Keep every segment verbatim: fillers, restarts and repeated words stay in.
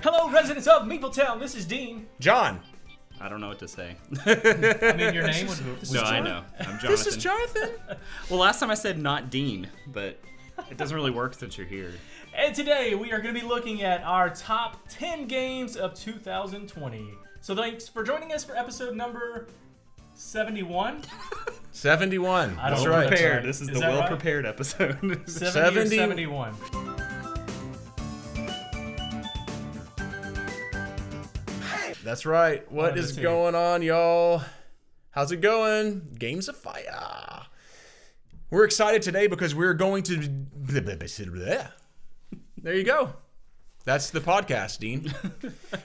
Hello, residents of Meeple Town. This is Dean. John. I don't know what to say. I mean, your name would... No, John? I know. I'm Jonathan. This is Jonathan. Well, last time I said not Dean, but it doesn't really work since you're here. And today we are going to be looking at our top ten games of two thousand twenty. So thanks for joining us for episode number seventy-one. seventy-one. I don't know. Right. Prepared. This is, is the well-prepared right? episode. seventy, seventy. seventy-one. That's right. What is going on, y'all? How's it going? Games of Fire. We're excited today because we're going to... There you go. That's the podcast, Dean.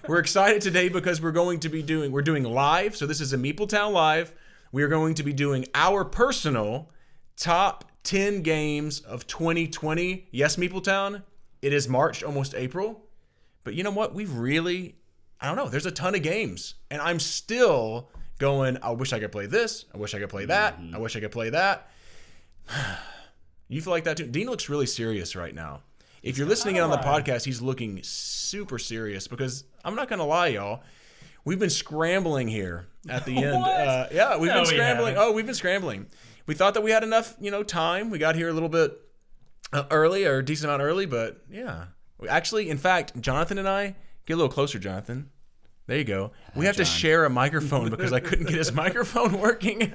We're excited today because we're going to be doing... We're doing live. So this is a Meeple Town Live. We are going to be doing our personal top ten games of twenty twenty. Yes, Meeple Town. It is March, almost April. But you know what? We've really... I don't know. There's a ton of games, and I'm still going, I wish I could play this. I wish I could play that. Mm-hmm. I wish I could play that. You feel like that too? Dean looks really serious right now. If you're listening in on the podcast, he's looking super serious because I'm not going to lie, y'all. We've been scrambling here at the end. Uh, yeah, we've no, been scrambling. We oh, we've been scrambling. We thought that we had enough, you know, time. We got here a little bit uh, early or a decent amount early, but yeah. We actually, in fact, Jonathan and I, get a little closer, Jonathan. There you go. We have John. to share a microphone because I couldn't get his microphone working.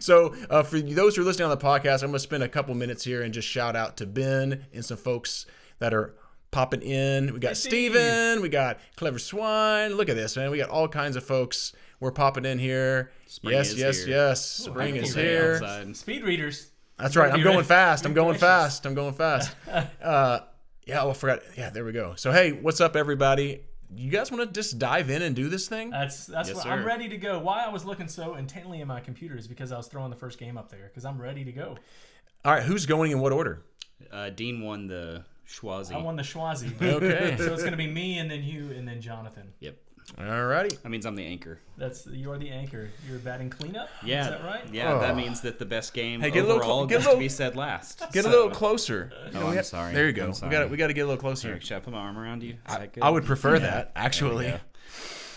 So uh, for those who are listening on the podcast, I'm going to spend a couple minutes here and just shout out to Ben and some folks that are popping in. We got Steven. We got Clever Swine. Look at this, man. We got all kinds of folks. We're popping in here. Spring yes, is yes, here. yes. Spring Ooh, is here. Outside. Speed readers. That's right. I'm going fast. I'm going fast. I'm going fast. Uh, Yeah, oh, I forgot. Yeah, there we go. So, hey, what's up, everybody? You guys want to just dive in and do this thing? That's that's yes, what, I'm ready to go. Why I was looking so intently at my computer is because I was throwing the first game up there because I'm ready to go. All right, who's going in what order? Uh, Dean won the Schwazi. I won the Schwazi. Okay. So it's going to be me and then you and then Jonathan. Yep. All righty. That means I'm the anchor. That's You're the anchor. You're batting cleanup? Yeah. Is that right? Yeah, oh. That means that the best game hey, overall gets cl- to be said last. Get so. a little closer. Oh, I'm have, sorry. There you go. We got we got to get a little closer. Eric, should I put my arm around you? I, I would prefer yeah. that, actually. I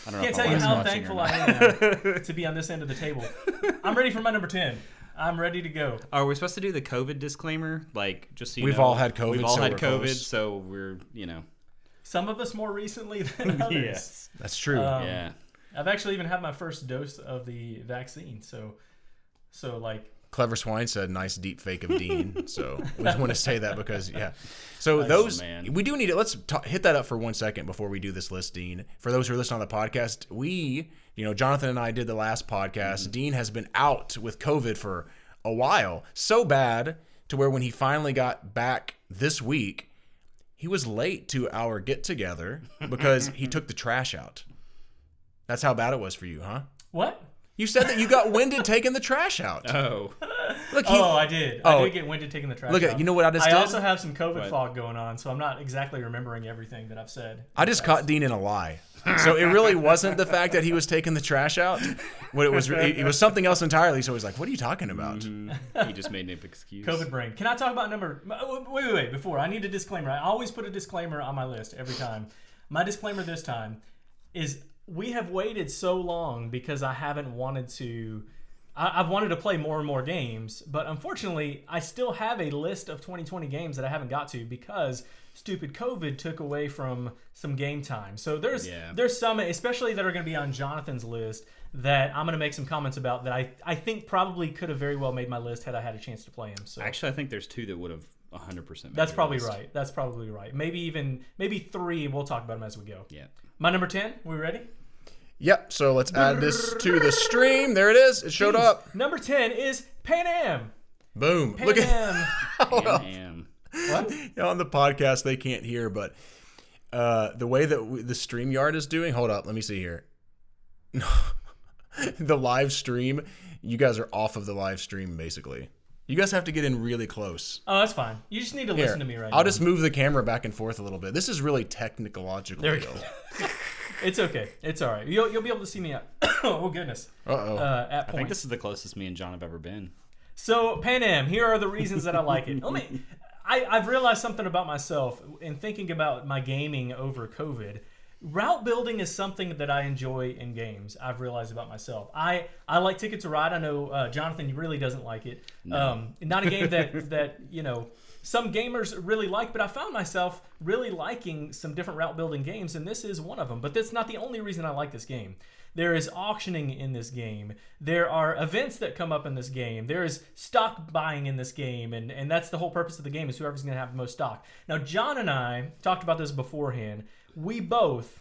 don't know Can't tell you how thankful I am to be on this end of the table. I'm ready for my number ten. I'm ready to go. Are we supposed to do the COVID disclaimer? Like, just so you We've know, all had COVID. We've all so had COVID, close. so we're, you know. Some of us more recently than others. Yes, that's true. Um, yeah, I've actually even had my first dose of the vaccine. So, so like Clever Swine said, nice deep fake of Dean. So we just want to say that because yeah. So nice those man. we do need it. Let's t- hit that up for one second before we do this list, Dean. For those who are listening on the podcast, we, you know, Jonathan and I did the last podcast. Mm-hmm. Dean has been out with COVID for a while, so bad to where when he finally got back this week. He was late to our get-together because he took the trash out. That's how bad it was for you, huh? What? You said that you got winded taking the trash out. Oh. Look, he, oh, I did. Oh. I did get winded taking the trash Look, out. Look, you know what I just I did? I also have some COVID what? fog going on, so I'm not exactly remembering everything that I've said. I just caught Dean in a lie. So it really wasn't the fact that he was taking the trash out. What it was, it, it was something else entirely. So he's like, "What are you talking about?" Mm-hmm. He just made an excuse. COVID brain. Can I talk about number? Wait, wait, wait. Before I need a disclaimer. I always put a disclaimer on my list every time. My disclaimer this time is we have waited so long because I haven't wanted to. I, I've wanted to play more and more games, but unfortunately, I still have a list of twenty twenty games that I haven't got to because. Stupid COVID took away from some game time. So there's yeah. there's some, especially that are going to be on Jonathan's list, that I'm going to make some comments about that I, I think probably could have very well made my list had I had a chance to play them. So actually, I think there's two that would have one hundred percent made That's probably list. right. That's probably right. Maybe even, maybe three. We'll talk about them as we go. Yeah. My number ten, we ready? Yep. So let's add this to the stream. There it is. It showed Jeez. up. Number ten is Pan Am. Boom. Pan Look Am. At- Pan Am. What? You know, on the podcast they can't hear, but uh, the way that we, the StreamYard is doing. Hold up, let me see here. The live stream, you guys are off of the live stream basically. You guys have to get in really close. Oh, that's fine. You just need to here, listen to me right I'll now. I'll just move the camera back and forth a little bit. This is really technological. There we go. It's okay. It's all right. You'll you'll be able to see me at oh goodness. Uh-oh. Uh at I think this is the closest me and John have ever been. So Pan Am, here are the reasons that I like it. Let me. I, I've realized something about myself in thinking about my gaming over COVID. Route building is something that I enjoy in games. I've realized about myself. I, I like Ticket to Ride. I know uh, Jonathan really doesn't like it. No. Um, not a game that that you know some gamers really like, but I found myself really liking some different route building games, and this is one of them. But that's not the only reason I like this game. There is auctioning in this game. There are events that come up in this game. There is stock buying in this game, and, and that's the whole purpose of the game, is whoever's going to have the most stock. Now, John and I talked about this beforehand. We both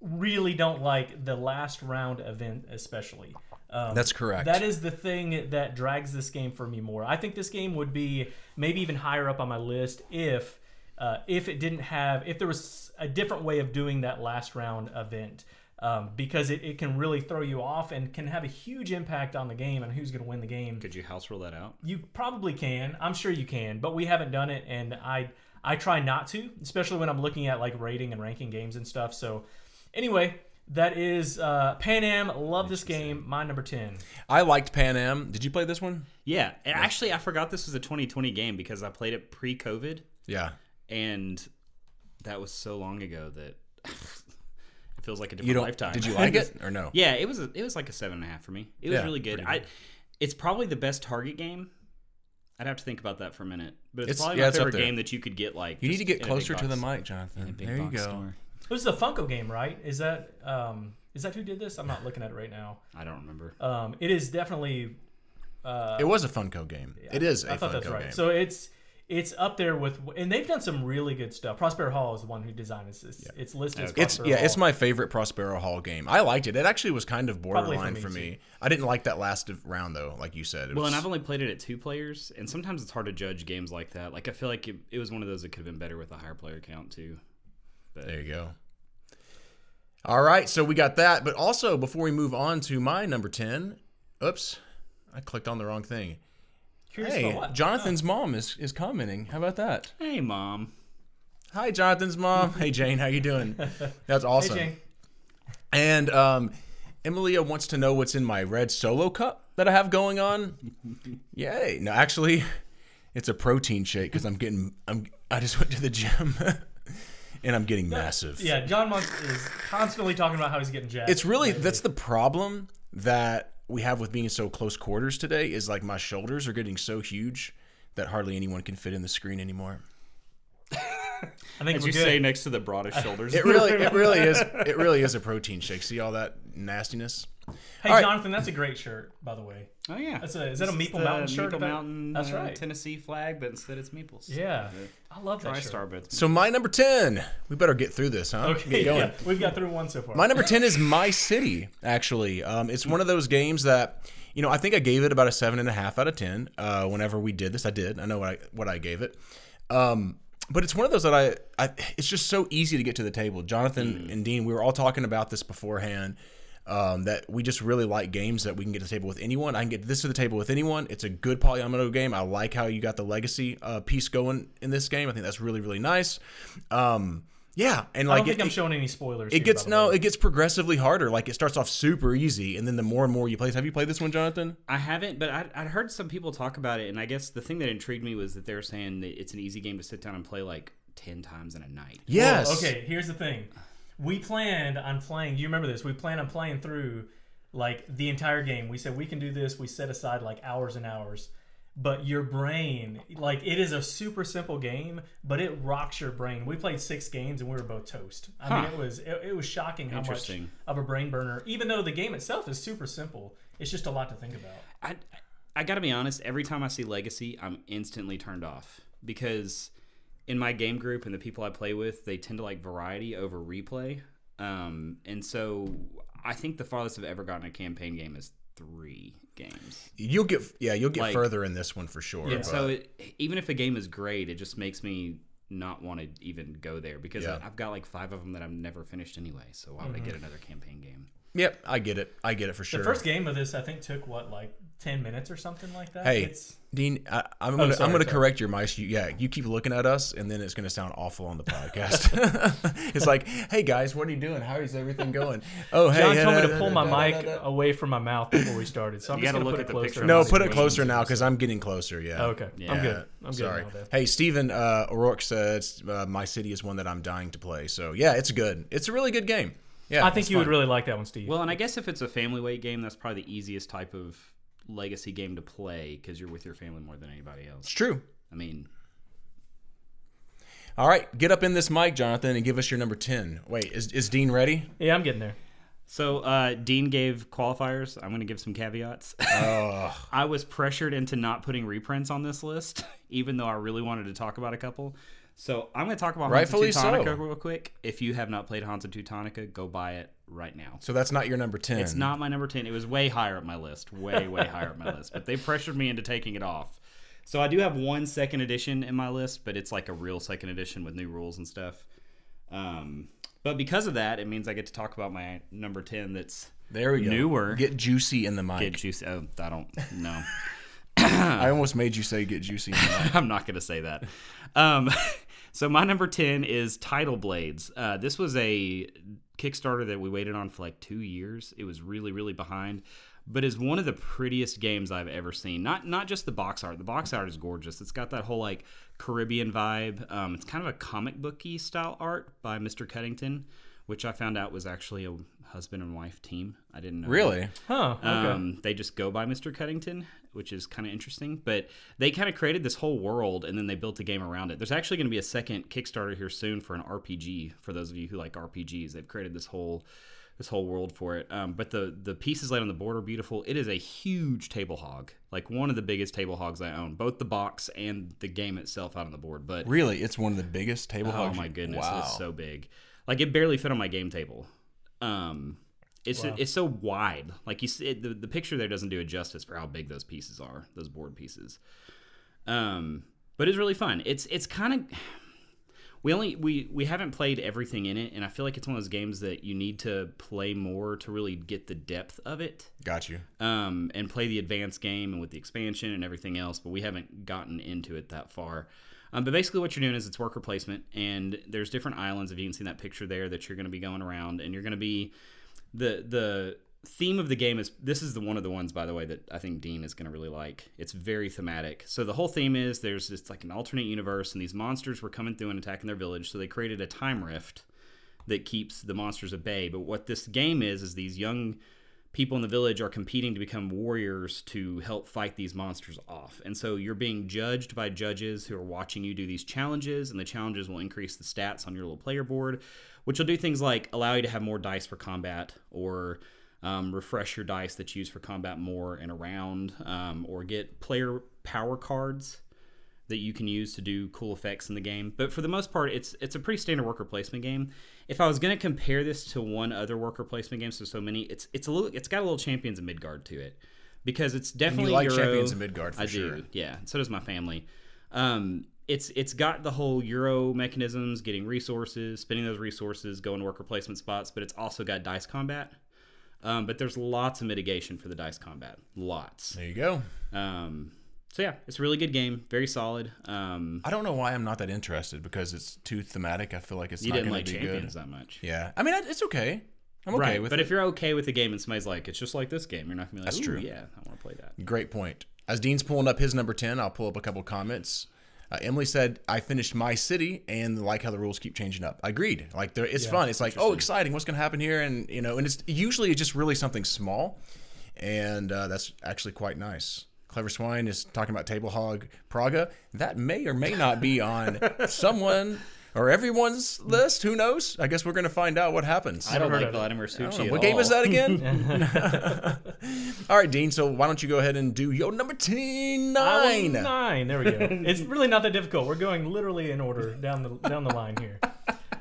really don't like the last round event especially. Um, that's correct. That is the thing that drags this game for me more. I think this game would be maybe even higher up on my list if uh, if it didn't have, if there was a different way of doing that last round event. Um, because it, it can really throw you off and can have a huge impact on the game and who's going to win the game. Could you house rule that out? You probably can. I'm sure you can, but we haven't done it, and I I try not to, especially when I'm looking at like rating and ranking games and stuff. So anyway, that is uh, Pan Am. Love this game. My number ten. I liked Pan Am. Did you play this one? Yeah. And yeah. Actually, I forgot this was a twenty twenty game because I played it pre-COVID. Yeah. And that was so long ago that... feels like a different lifetime. Did you like it or no? Yeah, it was a, it was like a seven and a half for me. It was yeah, really good. good. I, it's probably the best Target game. I'd have to think about that for a minute. But it's, it's probably yeah, my favorite game that you could get. Like you need to get closer to the mic, Jonathan. There you go. Store. It was the Funko game, right? Is that um, is that who did this? I'm not looking at it right now. I don't remember. Um, it is definitely. Uh, it was a Funko game. Yeah, it is a I thought Funko that's right. game. So it's. It's up there with, and they've done some really good stuff. Prospero Hall is the one who designed this. It's, yeah. it's listed as Prospero Hall. Yeah, it's my favorite Prospero Hall game. I liked it. It actually was kind of borderline for me. For me. I didn't like that last round, though, like you said. It well, was... and I've only played it at two players, and sometimes it's hard to judge games like that. Like, I feel like it, it was one of those that could have been better with a higher player count, too. But... There you go. All right, so we got that. But also, before we move on to my number ten, oops, I clicked on the wrong thing. Hey, Jonathan's mom is, is commenting. How about that? Hey, Mom. Hi, Jonathan's mom. Hey, Jane. How you doing? That's awesome. Hey, Jane. And um, Emilia wants to know what's in my red solo cup that I have going on. Yay. No, actually, it's a protein shake because I'm getting I'm I just went to the gym. And I'm getting that, massive. Yeah, John Monk is constantly talking about how he's getting jacked. It's really lately. That's the problem that we have with being so close quarters today is like my shoulders are getting so huge that hardly anyone can fit in the screen anymore. I think you good. Say next to the broadest shoulders. It really, it really is. It really is a protein shake. See all that nastiness. Hey, all Jonathan, right. That's a great shirt, by the way. Oh yeah, that's a, is this that a Meeple Mountain shirt? Meeple Mountain, that's right. Uh, Tennessee flag, but instead it's Meeples. Yeah, I love that shirt. So my number ten, we better get through this, huh? Okay, yeah, we've got through one so far. My number ten is My City. Actually, um, it's one of those games that you know I think I gave it about a seven and a half out of ten. Uh, whenever we did this, I did. I know what I what I gave it. Um, But it's one of those that I, I, it's just so easy to get to the table. Jonathan mm. and Dean, we were all talking about this beforehand, um, that we just really like games that we can get to the table with anyone. I can get this to the table with anyone. It's a good polyomino game. I like how you got the legacy uh, piece going in this game. I think that's really, really nice. Um, yeah, and like I don't think it, I'm showing any spoilers. It here, gets no, way. It gets progressively harder. Like it starts off super easy, and then the more and more you play. Have you played this one, Jonathan? I haven't, but I I heard some people talk about it, and I guess the thing that intrigued me was that they were saying that it's an easy game to sit down and play like ten times in a night. Yes. Well, okay. Here's the thing, we planned on playing. You remember this? We planned on playing through like the entire game. We said we can do this. We set aside like hours and hours. But your brain, like, it is a super simple game, but it rocks your brain. We played six games, and we were both toast. I huh. mean, it was it, it was shocking how much of a brain burner, even though the game itself is super simple. It's just a lot to think about. I, I got to be honest, every time I see Legacy, I'm instantly turned off. Because in my game group and the people I play with, they tend to like variety over replay. Um, and so I think the farthest I've ever gotten a campaign game is three games. You'll get yeah, you'll get like, further in this one for sure. Yeah, but. So it, even if a game is great, it just makes me not want to even go there because yeah. I, I've got like five of them that I've never finished anyway. So why would mm-hmm. I get another campaign game? Yep, I get it. I get it for sure. The first game of this, I think, took, what, like ten minutes or something like that? Hey, it's... Dean, I, I'm oh, going to correct your mic. You, yeah, you keep looking at us, and then it's going to sound awful on the podcast. It's like, hey, guys, what are you doing? How is everything going? Oh, hey. John told me to pull my mic away from my mouth before we started, so I'm just going to put it closer. No, put it closer now because I'm getting closer, yeah. Oh, okay, yeah. I'm good. I'm Sorry. good. Hey, Stephen uh, O'Rourke says, uh, My City is one that I'm dying to play. So, yeah, it's good. It's a really good game. Yeah, I think you fun. would really like that one, Steve. Well, and I guess if it's a family weight game, that's probably the easiest type of legacy game to play because you're with your family more than anybody else. It's true. I mean... All right, get up in this mic, Jonathan, and give us your number ten. Wait, is is Dean ready? Yeah, I'm getting there. So, uh, Dean gave qualifiers. I'm going to give some caveats. Oh. I was pressured into not putting reprints on this list, even though I really wanted to talk about a couple. So I'm going to talk about Rightfully Hansa Teutonica so. real quick. If you have not played Hansa Teutonica, go buy it right now. So that's not your number ten. It's not my number ten. It was way higher up my list. Way, way higher up my list. But they pressured me into taking it off. So I do have one second edition in my list, but it's like a real second edition with new rules and stuff. Um, but because of that, it means I get to talk about my number ten that's there we go. newer. Get juicy in the mic. Get juicy. Oh, I don't know. I almost made you say get juicy in the mic. I'm not going to say that. Um So my number ten is Tidal Blades. Uh, this was a Kickstarter that we waited on for like two years. It was really, really behind, but is one of the prettiest games I've ever seen. Not not just the box art. The box art is gorgeous. It's got that whole like Caribbean vibe. Um, it's kind of a comic book-y style art by Mister Cuttington, which I found out was actually a husband and wife team. I didn't know. Really? That. Huh. Okay. Um, they just go by Mister Cuttington, which is kind of interesting. But they kind of created this whole world, and then they built a game around it. There's actually going to be a second Kickstarter here soon for an R P G, for those of you who like R P Gs. They've created this whole this whole world for it. Um, but the, the pieces laid on the board are beautiful. It is a huge table hog, like one of the biggest table hogs I own, both the box and the game itself out on the board. But really? It's one of the biggest table oh, hogs? Oh, my goodness. Wow. It's so big. Like, it barely fit on my game table. Um, it's wow. it's so wide. Like, you see, it, the, the picture there doesn't do it justice for how big those pieces are, those board pieces. Um, but it's really fun. It's it's kind of... We only we, we haven't played everything in it, and I feel like it's one of those games that you need to play more to really get the depth of it. Got you. Um, and play the advanced game and with the expansion and everything else, but we haven't gotten into it that far. Um, but basically what you're doing is it's worker placement, and there's different islands, if you can see that picture there, that you're going to be going around, and you're going to be the the theme of the game is, this is the one of the ones, by the way, that I think Dean is going to really like. It's very thematic. So the whole theme is there's this like an alternate universe, and these monsters were coming through and attacking their village, so they created a time rift that keeps the monsters at bay. But what this game is is these young people in the village are competing to become warriors to help fight these monsters off. And so you're being judged by judges who are watching you do these challenges, and the challenges will increase the stats on your little player board, which will do things like allow you to have more dice for combat, or um, refresh your dice that you use for combat more in a round, um, or get player power cards that you can use to do cool effects in the game. But for the most part, it's it's a pretty standard worker placement game. If I was going to compare this to one other worker placement game, so so many, it's it's a little it's got a little Champions of Midgard to it, because it's definitely and you like Euro. Champions of Midgard for I sure. I do, yeah. So does my family. Um, it's it's got the whole Euro mechanisms, getting resources, spending those resources, going to worker placement spots, but it's also got dice combat. Um, but there's lots of mitigation for the dice combat, lots. There you go. Um. So yeah, it's a really good game, very solid. Um, I don't know why I'm not that interested, because it's too thematic. I feel like it's not going like to be good. You didn't like Champions that much. Yeah, I mean it's okay. I'm okay right, with but it. But if you're okay with the game and somebody's like, it's just like this game, you're not going to be like, that's true. Yeah, I want to play that. Great point. As Dean's pulling up his number ten, I'll pull up a couple comments. Uh, Emily said, I finished My City and like how the rules keep changing up. I agreed. Like there, it's yeah, fun. It's like, oh, exciting. What's going to happen here? And you know, and it's usually it's just really something small, and uh, that's actually quite nice. Clever Swine is talking about Table Hog Praga. That may or may not be on someone or everyone's list. Who knows? I guess we're going to find out what happens. I don't like Vladimír Suchý. What game all. is that again? All right, Dean. So why don't you go ahead and do your number ten, nine? Nine. There we go. It's really not that difficult. We're going literally in order down the down the line here.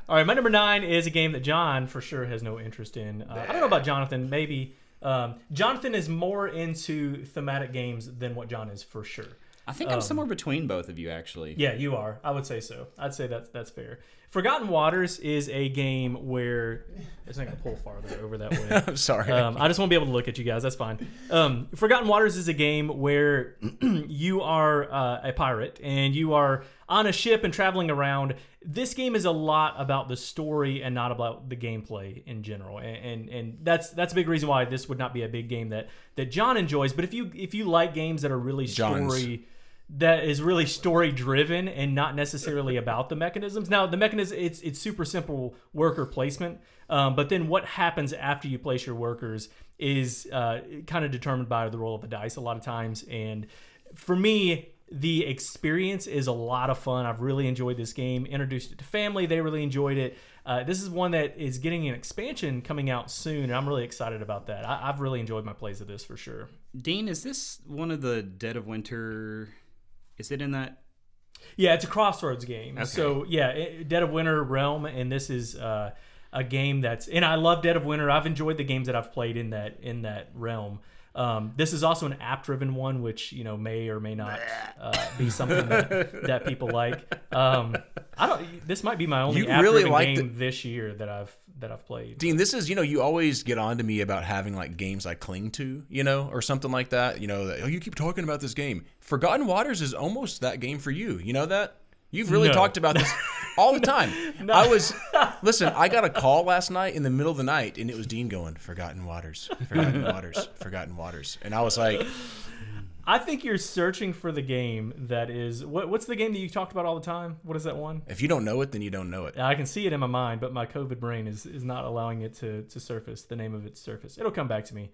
All right, my number nine is a game that John for sure has no interest in. Uh, I don't know about Jonathan. Maybe. Um, Jonathan is more into thematic games than what John is for sure. I think um, I'm somewhere between both of you, actually. Yeah, you are. I would say so. I'd say that's, that's fair. Forgotten Waters is a game where... It's not going to pull farther over that way. I'm sorry. Um, I, I just want to be able to look at you guys. That's fine. Um, Forgotten Waters is a game where you are uh, a pirate and you are on a ship and traveling around. This game is a lot about the story and not about the gameplay in general. And and, and that's that's a big reason why this would not be a big game that, that John enjoys. But if you if you like games that are really John's. story... that is really story driven and not necessarily about the mechanisms. Now the mechanism, it's it's super simple worker placement, um, but then what happens after you place your workers is uh, kind of determined by the roll of the dice a lot of times. And for me, the experience is a lot of fun. I've really enjoyed this game. Introduced it to family; they really enjoyed it. Uh, this is one that is getting an expansion coming out soon, and I'm really excited about that. I, I've really enjoyed my plays of this for sure. Dean, is this one of the Dead of Winter? Is it in that? Yeah, it's a Crossroads game. Okay. So, yeah, it, Dead of Winter Realm, and this is uh, a game that's... And I love Dead of Winter. I've enjoyed the games that I've played in that in that realm. Um, this is also an app-driven one, which, you know, may or may not uh, be something that, that people like. Um, I don't. This might be my only you app-driven really like game the... this year that I've that I've played. Dean, this is, you know, you always get on to me about having, like, games I cling to, you know, or something like that. You know, that, oh, you keep talking about this game. Forgotten Waters is almost that game for you. You know that? You've really no. talked about this all the time. no. I was, listen, I got a call last night in the middle of the night, and it was Dean going, Forgotten Waters, Forgotten Waters, Forgotten Waters. And I was like... I think you're searching for the game that is... What, what's the game that you talked about all the time? What is that one? If you don't know it, then you don't know it. I can see it in my mind, but my COVID brain is, is not allowing it to, to surface, the name of its surface. It'll come back to me.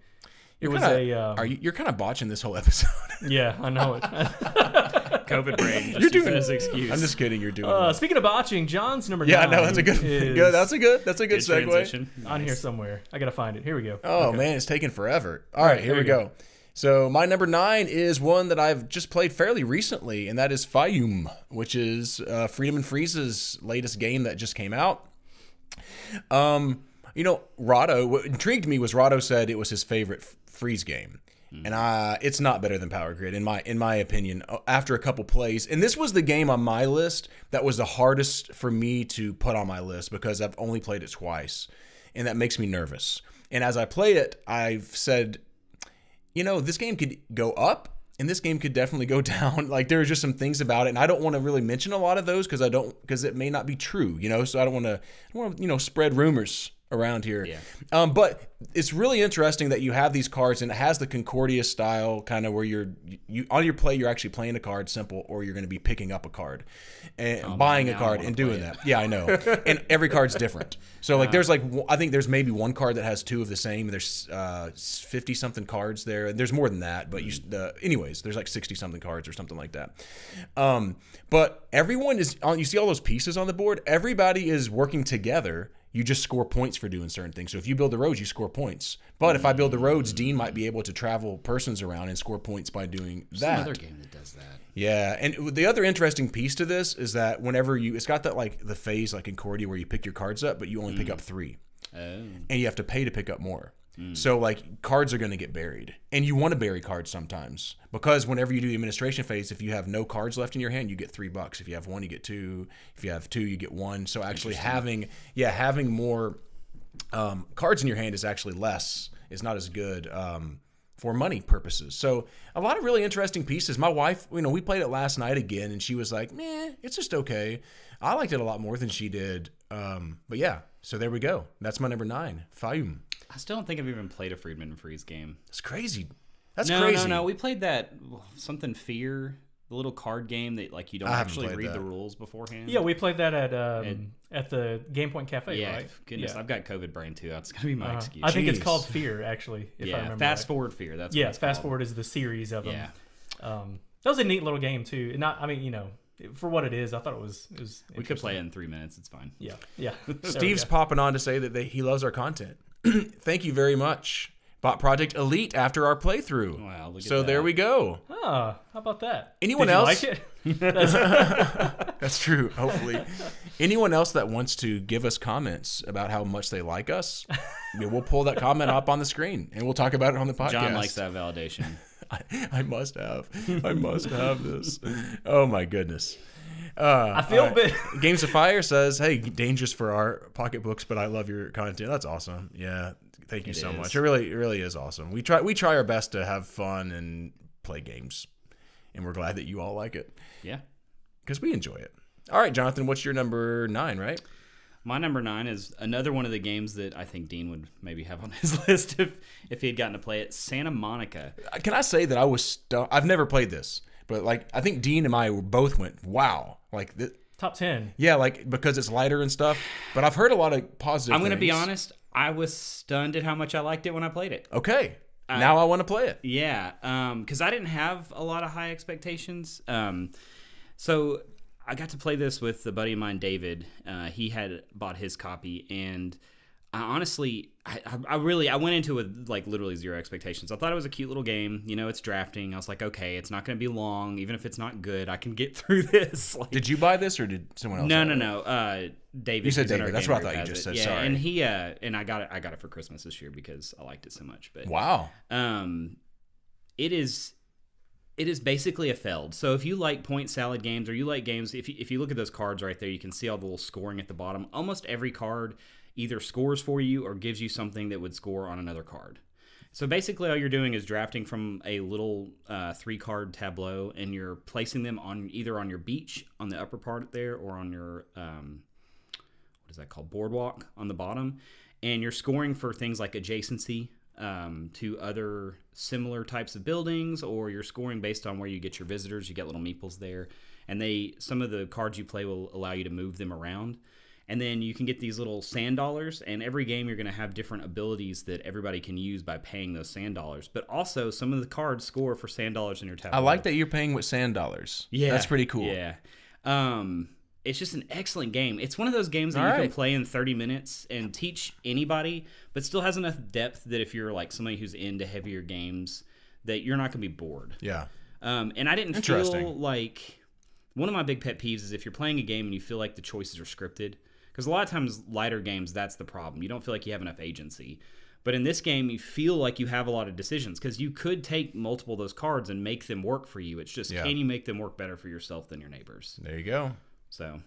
It you're was kinda, a... Um, are you, you're kind of botching this whole episode. Yeah, I know it. COVID brain. You're doing this excuse. I'm just kidding. You're doing. Uh, well. Speaking of botching, John's number yeah, nine. Yeah, no, that's a good. Good. That's a good. That's a good, good segue. Nice. On here somewhere. I gotta find it. Here we go. Oh okay. Man, it's taking forever. All right, right here we go. go. So my number nine is one that I've just played fairly recently, and that is Fayum, which is uh, Freedom and Freeze's latest game that just came out. Um, you know, Rado. What intrigued me was Rado said it was his favorite f- Freeze game. And I, it's not better than Power Grid, in my in my opinion, after a couple plays. And this was the game on my list that was the hardest for me to put on my list because I've only played it twice, and that makes me nervous. And as I played it, I've said, you know, this game could go up, and this game could definitely go down. Like, there are just some things about it, and I don't want to really mention a lot of those because I don't because it may not be true, you know. So I don't want to, I don't want to, you know, spread rumors around here. Yeah. Um, but it's really interesting that you have these cards, and it has the Concordia style kind of where you're you on your play, you're actually playing a card simple, or you're going to be picking up a card and oh, buying man, a card and doing that. Yeah, I know. And every card's different. So like, there's like, I think there's maybe one card that has two of the same. There's uh, fifty something cards there. And there's more than that, but you, uh, anyways, there's like sixty something cards or something like that. Um, but everyone is on, you see all those pieces on the board. Everybody is working together. You just score points for doing certain things. So if you build the roads, you score points. But if I build the roads, Dean might be able to travel persons around and score points by doing that. There's another game that does that. Yeah, and the other interesting piece to this is that whenever you, it's got that like the phase like in Concordia where you pick your cards up, but you only mm. pick up three. Oh. And you have to pay to pick up more. Mm. So like cards are going to get buried, and you want to bury cards sometimes because whenever you do the administration phase, if you have no cards left in your hand, you get three bucks. If you have one, you get two. If you have two, you get one. So actually having, yeah, having more um, cards in your hand is actually less, is not as good um, for money purposes. So a lot of really interesting pieces. My wife, you know, we played it last night again, and she was like, meh, it's just okay. I liked it a lot more than she did. Um, but yeah, so there we go. That's my number nine, Fayum. I still don't think I've even played a Freedman and Freeze game. That's crazy. That's no, crazy. No, no, no. We played that something Fear, the little card game that like you don't actually read that. the rules beforehand. Yeah, we played that at um, it, at the Game Point Cafe. Yeah, right? Goodness, yeah. I've got COVID brain too. That's gonna be my uh, excuse. I think Jeez. it's called Fear, actually. If yeah, I remember Fast right. Forward Fear. That's yeah. What it's Fast called. Forward is the series of them. Yeah. Um, that was a neat little game too. Not, I mean, you know. For what it is, I thought it was. It was we could play it in three minutes. It's fine. Yeah, yeah. Steve's popping on to say that they, he loves our content. Thank you very much. Bought Project Elite after our playthrough. Wow. Look at so that. There we go. Ah, how about that? Anyone Did else? You like it? That's true. Hopefully, anyone else that wants to give us comments about how much they like us, we'll pull that comment up on the screen and we'll talk about it on the podcast. John likes that validation. I, I must have. I must have this. Oh, my goodness. Uh, I feel right. bit. Games of Fire says, hey, dangerous for our pocketbooks, but I love your content. That's awesome. Yeah. Thank you it so is. much. It really, it really is awesome. We try, we try our best to have fun and play games, and we're glad that you all like it. Yeah. Because we enjoy it. All right, Jonathan, what's your number nine, right? My number nine is another one of the games that I think Dean would maybe have on his list if, if he had gotten to play it, Santa Monica. Can I say that I was stunned? I've never played this, but like I think Dean and I both went, wow. Like the top ten. Yeah, like because it's lighter and stuff, but I've heard a lot of positive I'm going to be honest. I was stunned at how much I liked it when I played it. Okay. Um, now I want to play it. Yeah, because um, I didn't have a lot of high expectations. Um, so... I got to play this with a buddy of mine, David. Uh, he had bought his copy, and I honestly, I, I really, I went into it with like literally zero expectations. I thought it was a cute little game. You know, it's drafting. I was like, okay, it's not going to be long. Even if it's not good, I can get through this. Like, did you buy this, or did someone else? No, no, it? no. Uh, David. You said David. That's what I thought you just said. Yeah, sorry. And he, uh, and I got it. I got it for Christmas this year because I liked it so much. But wow, um, it is. It is basically a Feld. So if you like point salad games or you like games, if you, if you look at those cards right there, you can see all the little scoring at the bottom. Almost every card either scores for you or gives you something that would score on another card. So basically all you're doing is drafting from a little uh, three-card tableau, and you're placing them on either on your beach, on the upper part there, or on your, um, what is that called, boardwalk on the bottom. And you're scoring for things like adjacency, um to other similar types of buildings, or you're scoring based on where you get your visitors. You get little meeples there, and they some of the cards you play will allow you to move them around. And then you can get these little sand dollars, and every game you're going to have different abilities that everybody can use by paying those sand dollars. But also some of the cards score for sand dollars in your tableau. I like that you're paying with sand dollars. Yeah, that's pretty cool. Yeah. um It's just an excellent game. It's one of those games that All you right. can play in thirty minutes and teach anybody, but still has enough depth that if you're like somebody who's into heavier games, that you're not going to be bored. Yeah. Um, and I didn't feel like... One of my big pet peeves is if you're playing a game and you feel like the choices are scripted. Because a lot of times, lighter games, that's the problem. You don't feel like you have enough agency. But in this game, you feel like you have a lot of decisions, because you could take multiple of those cards and make them work for you. It's just, yeah. can you make them work better for yourself than your neighbors? There you go. So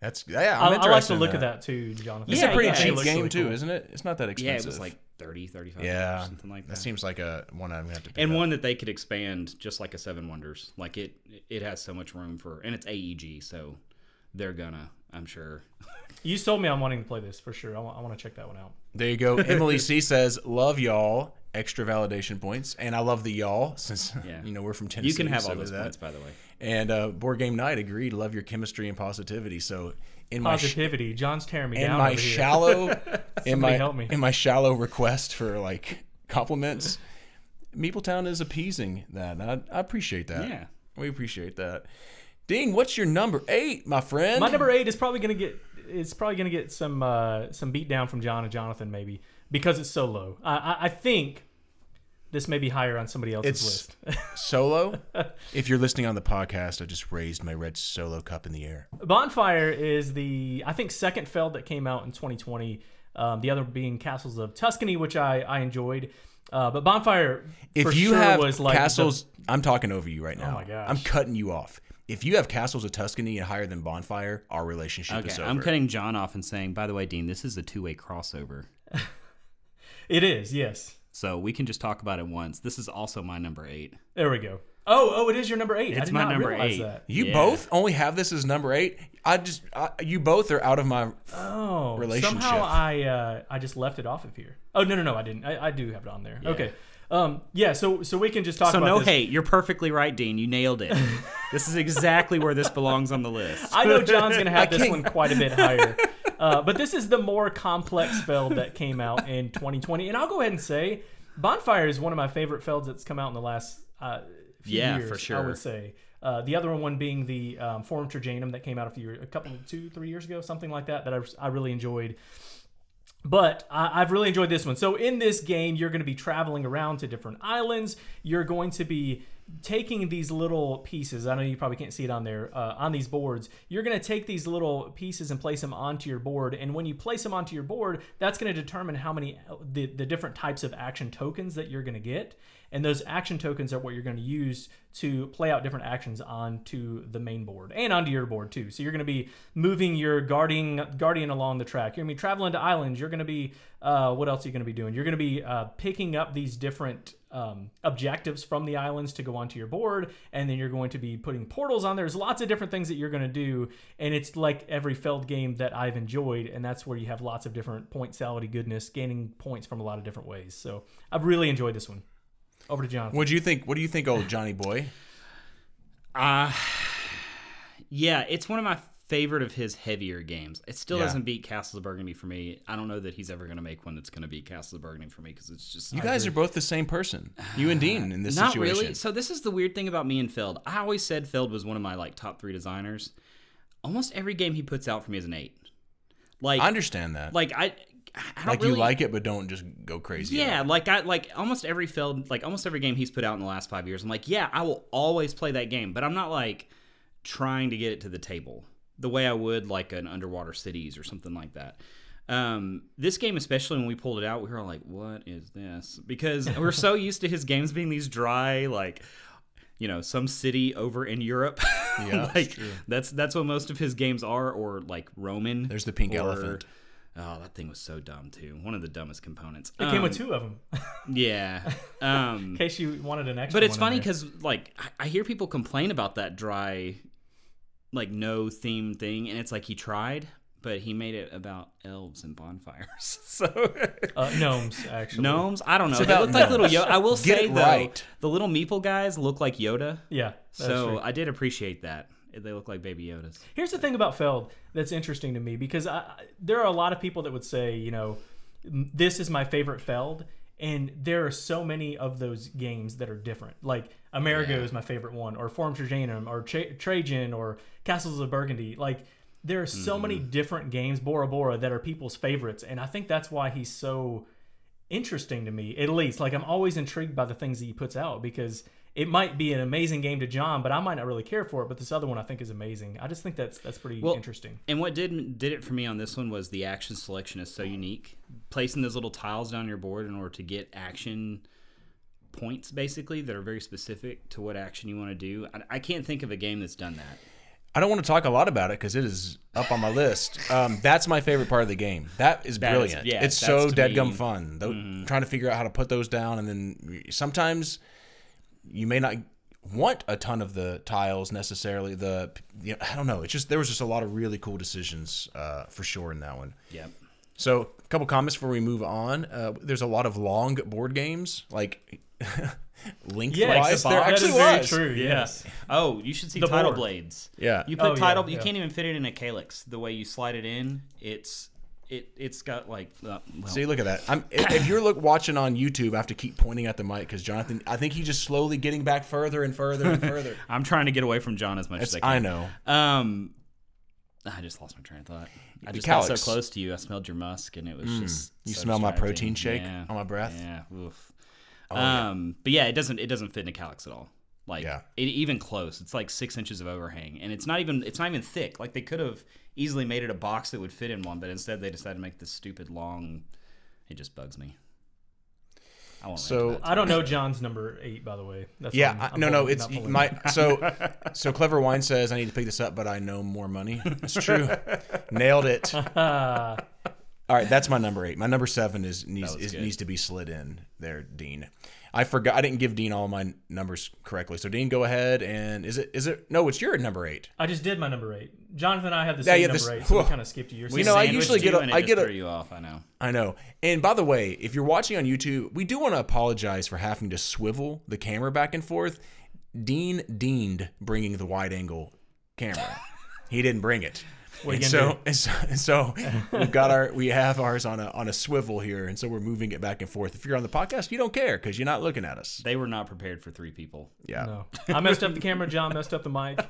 that's yeah. I'm I, I like the look that. of that too, Jonathan. It's yeah, a pretty yeah. cheap game really too, cool. isn't it? It's not that expensive. Yeah, it was like thirty, thirty-five yeah, dollars, something like that. That seems like a one I'm gonna have to. Pick and up. One that they could expand, just like a Seven Wonders. Like it, it has so much room for, and it's A E G, so they're gonna. I'm sure. You sold me on wanting to play this for sure. I want, I want to check that one out. There you go. Emily C says, "Love y'all." Extra validation points, and I love the y'all since yeah. you know we're from Tennessee. You can have so all those points, by the way. And uh, Board Game Night agreed. Love your chemistry and positivity. So in my positivity, sh- John's tearing me in down. My shallow, in my help me. in my shallow request for like compliments, Meeple Town is appeasing that. I, I appreciate that. Yeah, we appreciate that. Dean, what's your number eight, my friend? My number eight is probably gonna get. It's probably gonna get some uh, some beat down from John and Jonathan maybe. Because it's so low. I, I think this may be higher on somebody else's it's list. Solo? If you're listening on the podcast, I just raised my red Solo cup in the air. Bonfire is the, I think, second Feld that came out in twenty twenty. Um, the other being Castles of Tuscany, which I, I enjoyed. Uh, but Bonfire, if for you sure have was like... Castles, the, I'm talking over you right now. Oh my gosh. I'm cutting you off. If you have Castles of Tuscany and higher than Bonfire, our relationship okay, is over. I'm cutting John off and saying, by the way, Dean, this is a two-way crossover. It is, yes. So we can just talk about it once. This is also my number eight. There we go. Oh, oh, it is your number eight. It's I did my not number eight. That. You yeah. both only have this as number eight. I just, I, you both are out of my oh, relationship. Somehow I, uh, I just left it off of here. Oh no, no, no, I didn't. I, I do have it on there. Yeah. Okay. Um, yeah. So, so we can just talk. So about So no this. hate. You're perfectly right, Dean. You nailed it. This is exactly where this belongs on the list. I know John's gonna have this one quite a bit higher. Uh, but this is the more complex Feld that came out in twenty twenty. And I'll go ahead and say Bonfire is one of my favorite Felds that's come out in the last uh, few yeah, years, for sure. I would say. Uh, the other one being the um, Forum Trajanum that came out a few, a couple, two, three years ago, something like that, that I, I really enjoyed. But I, I've really enjoyed this one. So in this game, you're going to be traveling around to different islands. You're going to be taking these little pieces, I know you probably can't see it on there, uh, on these boards, you're going to take these little pieces and place them onto your board. And when you place them onto your board, that's going to determine how many, the, the different types of action tokens that you're going to get. And those action tokens are what you're going to use to play out different actions onto the main board and onto your board too. So you're going to be moving your guardian guardian along the track. You're going to be traveling to islands. You're going to be, uh, what else are you going to be doing? You're going to be uh, picking up these different um, objectives from the islands to go onto your board. And then you're going to be putting portals on there. There's lots of different things that you're going to do. And it's like every Feld game that I've enjoyed. And that's where you have lots of different point salad goodness, gaining points from a lot of different ways. So I've really enjoyed this one. Over to Jonathan. What do you think? What do you think, old Johnny boy? Uh, yeah, it's one of my favorite of his heavier games. It still yeah. doesn't beat Castles of Burgundy for me. I don't know that he's ever going to make one that's going to beat Castles of Burgundy for me because it's just... You guys are both the same person. You and Dean in this Not situation. Not really. So this is the weird thing about me and Feld. I always said Feld was one of my like top three designers. Almost every game he puts out for me is an eight. Like I understand that. Like I... I don't like really, you like it, but don't just go crazy. Yeah, like I like almost every Feld, like almost every game he's put out in the last five years. I'm like, yeah, I will always play that game, but I'm not like trying to get it to the table the way I would like an Underwater Cities or something like that. Um, this game, especially when we pulled it out, we were like, what is this? Because we're so used to his games being these dry, like, you know, some city over in Europe. Yeah, like, that's true. That's that's what most of his games are, or like Roman. There's the pink or, elephant. Oh, that thing was so dumb, too. One of the dumbest components. It um, came with two of them. Yeah. Um, in case you wanted an extra one. But it's one funny because, like, I, I hear people complain about that dry, like, no-theme thing. And it's like he tried, but he made it about elves and bonfires. So uh, Gnomes, actually. Gnomes? I don't know. It's they look like little Yoda. I will Get say, though, right. the little meeple guys look like Yoda. Yeah. So true. I did appreciate that. They look like baby Yodas. Here's the thing about Feld that's interesting to me, because I, there are a lot of people that would say, you know, this is my favorite Feld, and there are so many of those games that are different. Like Amerigo yeah. is my favorite one, or Forum Trajanum, or Tra- Trajan, or Castles of Burgundy. Like there are so mm. many different games, Bora Bora, that are people's favorites, and I think that's why he's so interesting to me, at least. Like I'm always intrigued by the things that he puts out, because... It might be an amazing game to John, but I might not really care for it. But this other one I think is amazing. I just think that's that's pretty well, interesting. And what did did it for me on this one was the action selection is so unique. Placing those little tiles down your board in order to get action points, basically, that are very specific to what action you want to do. I, I can't think of a game that's done that. I don't want to talk a lot about it because it is up on my list. Um, that's my favorite part of the game. That is that brilliant. Is, yeah, it's so dead gum fun. Though, mm-hmm. Trying to figure out how to put those down, and then sometimes... You may not want a ton of the tiles necessarily. The you know, I don't know. It's just there was just a lot of really cool decisions uh, for sure in that one. Yeah. So a couple comments before we move on. Uh, there's a lot of long board games, like lengthwise. Yes, there actually that is was. True. Yes. Yeah. Oh, you should see the Tidal Blades. Yeah. You put oh, Tidal. Yeah, you yeah. can't even fit it in a calyx. The way you slide it in, it's. It, it's got like... Uh, well. See, look at that. I'm, if, if you're look watching on YouTube, I have to keep pointing at the mic because Jonathan, I think he's just slowly getting back further and further and further. I'm trying to get away from John as much That's, as I can. I know. Um, I just lost my train of thought. I the just calyx. Got so close to you. I smelled your musk and it was mm. just... You so smell my protein shake yeah. on my breath? Yeah. Oof. Oh, um, yeah. But yeah, it doesn't, it doesn't fit in a calyx at all. Like, yeah. it, even close. It's like six inches of overhang. And it's not even it's not even thick. Like, they could have easily made it a box that would fit in one, but instead they decided to make this stupid long... It just bugs me. I won't so I don't know John's number eight, by the way. That's yeah, I'm, I'm no, pulling, no, it's my... So, so Clever Wine says, I need to pick this up, but I know more money. It's true. Nailed it. All right, that's my number eight. My number seven is needs is, needs to be slid in there, Dean. I forgot. I didn't give Dean all my numbers correctly. So Dean, go ahead and is it is it? No, it's your number eight. I just did my number eight. Jonathan and I have the same yeah, yeah, number this, eight. So we kind of skipped yours. You know, I usually get a, I get a, you off. I know. I know. And by the way, if you're watching on YouTube, we do want to apologize for having to swivel the camera back and forth. Dean deaned bringing the wide angle camera. He didn't bring it. And so, and so, and so we've got our, we have ours on a on a swivel here, and so we're moving it back and forth. If you're on the podcast, you don't care because you're not looking at us. They were not prepared for three people. Yeah, no. I messed up the camera. John messed up the mic.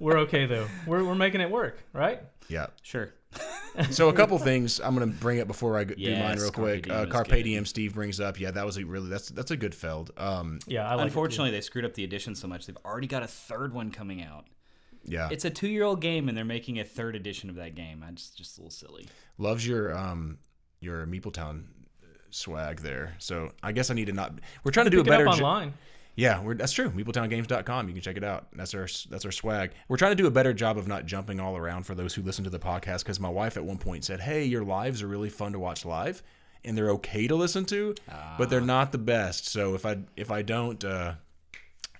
We're okay though. We're we're making it work, right? Yeah, sure. So a couple things I'm gonna bring up before I do yes, mine real quick. Uh, Carpe Diem. Steve brings up. Yeah, that was a really that's that's a good Feld. Um, yeah, I like unfortunately they screwed up the edition so much. They've already got a third one coming out. Yeah, it's a two-year-old game and they're making a third edition of that game. I just just a little silly. Loves your um your Meeple Town swag there. So I guess I need to not. We're trying to do Pick a better it up online. Yeah, we're, that's true. Meeple Town Games dot com. You can check it out. That's our that's our swag. We're trying to do a better job of not jumping all around for those who listen to the podcast, because my wife at one point said, hey, your lives are really fun to watch live, and they're okay to listen to, uh, but they're not the best. So if I if I don't uh,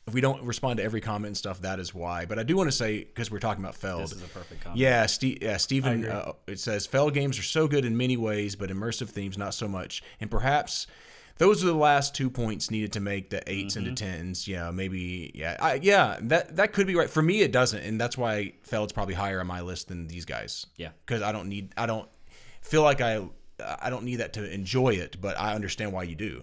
if we don't respond to every comment and stuff, that is why. But I do want to say, because we're talking about Feld. This is a perfect comment. Yeah, Steve, yeah Stephen, uh, it says, Feld games are so good in many ways, but immersive themes not so much. And perhaps... those are the last two points needed to make the eights mm-hmm. into tens. Yeah, maybe. Yeah, I, yeah. That that could be right. For me, it doesn't, and that's why Feld's probably higher on my list than these guys. Yeah, because I don't need. I don't feel like I. I don't need that to enjoy it, but I understand why you do.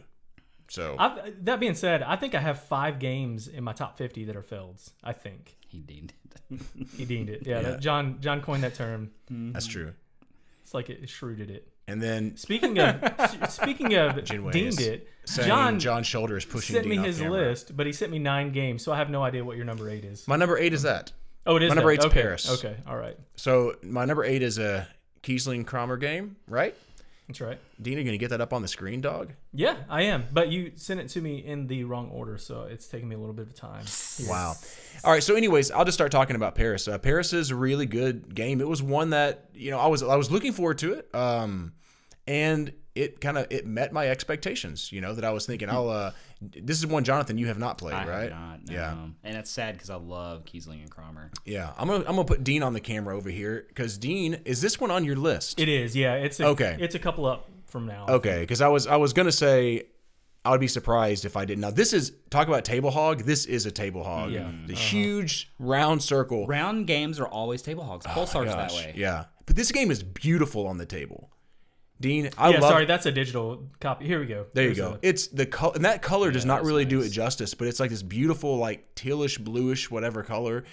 So I've, that being said, I think I have five games in my top fifty that are Feld's. I think he deemed it. he deemed it. Yeah, yeah. That, John. John coined that term. Mm-hmm. That's true. It's like it shrewded it. And then speaking of speaking of deemed it, John John Shoulder is pushing. Sent me Dean his list, but he sent me nine games, so I have no idea what your number eight is. My number eight is that. Oh, it is. My that. number eight's okay. Paris. Okay, all right. So my number eight is a Kiesling Kramer game, right? That's right. Dean, are you gonna get that up on the screen, dog? Yeah, I am. But you sent it to me in the wrong order, so it's taking me a little bit of time. Wow. All right. So, anyways, I'll just start talking about Paris. Uh, Paris is a really good game. It was one that you know I was I was looking forward to it, um, and it kind of it met my expectations. You know that I was thinking I'll. Uh, this is one, Jonathan, you have not played, I right? I have not. No. Yeah, and it's sad because I love Kiesling and Kramer. Yeah, I'm gonna I'm gonna put Dean on the camera over here because Dean, is this one on your list? It is. Yeah, it's a, okay. It's a couple up from now. Okay, because I was I was gonna say. I would be surprised if I didn't. Now, this is, talk about table hog. This is a table hog. Yeah. The uh-huh. huge round circle. Round games are always table hogs. Pulsar's oh, that way. Yeah. But this game is beautiful on the table. Dean, I yeah, love Yeah, sorry, that's a digital copy. Here we go. There Here's you go. A... It's the color, and that color yeah, does not really nice. do it justice, but it's like this beautiful, like tealish, bluish, whatever color,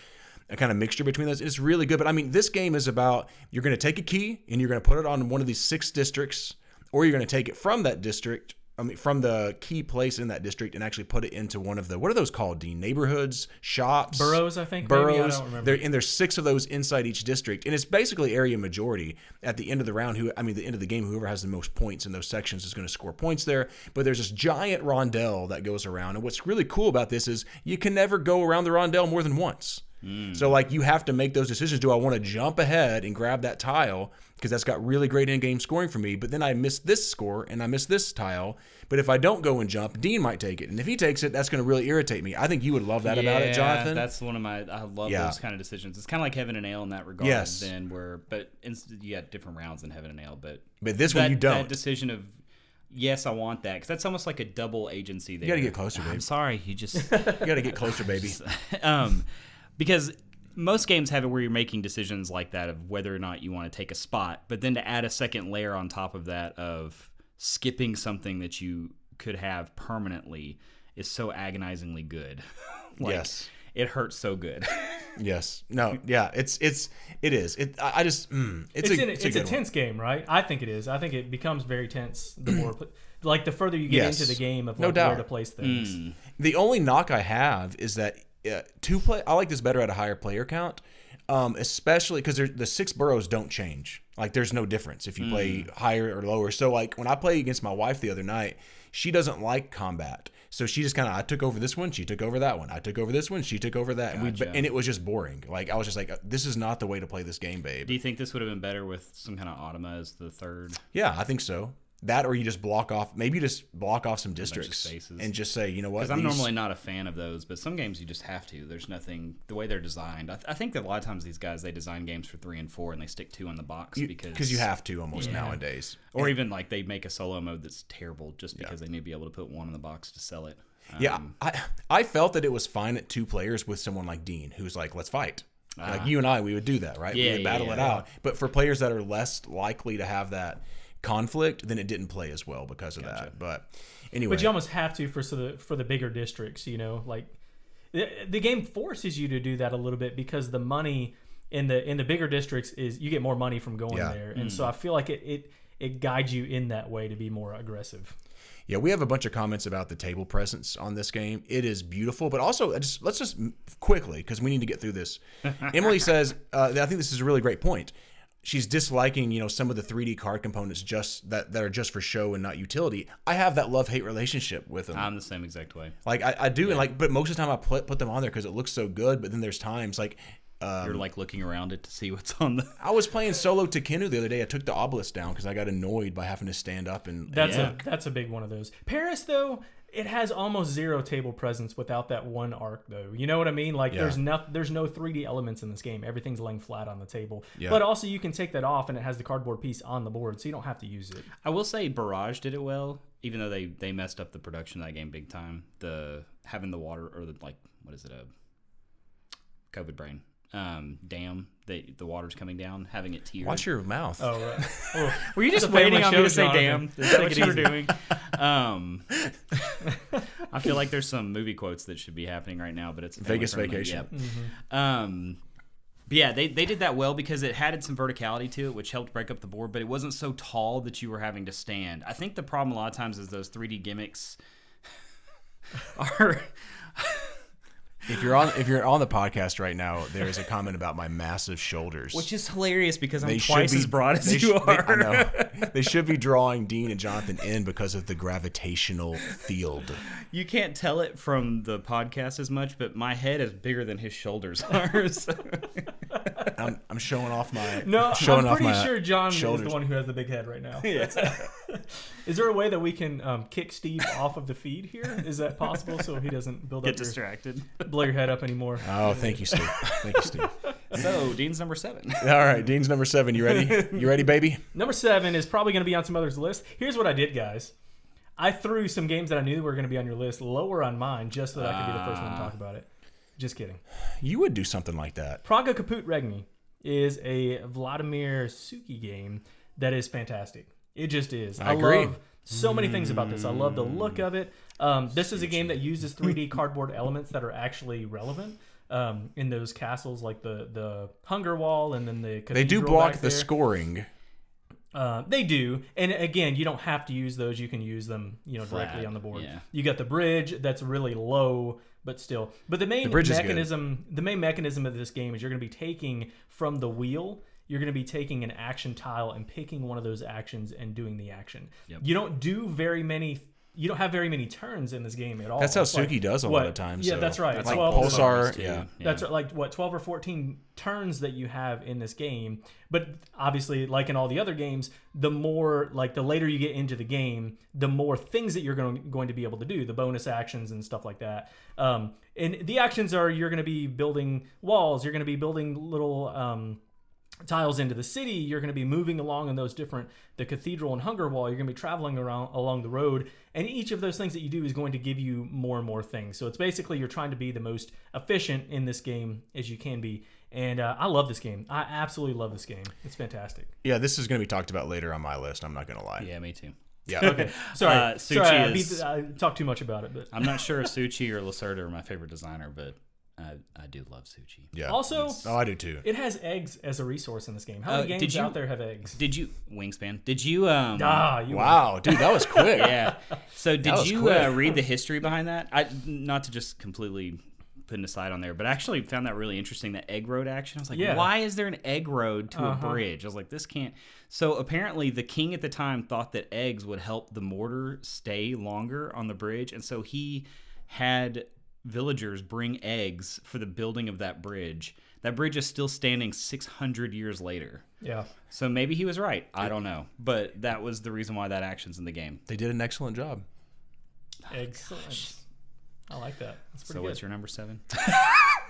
a kind of mixture between those. It's really good. But I mean, this game is about, you're going to take a key and you're going to put it on one of these six districts, or you're going to take it from that district. I mean, from the key place in that district and actually put it into one of the, what are those called, Dean? Neighborhoods, shops? Boroughs, I think. Boroughs. I don't remember. There, and there's six of those inside each district. And it's basically area majority at the end of the round. Who I mean, the end of the game, whoever has the most points in those sections is going to score points there. But there's this giant rondelle that goes around. And what's really cool about this is you can never go around the rondelle more than once. Mm. So, like, you have to make those decisions. Do I want to jump ahead and grab that tile? Because that's got really great in-game scoring for me. But then I miss this score, and I miss this tile. But if I don't go and jump, Dean might take it. And if he takes it, that's going to really irritate me. I think you would love that yeah, about it, Jonathan. That's one of my – I love yeah. those kind of decisions. It's kind of like Heaven and Ale in that regard. Yes. Then where, but in, you got different rounds in Heaven and Ale. But, but this that, one you don't. That decision of – yes, I want that because that's almost like a double agency there. You got to get closer, baby. I'm sorry. You just – You got to get closer, baby. um Because most games have it where you're making decisions like that of whether or not you want to take a spot, but then to add a second layer on top of that of skipping something that you could have permanently is so agonizingly good. Like, yes. It hurts so good. Yes. No. Yeah. It's it's it is. It. I just. Mm, it's it's a, in, it's, it's a, a tense one. game, right? I think it is. I think it becomes very tense the more. Like the further you get yes. into the game of like, no doubt. where to place things. Mm. The only knock I have is that. Yeah, two play. I like this better at a higher player count, um, especially because the six boroughs don't change. Like, there's no difference if you mm. play higher or lower. So, like, when I played against my wife the other night, she doesn't like combat. So she just kind of, I took over this one, she took over that one. I took over this one, she took over that. Gotcha. And, we, and it was just boring. Like, I was just like, this is not the way to play this game, babe. Do you think this would have been better with some kind of Automa as the third? Yeah, I think so. That or you just block off, maybe you just block off some districts and just say, you know what? Because I'm these... normally not a fan of those, but some games you just have to. There's nothing, the way they're designed. I, th- I think that a lot of times these guys, they design games for three and four and they stick two in the box you, because. Because you have to almost yeah. nowadays. Or and, even like they make a solo mode that's terrible just because yeah. they need to be able to put one in the box to sell it. Um, yeah, I, I felt that it was fine at two players with someone like Dean who's like, let's fight. Uh-huh. Like you and I, we would do that, right? Yeah, we would battle yeah, it yeah. out. But for players that are less likely to have that conflict, then it didn't play as well because of gotcha. that. But anyway, but you almost have to for the for the bigger districts, you know. Like the, the game forces you to do that a little bit because the money in the in the bigger districts is you get more money from going yeah. there. And mm. so I feel like it, it it guides you in that way to be more aggressive. Yeah, we have a bunch of comments about the table presence on this game. It is beautiful, but also just, let's just quickly, because we need to get through this. Emily says, uh, I think this is a really great point. She's disliking, you know, some of the three D card components just that, that are just for show and not utility. I have that love-hate relationship with them. I'm the same exact way. Like I, I do, yeah. and like, but most of the time I put put them on there because it looks so good. But then there's times like um, you're like looking around it to see what's on the. I was playing solo Tekhenu the other day. I took the obelisk down because I got annoyed by having to stand up and. That's and a that's a big one of those. Paris though. It has almost zero table presence without that one arc, though. You know what I mean? Like, yeah. there's no, there's no three D elements in this game. Everything's laying flat on the table. Yeah. But also, you can take that off, and it has the cardboard piece on the board, so you don't have to use it. I will say Barrage did it well, even though they, they messed up the production of that game big time. The having the water, or the, like, what is it, a COVID brain. Um, damn, the the water's coming down. Having it tiered. Watch your mouth. Oh, right. Well, were you just waiting on me to say damn? That's what you were doing. Um, I feel like there's some movie quotes that should be happening right now, but it's a Vegas Vacation. Yep. Mm-hmm. Um, but yeah, they they did that well because it had some verticality to it, which helped break up the board. But it wasn't so tall that you were having to stand. I think the problem a lot of times is those three D gimmicks are. If you're on if you're on the podcast right now, there is a comment about my massive shoulders, which is hilarious because I'm they twice be, as broad as you sh- are. They, I know. They should be drawing Dean and Jonathan in because of the gravitational field. You can't tell it from the podcast as much, but my head is bigger than his shoulders are. So. I'm, I'm showing off my no. I'm pretty sure John shoulders. Is the one who has the big head right now. Yeah. Is there a way that we can um, kick Steve off of the feed here? Is that possible? So he doesn't build get up distracted. Your, blow your head up anymore. Oh, thank you, Steve. Thank you, Steve. So, Dean's number seven. All right, Dean's number seven. You ready? You ready, baby? Number seven is probably going to be on some others' list. Here's what I did, guys. I threw some games that I knew were going to be on your list lower on mine just so that uh, I could be the first one to talk about it. Just kidding. You would do something like that. Praga Caput Regni is a Vladimír Suchý game that is fantastic. It just is. I, I agree. Love so many things about this. I love the look of it. Um, this is a game that uses three D cardboard elements that are actually relevant um, in those castles, like the, the Hunger Wall and then the cathedral. They do block the there. scoring. Uh, they do. And again, you don't have to use those. You can use them, you know, Flat. directly on the board. Yeah. You got the bridge that's really low, but still. But the main the mechanism, the main mechanism of this game is you're going to be taking from the wheel. You're going to be taking an action tile and picking one of those actions and doing the action. Yep. You don't do very many. You don't have very many turns in this game at all. That's how it's Suki like, does a what? lot of times. Yeah, so. that's right. That's like Pulsar. Yeah. yeah, that's right, like what twelve or fourteen turns that you have in this game. But obviously, like in all the other games, the more like the later you get into the game, the more things that you're going going to be able to do, the bonus actions and stuff like that. Um, and the actions are you're going to be building walls. You're going to be building little. Um, tiles into the city. You're going to be moving along in those different the cathedral and hunger wall. You're going to be traveling around along the road, and each of those things that you do is going to give you more and more things. So it's basically you're trying to be the most efficient in this game as you can be. And uh, I love this game. I absolutely love this game. It's fantastic. Yeah, this is going to be talked about later on my list. I'm not going to lie. Yeah, me too. Yeah. Okay. Sorry. Uh, Sorry I, beat the, I talked too much about it, but I'm not sure if Suchý or Lacerda are my favorite designer, but. I, I do love Suchý. Yeah. Also, oh, I do too. It has eggs as a resource in this game. How many uh, games did you, out there have eggs? Did you Wingspan? Did you? Um, ah, you wow, went. Dude, that was quick. Yeah. So did you uh, read the history behind that? I not to just completely put an aside on there, but I actually found that really interesting. That egg road action. I was like, yeah. why is there an egg road to uh-huh. a bridge? I was like, this can't. So apparently, the king at the time thought that eggs would help the mortar stay longer on the bridge, and so he had. Villagers bring eggs for the building of that bridge. That bridge is still standing six hundred years later. Yeah. So maybe he was right. I don't know. But that was the reason why that action's in the game. They did an excellent job. Excellent. Oh, I like that. That's pretty so good. So what's your number seven?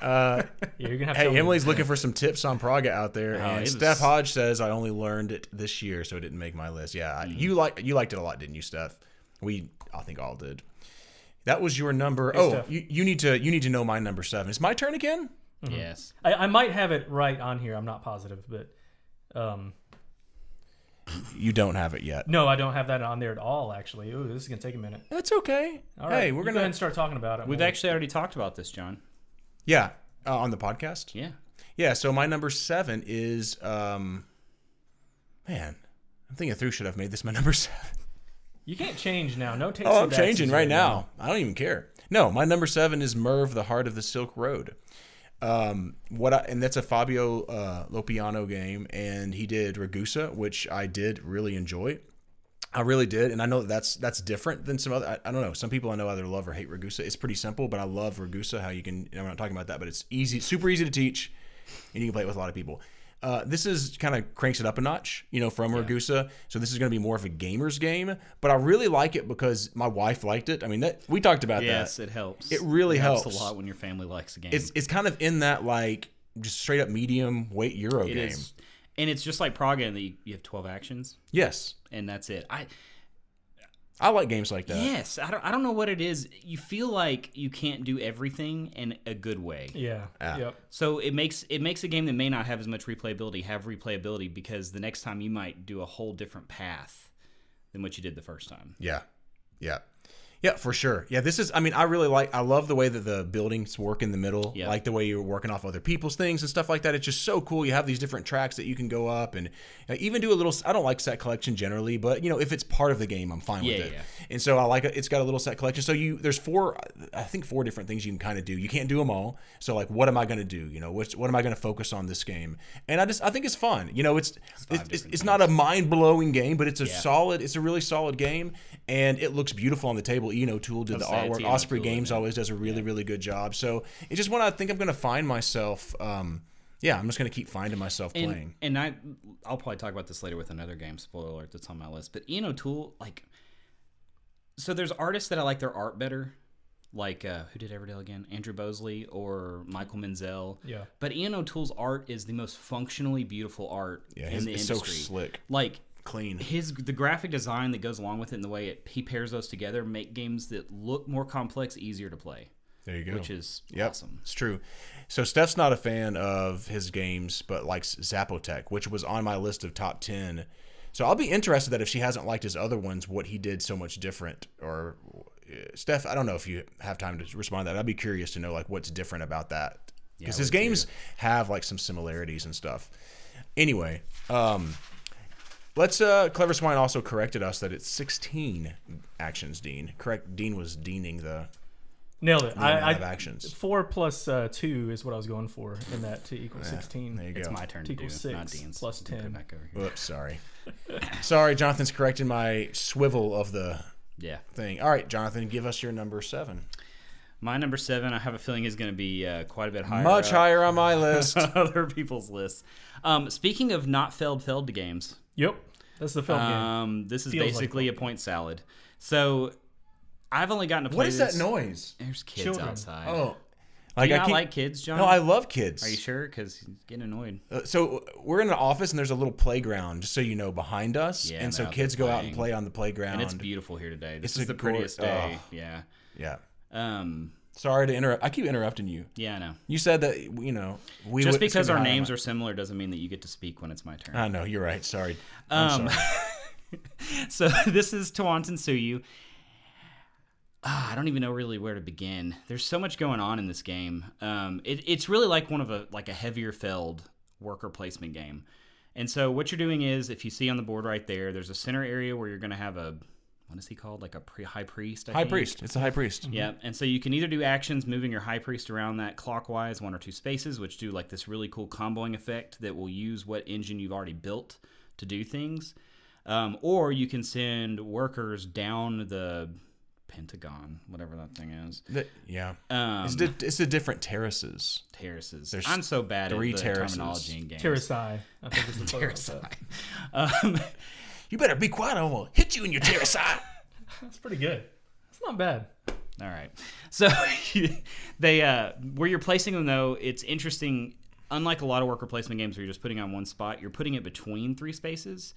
uh, yeah, you're gonna have hey, Emily's looking for some tips on Praga out there. Oh, and was... Steph Hodge says, I only learned it this year, so it didn't make my list. Yeah. Mm. I, you, like, you liked it a lot, didn't you, Steph? We, I think, all did. That was your number. Good oh, you, you need to you need to know my number seven. It's my turn again? Mm-hmm. Yes. I, I might have it right on here. I'm not positive, but... Um, you don't have it yet. No, I don't have that on there at all, actually. Ooh, this is going to take a minute. That's okay. All right. Hey, we're going to... Go ahead and start talking about it. We've more. actually already talked about this, John. Yeah. Uh, on the podcast? Yeah. Yeah, so my number seven is, um, man, I'm thinking through, should I've made this my number seven? You can't change now. No takes. Oh, I'm changing right now. now. I don't even care. No, my number seven is Merv, the Heart of the Silk Road. Um, what I, and that's a Fabio uh, Lopiano game, and he did Ragusa, which I did really enjoy. I really did, and I know that that's that's different than some other. I, I don't know. Some people I know either love or hate Ragusa. It's pretty simple, but I love Ragusa. How you can. I'm not talking about that, but it's easy, super easy to teach, and you can play it with a lot of people. Uh, this is kind of cranks it up a notch, you know, from yeah. Ragusa. So this is going to be more of a gamer's game, but I really like it because my wife liked it. I mean, that we talked about yes, that. Yes, it helps. It really it helps. helps a lot when your family likes a game. It's it's kind of in that like just straight up medium weight Euro it game, is, and it's just like Praga in that you, you have twelve actions. Yes, and that's it. I I like games like that. Yes, I don't I don't know what it is. You feel like you can't do everything in a good way. Yeah. Ah. Yep. So it makes it makes a game that may not have as much replayability have replayability because the next time you might do a whole different path than what you did the first time. Yeah. Yeah. Yeah, for sure. Yeah, this is I mean, I really like I love the way that the buildings work in the middle. Yep. Like the way you're working off other people's things and stuff like that. It's just so cool. You have these different tracks that you can go up and you know, even do a little I don't like set collection generally, but you know, if it's part of the game, I'm fine yeah, with it. Yeah. And so I like it. It's got a little set collection. So you there's four I think four different things you can kind of do. You can't do them all. So like what am I going to do? You know, what what am I going to focus on this game? And I just I think it's fun. You know, it's it's it's, it's not a mind-blowing game, but it's a yeah. solid it's a really solid game and it looks beautiful on the table. Ian O'Toole did the artwork. Osprey Games always does a really, really good job. So it's just one I think I'm going to find myself. Um, yeah, I'm just going to keep finding myself playing. And I, I'll probably talk about this later with another game, spoiler alert, that's on my list. But Ian O'Toole, like, so there's artists that I like their art better. Like, uh, who did Everdale again? Andrew Bosley or Michael Menzel. Yeah. But Ian O'Toole's art is the most functionally beautiful art yeah, in the industry. Yeah, it's so slick. Like, clean. His the graphic design that goes along with it and the way it he pairs those together make games that look more complex easier to play. There you go. Which is yep. awesome. It's true. So Steph's not a fan of his games, but likes Zapotec, which was on my list of top ten. So I'll be interested that if she hasn't liked his other ones, what he did so much different. Or uh, Steph, I don't know if you have time to respond to that. I'd be curious to know like what's different about that because yeah, his games too. Have like some similarities and stuff. Anyway, um. Let's. Uh, Clever Swine also corrected us that it's sixteen actions. Dean, correct. Dean was deaning the nailed it. I, I actions. Four plus uh, two is what I was going for, and that to equal yeah, sixteen. There you go. It's my turn to, to do. Six not Dean's. Plus ten. Back over here. Oops, sorry. sorry, Jonathan's correcting my swivel of the yeah thing. All right, Jonathan, give us your number seven. My number seven, I have a feeling, is going to be uh, quite a bit higher. Much higher on my list. Other people's lists. Um, speaking of not failed, failed to games. Yep, that's the film um, game. This is Feels basically like a point salad. So I've only gotten to play What is this. That noise? There's kids Children. Outside. Oh, like, Do you I not keep... like kids, John? No, I love kids. Are you sure? Because you're getting annoyed. Uh, so we're in an office, and there's a little playground, just so you know, behind us. Yeah, and so kids go out and play on the playground. And it's beautiful here today. This it's is the prettiest gor- day. Oh. Yeah. Yeah. Um, Sorry to interrupt. I keep interrupting you. Yeah, I know. You said that, you know, we just because our names are similar doesn't mean that you get to speak when it's my turn. I know, you're right. Sorry. I'm um, sorry. So this is Tawantinsuyu. Oh, I don't even know really where to begin. There's so much going on in this game. Um, it, it's really like one of a like a heavier Feld worker placement game. And so what you're doing is, if you see on the board right there, there's a center area where you're going to have a what is he called? Like a pre- high priest, I High think. priest. It's a high priest. Mm-hmm. Yeah. And so you can either do actions moving your high priest around that clockwise, one or two spaces, which do like this really cool comboing effect that will use what engine you've already built to do things. Um, or you can send workers down the Pentagon, whatever that thing is. The, yeah. Um, it's, the, it's the different terraces. Terraces. There's I'm so bad three at the terraces. Terminology in games. Terraci. I think it's the Terraci. Um, You better be quiet or I will hit you in your terrace eye. That's pretty good. That's not bad. All right. So they uh, where you're placing them, though, it's interesting. Unlike a lot of worker placement games where you're just putting on one spot, you're putting it between three spaces.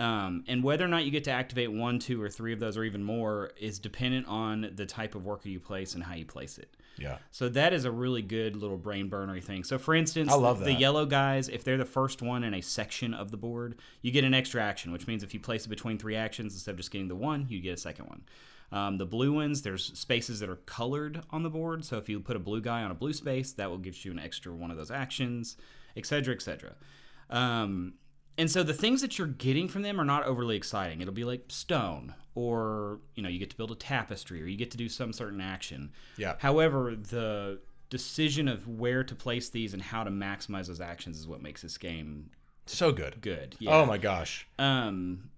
Um, and whether or not you get to activate one, two, or three of those or even more is dependent on the type of worker you place and how you place it. Yeah. So that is a really good little brain burnery thing. So for instance, I love that. The yellow guys, if they're the first one in a section of the board, you get an extra action, which means if you place it between three actions instead of just getting the one, you get a second one. Um, the blue ones, there's spaces that are colored on the board. So if you put a blue guy on a blue space, that will give you an extra one of those actions. et cetera, et cetera. Um, and so the things that you're getting from them are not overly exciting. It'll be like stone, or, you know, you get to build a tapestry, or you get to do some certain action. Yeah. However, the decision of where to place these and how to maximize those actions is what makes this game so good. Good. Yeah. Oh my gosh. Um,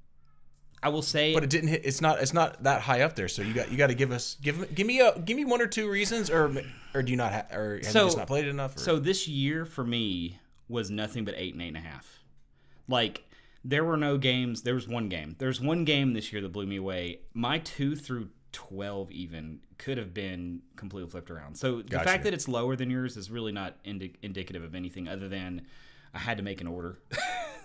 I will say, but it didn't hit. It's not. It's not that high up there. So you got. You got to give us. Give. Give me a. Give me one or two reasons, or or do you not? Ha- or have so, you just not played it enough? Or? So this year for me was nothing but eight and eight and a half. Like there were no games. There was one game. There's one game this year that blew me away. My two through twelve even could have been completely flipped around. So the Gotcha. fact that it's lower than yours is really not indi- indicative of anything other than I had to make an order.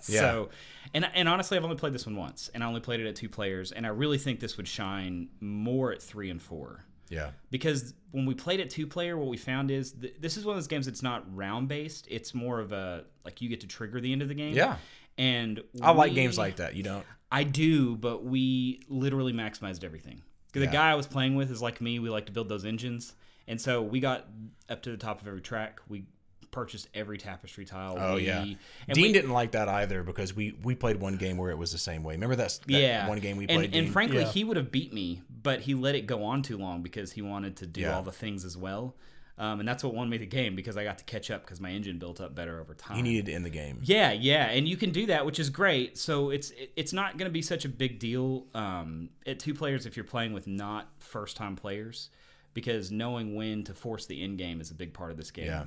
Yeah. So, and and honestly, I've only played this one once, and I only played it at two players, and I really think this would shine more at three and four. Yeah. Because when we played at two player, what we found is th- this is one of those games that's not round based. It's more of a like you get to trigger the end of the game. Yeah. And I we, like games like that. You don't. I do, but we literally maximized everything. The yeah. guy I was playing with is like me. We like to build those engines, and so we got up to the top of every track. We. Purchased every tapestry tile. Oh, we, yeah. And Dean we, didn't like that either because we, we played one game where it was the same way. Remember that, that yeah. one game we played? And, and frankly, yeah. he would have beat me, but he let it go on too long because he wanted to do yeah. all the things as well. Um, and that's what won me the game because I got to catch up because my engine built up better over time. You needed to end the game. Yeah, yeah. And you can do that, which is great. So it's it's not going to be such a big deal um, at two players if you're playing with not first-time players because knowing when to force the end game is a big part of this game. Yeah.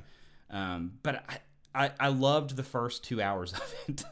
Um, but I, I, I loved the first two hours of it.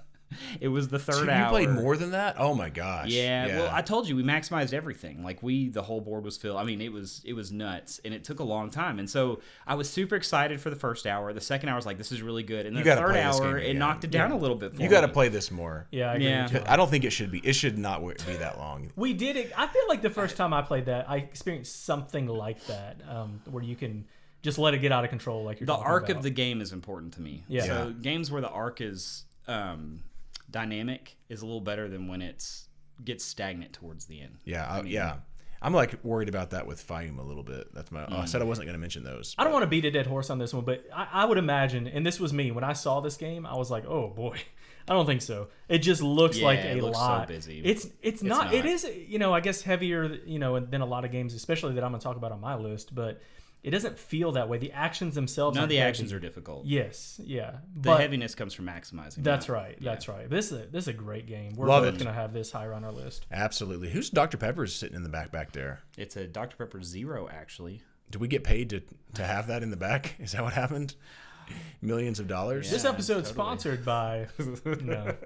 It was the third so you hour. You played more than that? Oh my gosh! Yeah, yeah. Well, I told you we maximized everything. Like we, the whole board was filled. I mean, it was it was nuts, and it took a long time. And so I was super excited for the first hour. The second hour was like, this is really good. And then the third hour, it knocked it down yeah. a little bit. For you got to play this more. Yeah, I agree yeah. with you. I don't think it should be. It should not be that long. We did it. I feel like the first time I played that, I experienced something like that, um, where you can. Just let it get out of control, like you're. The arc about. Of the game is important to me. Yeah. So yeah. games where the arc is um, dynamic is a little better than when it's gets stagnant towards the end. Yeah, I, I mean, yeah. I'm like worried about that with Fayum a little bit. That's my. Mm-hmm. Oh, I said I wasn't going to mention those. But. I don't want to beat a dead horse on this one, but I, I would imagine, and this was me when I saw this game, I was like, oh boy, I don't think so. It just looks yeah, like a it looks lot. So busy. It's it's, it's not, not. It is. You know, I guess heavier. You know, than a lot of games, especially that I'm going to talk about on my list, but. It doesn't feel that way. The actions themselves. No, are the heavy. Actions are difficult. Yes, yeah. The heaviness comes from maximizing. That's that. Right. That's yeah. right. This is a, this is a great game. We're Love both going to have this higher on our list. Absolutely. Who's Doctor Pepper's sitting in the back back there? It's a Doctor Pepper Zero, actually. Do we get paid to to have that in the back? Is that what happened? Millions of dollars. Yeah, this episode's totally. Sponsored by. No.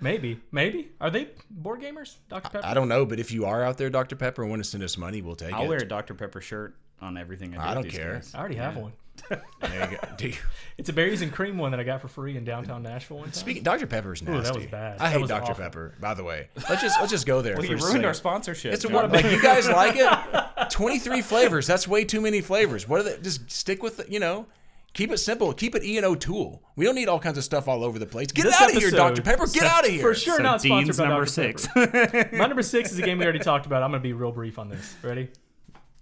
Maybe, maybe. Are they board gamers, Doctor Pepper? I, I don't know, but if you are out there, Doctor Pepper, and want to send us money, we'll take I'll it. I'll wear a Doctor Pepper shirt. On everything I do. I don't care. Days. I already have yeah. one. There you go. Do you? It's a berries and cream one that I got for free in downtown Nashville one time. Speaking, Doctor Pepper's nasty. Ooh, that was bad. I that hate Doctor awful. Pepper. By the way, let's just let's just go there. Well, you ruined second. Our sponsorship. It's what, like you guys like it. twenty-three flavors. That's way too many flavors. What are they? Just stick with the, you know. Keep it simple. Keep it Ian O'Toole. We don't need all kinds of stuff all over the place. Get this out episode, of here, Doctor Pepper. Get so, out of here. For sure, so not Dean's sponsored by number Doctor six. Pepper. My number six is a game we already talked about. I'm going to be real brief on this. Ready?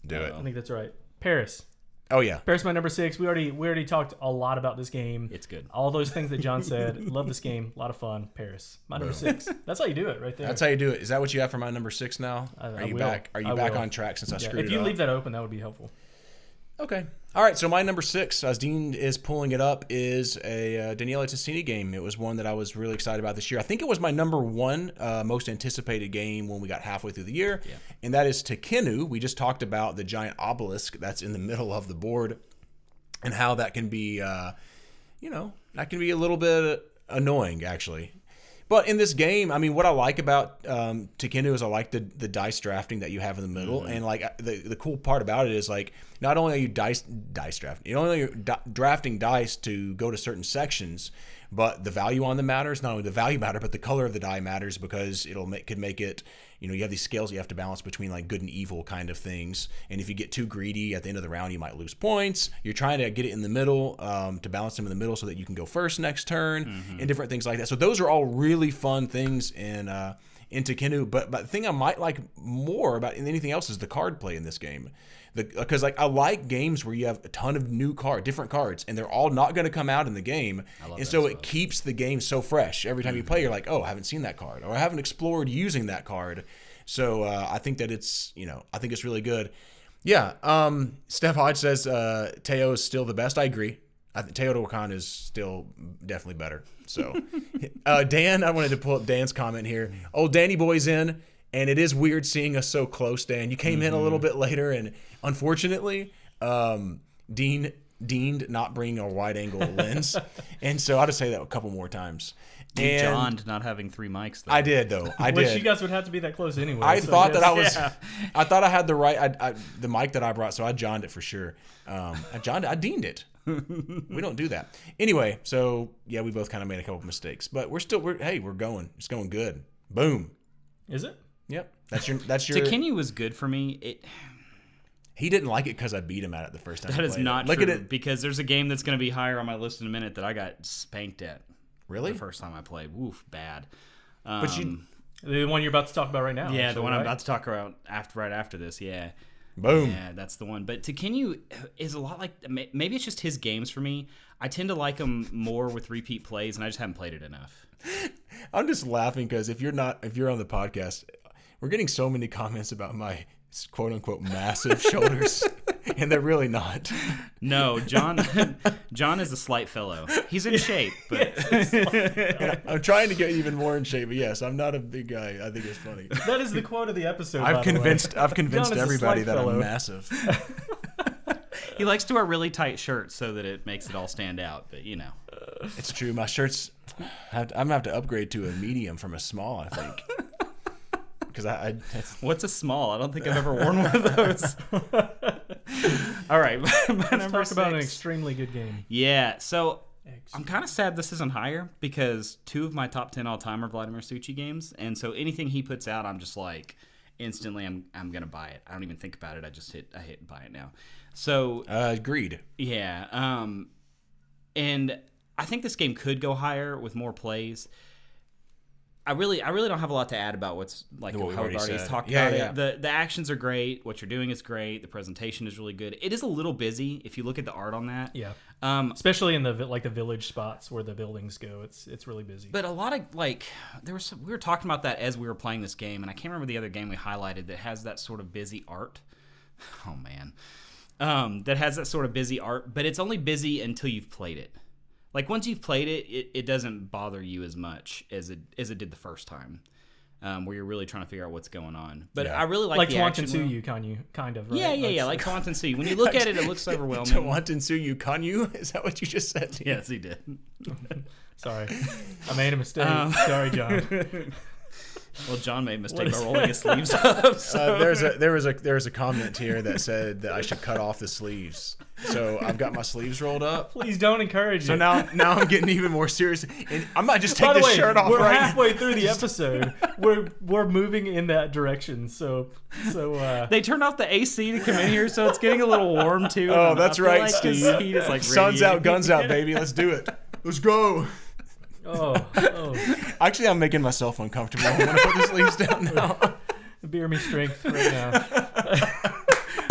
Do it. I think that's right. Paris. Oh yeah. Paris, my number six. We already we already talked a lot about this game. It's good. All those things that John said. Love this game. A lot of fun. Paris. My number Boom. six. That's how you do it, right there. That's how you do it. Is that what you have for my number six now? I, Are I you will. back? Are you I back will. on track since I yeah. screwed it up? If you it leave that open, that would be helpful. Okay. All right. So my number six, as Dean is pulling it up, is a uh, Daniele Tessini game. It was one that I was really excited about this year. I think it was my number one uh, most anticipated game when we got halfway through the year, yeah. and that is Tekhenu. We just talked about the giant obelisk that's in the middle of the board and how that can be, uh, you know, that can be a little bit annoying, actually. But in this game, I mean, what I like about um, Tekhenu is I like the, the dice drafting that you have in the middle. Mm-hmm. And, like, the, the cool part about it is, like, not only are you dice dice drafting, not only are you di- drafting dice to go to certain sections, but the value on them matters. Not only the value matter, but the color of the die matters because it'll make, could make it, you know, you have these scales you have to balance between, like, good and evil kind of things. And if you get too greedy at the end of the round, you might lose points. You're trying to get it in the middle um, to balance them in the middle so that you can go first next turn mm-hmm. and different things like that. So those are all really fun things in uh, in Tekhenu. But, but the thing I might like more about anything else is the card play in this game. Because like I like games where you have a ton of new cards, different cards, and they're all not going to come out in the game. And so it keeps the game so fresh. Every time mm-hmm. you play, you're like, oh, I haven't seen that card, or I haven't explored using that card. So uh, I think that it's, you know, I think it's really good. Yeah. Um, Steph Hodge says uh, Teo is still the best. I agree. I think Teo to Wakan is still definitely better. So uh, Dan, I wanted to pull up Dan's comment here. Old Danny Boy's in. And it is weird seeing us so close, Dan. You came mm-hmm. in a little bit later, and unfortunately, um, Dean deemed not bringing a wide-angle lens. And so I'll just say that a couple more times. You and John'd not having three mics, though. I did, though. I did. Which you guys would have to be that close anyway. I so thought I that I was... Yeah. I thought I had the right... I, I, the mic that I brought, so I John'd it for sure. Um, I John'd it. I deemed it. We don't do that. Anyway, so, yeah, we both kind of made a couple of mistakes. But we're still... We're, hey, we're going. It's going good. Boom. Is it? Yep, that's your that's your. Tekhenu was good for me. It... He didn't like it because I beat him at it the first time. That is not true. Look at it, because there's a game that's going to be higher on my list in a minute that I got spanked at. Really? The first time I played, woof, bad. Um, but you, the one you're about to talk about right now. Yeah, actually, the one right? I'm about to talk about after right after this. Yeah. Boom. Yeah, that's the one. But Tekhenu is a lot like, maybe it's just his games for me. I tend to like them more with repeat plays, and I just haven't played it enough. I'm just laughing because if you're not if you're on the podcast. We're getting so many comments about my quote-unquote massive shoulders, and they're really not. No, John John is a slight fellow. He's in shape. But yeah, I'm trying to get even more in shape, but yes, I'm not a big guy. I think it's funny. That is the quote of the episode, I've by convinced the way. I've convinced everybody that fellow. I'm massive. He likes to wear really tight shirts so that it makes it all stand out, but you know. It's true. My shirts, I'm going to have to upgrade to a medium from a small, I think. Because I, I what's a small? I don't think I've ever worn one of those. All right, my Let's number talk six. About an extremely good game. Yeah, so Excellent. I'm kind of sad this isn't higher because two of my top ten all time are Vladimír Suchý games, and so anything he puts out, I'm just like instantly, I'm I'm gonna buy it. I don't even think about it. I just hit I hit buy it now. So uh, agreed. Yeah, um, and I think this game could go higher with more plays. I really, I really don't have a lot to add about what's like what how we've already talked yeah, about yeah. it. The the actions are great. What you're doing is great. The presentation is really good. It is a little busy if you look at the art on that. Yeah. Um, especially in the like the village spots where the buildings go, it's it's really busy. But a lot of like there was some, we were talking about that as we were playing this game, and I can't remember the other game we highlighted that has that sort of busy art. Oh man, um, that has that sort of busy art, but it's only busy until you've played it. Like, once you've played it, it, it doesn't bother you as much as it as it did the first time, um, where you're really trying to figure out what's going on. But yeah. I really like, like the action. Like Tawantinsuyu, kind of, right? Yeah, yeah, yeah, like Tawantinsuyu. When you look at it, it looks overwhelming. Tawantinsuyu, Kanyu? Is that what you just said? Yes, he did. Sorry. I made a mistake. Um, Sorry, John. Well, John made a mistake by rolling his sleeves up. So. Uh, there's a there was a there was a comment here that said that I should cut off the sleeves. So I've got my sleeves rolled up. Please don't encourage it. So now now I'm getting even more serious. And I might just take this way, shirt off. We're right halfway now. Through the episode. We're we're moving in that direction. So so uh, they turned off the A C to come in here, so it's getting a little warm too. Oh, that's right, like Steve. Is like Sun's out, guns out, baby. Let's do it. Let's go. Oh, oh. Actually, I'm making myself uncomfortable. I want to put the sleeves down now. The beer me strength right now.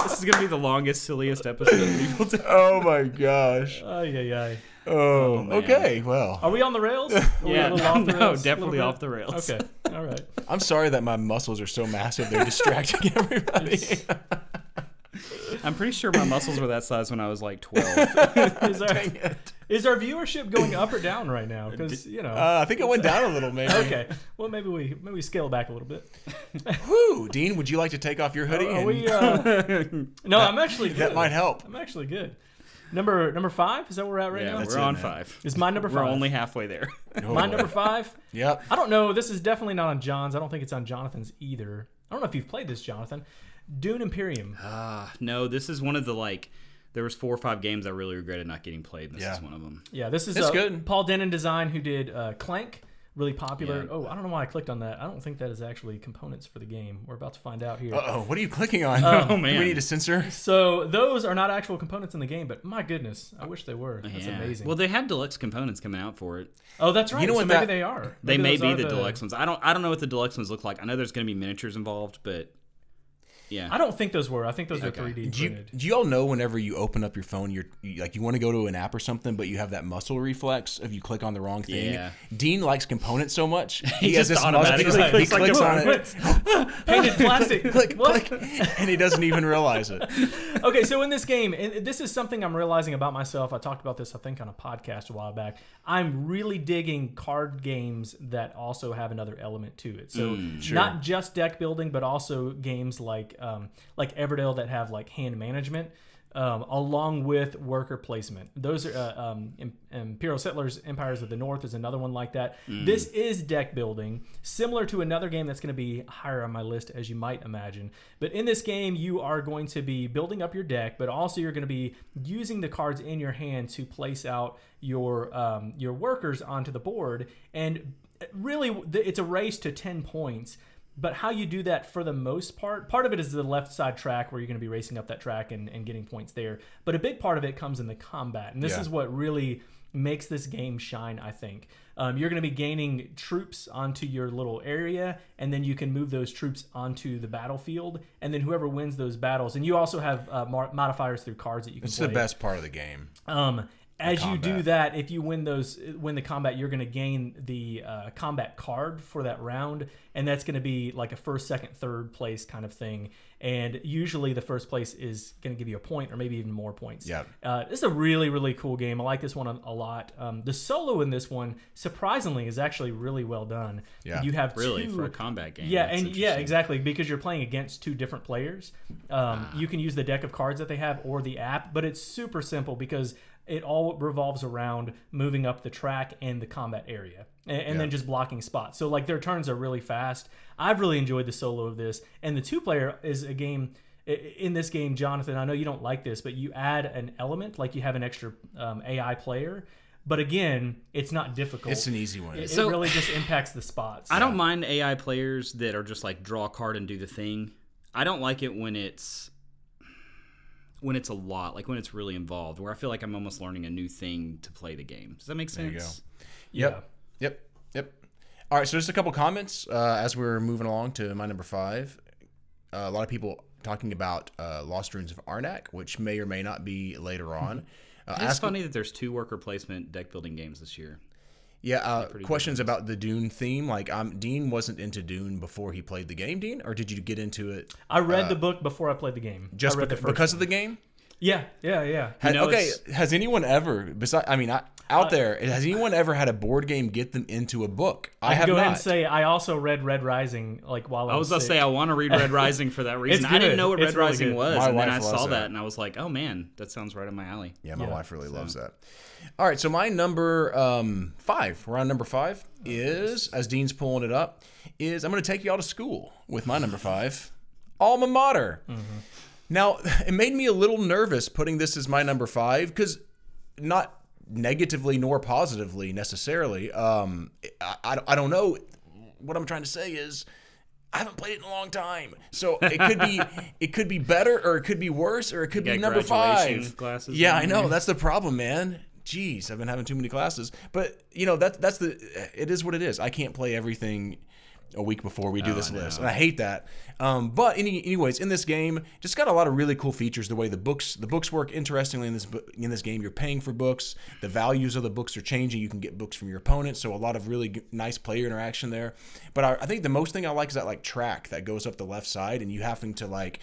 This is going to be the longest, silliest episode of Meeple Town. Oh, my gosh. Ay, ay, ay. Oh, oh okay. Well. Are we on the rails? Are yeah, we no, off the rails? No, definitely off the rails. Okay. All right. I'm sorry that my muscles are so massive they're distracting everybody. I'm pretty sure my muscles were that size when I was like twelve. Is, our, Dang it. Is our viewership going up or down right now? Because you know, uh, I think it went down a little, maybe. Okay, well maybe we maybe we scale back a little bit. Woo, Dean, would you like to take off your hoodie? Uh, and... we, uh... No, that, I'm actually good. That might help. I'm actually good. Number number five? Is that where we're at right yeah, now? We're it, on man. Five. Is my number five? We're only halfway there. Oh, my number five? Yep. I don't know. This is definitely not on John's. I don't think it's on Jonathan's either. I don't know if you've played this, Jonathan. Dune Imperium. Uh, no, this is one of the, like, there was four or five games I really regretted not getting played. This yeah. is one of them. Yeah, this is uh, good. Paul Denon design, who did uh, Clank, really popular. Yeah. Oh, I don't know why I clicked on that. I don't think that is actually components for the game. We're about to find out here. Uh-oh, what are you clicking on? Um, oh, man. Do we need a censor? So those are not actual components in the game, but my goodness, I wish they were. That's yeah. amazing. Well, they had deluxe components coming out for it. Oh, that's right. You know so what maybe that, they are. Maybe they may be the, the deluxe ones. I don't I don't know what the deluxe ones look like. I know there's going to be miniatures involved, but... Yeah, I don't think those were. I think those okay. were three D do you, printed. Do you all know whenever you open up your phone, you're you, like you want to go to an app or something, but you have that muscle reflex if you click on the wrong thing? Yeah. Dean likes components so much. He, he has this muscle. He, like, he clicks like, on it. Painted plastic. click, what? click. And he doesn't even realize it. Okay, so in this game, and this is something I'm realizing about myself. I talked about this, I think, on a podcast a while back. I'm really digging card games that also have another element to it. So mm, sure. not just deck building, but also games like... Um, like Everdale that have like hand management um, along with worker placement. Those are uh, um, Im- Imperial Settlers, Empires of the North is another one like that. Mm. This is deck building, similar to another game that's going to be higher on my list, as you might imagine. But in this game, you are going to be building up your deck, but also you're going to be using the cards in your hand to place out your um, your workers onto the board. And really, it's a race to ten points. But how you do that for the most part, part of it is the left side track where you're going to be racing up that track and, and getting points there. But a big part of it comes in the combat. And this yeah. is what really makes this game shine, I think. Um, you're going to be gaining troops onto your little area, and then you can move those troops onto the battlefield, and then whoever wins those battles. And you also have uh, modifiers through cards that you can it's play. It's the best part of the game. Um As you do that, if you win those, win the combat, you're going to gain the uh, combat card for that round, and that's going to be like a first, second, third place kind of thing. And usually, the first place is going to give you a point, or maybe even more points. Yeah, uh, this is a really, really cool game. I like this one a lot. Um, the solo in this one, surprisingly, is actually really well done. Yeah, you have really two, for a combat game. Yeah, and yeah, exactly, because you're playing against two different players. Um, ah. You can use the deck of cards that they have or the app, but it's super simple because it all revolves around moving up the track and the combat area, and, and yeah. then just blocking spots. So like their turns are really fast. I've really enjoyed the solo of this, and the two player is a game. In this game, Jonathan, I know you don't like this, but you add an element, like you have an extra um, A I player. But again, it's not difficult. It's an easy one. It, so, it really just impacts the spots. I don't yeah. mind A I players that are just like draw a card and do the thing. I don't like it when it's when it's a lot, like when it's really involved, where I feel like I'm almost learning a new thing to play the game. Does that make sense? There you go. Yep. Yeah. Yep. Yep. All right. So just a couple comments uh, as we're moving along to my number five. Uh, a lot of people talking about uh, Lost Ruins of Arnak, which may or may not be later on. Uh, it's funny me- that there's two worker placement deck building games this year. Yeah, uh, questions good. about the Dune theme. Like, um, Dean wasn't into Dune before he played the game, Dean? Or did you get into it? I read uh, the book before I played the game. Just beca- the because one. of the game? Yeah, yeah, yeah. Has, you know, okay, has anyone ever, besides, I mean, I, out uh, there, has anyone ever had a board game get them into a book? I, I have go not. Ahead and say, I also read Red Rising, like, while I was I was going to say, I want to read Red Rising for that reason. I didn't know what Red it's Rising really was, my and then I saw that. that, and I was like, oh, man, that sounds right up my alley. Yeah, my yeah, wife really so. loves that. All right, so my number um, five, we're on number five, is, as Dean's pulling it up, is I'm going to take y'all to school with my number five, Alma Mater. Mm-hmm. Now, it made me a little nervous putting this as my number five, because not negatively nor positively necessarily. Um, I, I don't know. What I'm trying to say is I haven't played it in a long time, so it could be it could be better, or it could be worse, or it could you be number five. Classes yeah, I know. There. That's the problem, man. Jeez, I've been having too many classes. But you know that that's the it is what it is. I can't play everything a week before we do oh, this list, and I hate that. Um, but any, anyways, in this game, just got a lot of really cool features. The way the books the books work, interestingly, in this in this game, you're paying for books. The values of the books are changing. You can get books from your opponent, so a lot of really g- nice player interaction there. But I, I think the most thing I like is that like track that goes up the left side, and you having to like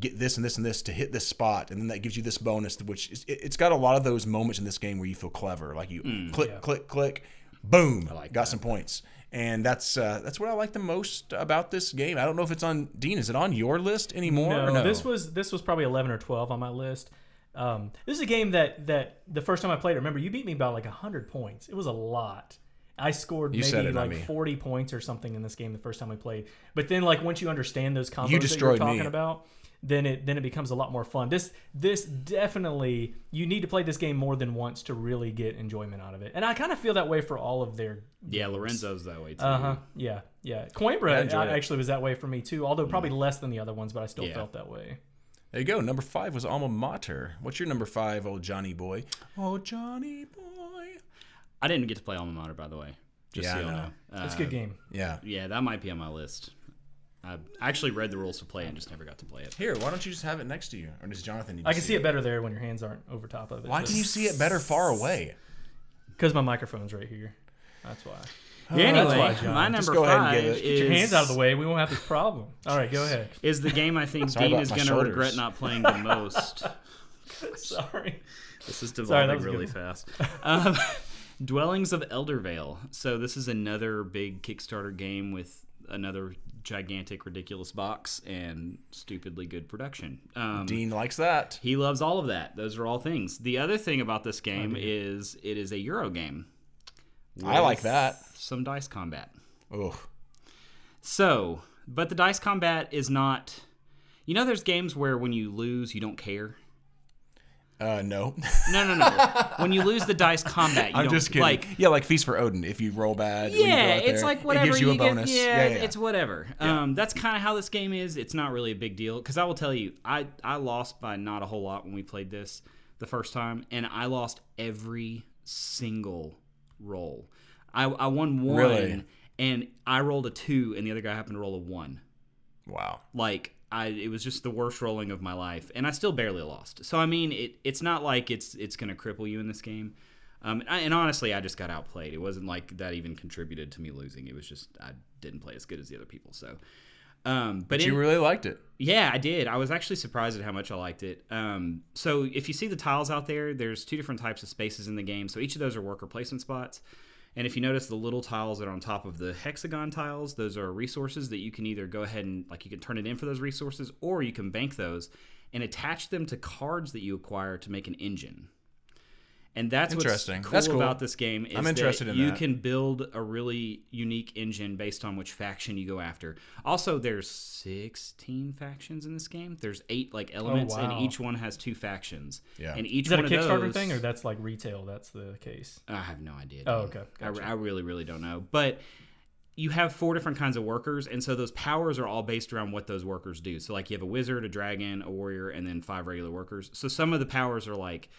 get this and this and this to hit this spot, and then that gives you this bonus, which is, it, it's got a lot of those moments in this game where you feel clever, like you mm, click, yeah. click, click, boom, I like got that. some points. And that's uh, that's what I like the most about this game. I don't know if it's on Dean. Is it on your list anymore? No, or no? this was this was probably eleven or twelve on my list. Um, this is a game that that the first time I played it, remember you beat me by like a hundred points. It was a lot. I scored you maybe it, like forty points or something in this game the first time we played. But then, like, once you understand those combos you that you're talking me. about, then it then it becomes a lot more fun. This this definitely, you need to play this game more than once to really get enjoyment out of it. And I kind of feel that way for all of their games. Yeah, Lorenzo's that way too. Uh-huh. Yeah, yeah. Coimbra yeah, actually was that way for me too, although probably yeah. less than the other ones, but I still yeah. felt that way. There you go. Number five was Alma Mater. What's your number five, old Johnny boy? Oh, Johnny boy. I didn't get to play Alma Mater, by the way. Just yeah, so you all know. know. It's uh, a good game. Yeah. Yeah, that might be on my list. I actually read the rules to play and just never got to play it. Here, why don't you just have it next to you? Or does Jonathan need to I can see it, see it better there when your hands aren't over top of it. Why can you see it better far away? Because my microphone's right here. That's why. Oh, yeah, anyway, that's why, my number five get is... Get your hands out of the way. We won't have this problem. All right, go ahead. Is the game I think Dean is going to regret not playing the most. Sorry. This is developing really fast. Um, Dwellings of Eldervale. So this is another big Kickstarter game with another gigantic, ridiculous box and stupidly good production. Um, Dean likes that. He loves all of that. Those are all things. The other thing about this game oh, is it is a Euro game. I like that. Some dice combat. Oh. So, but the dice combat is not... You know there's games where when you lose, you don't care? Uh, no. No, no, no. When you lose the dice combat, you I'm don't... I'm just kidding. Like, yeah, like Feast for Odin. If you roll bad... Yeah, it's there, like whatever. It gives you, you a get, bonus. Yeah, yeah, yeah, it's whatever. Yeah. Um, that's kind of how this game is. It's not really a big deal. Because I will tell you, I, I lost by not a whole lot when we played this the first time. And I lost every single... roll. I, I won one, really? And I rolled a two, and the other guy happened to roll a one. Wow! Like I, it was just the worst rolling of my life, and I still barely lost. So I mean, it it's not like it's it's going to cripple you in this game. Um, and, I, and honestly, I just got outplayed. It wasn't like that even contributed to me losing. It was just I didn't play as good as the other people. So, um, but, but you in, really liked it. Yeah, I did. I was actually surprised at how much I liked it. Um, so if you see the tiles out there, there's two different types of spaces in the game. So each of those are worker placement spots. And if you notice the little tiles that are on top of the hexagon tiles, those are resources that you can either go ahead and, like, you can turn it in for those resources, or you can bank those and attach them to cards that you acquire to make an engine. And that's what's cool, that's cool about this game is I'm interested that in you that. can build a really unique engine based on which faction you go after. Also, there's sixteen factions in this game. There's eight like elements, oh, wow. and each one has two factions. Yeah. And each is that one a Kickstarter of those, thing, or that's like retail? That's the case. I have no idea. Oh, okay. Gotcha. I, I really, really don't know. But you have four different kinds of workers, and so those powers are all based around what those workers do. So like you have a wizard, a dragon, a warrior, and then five regular workers. So some of the powers are like,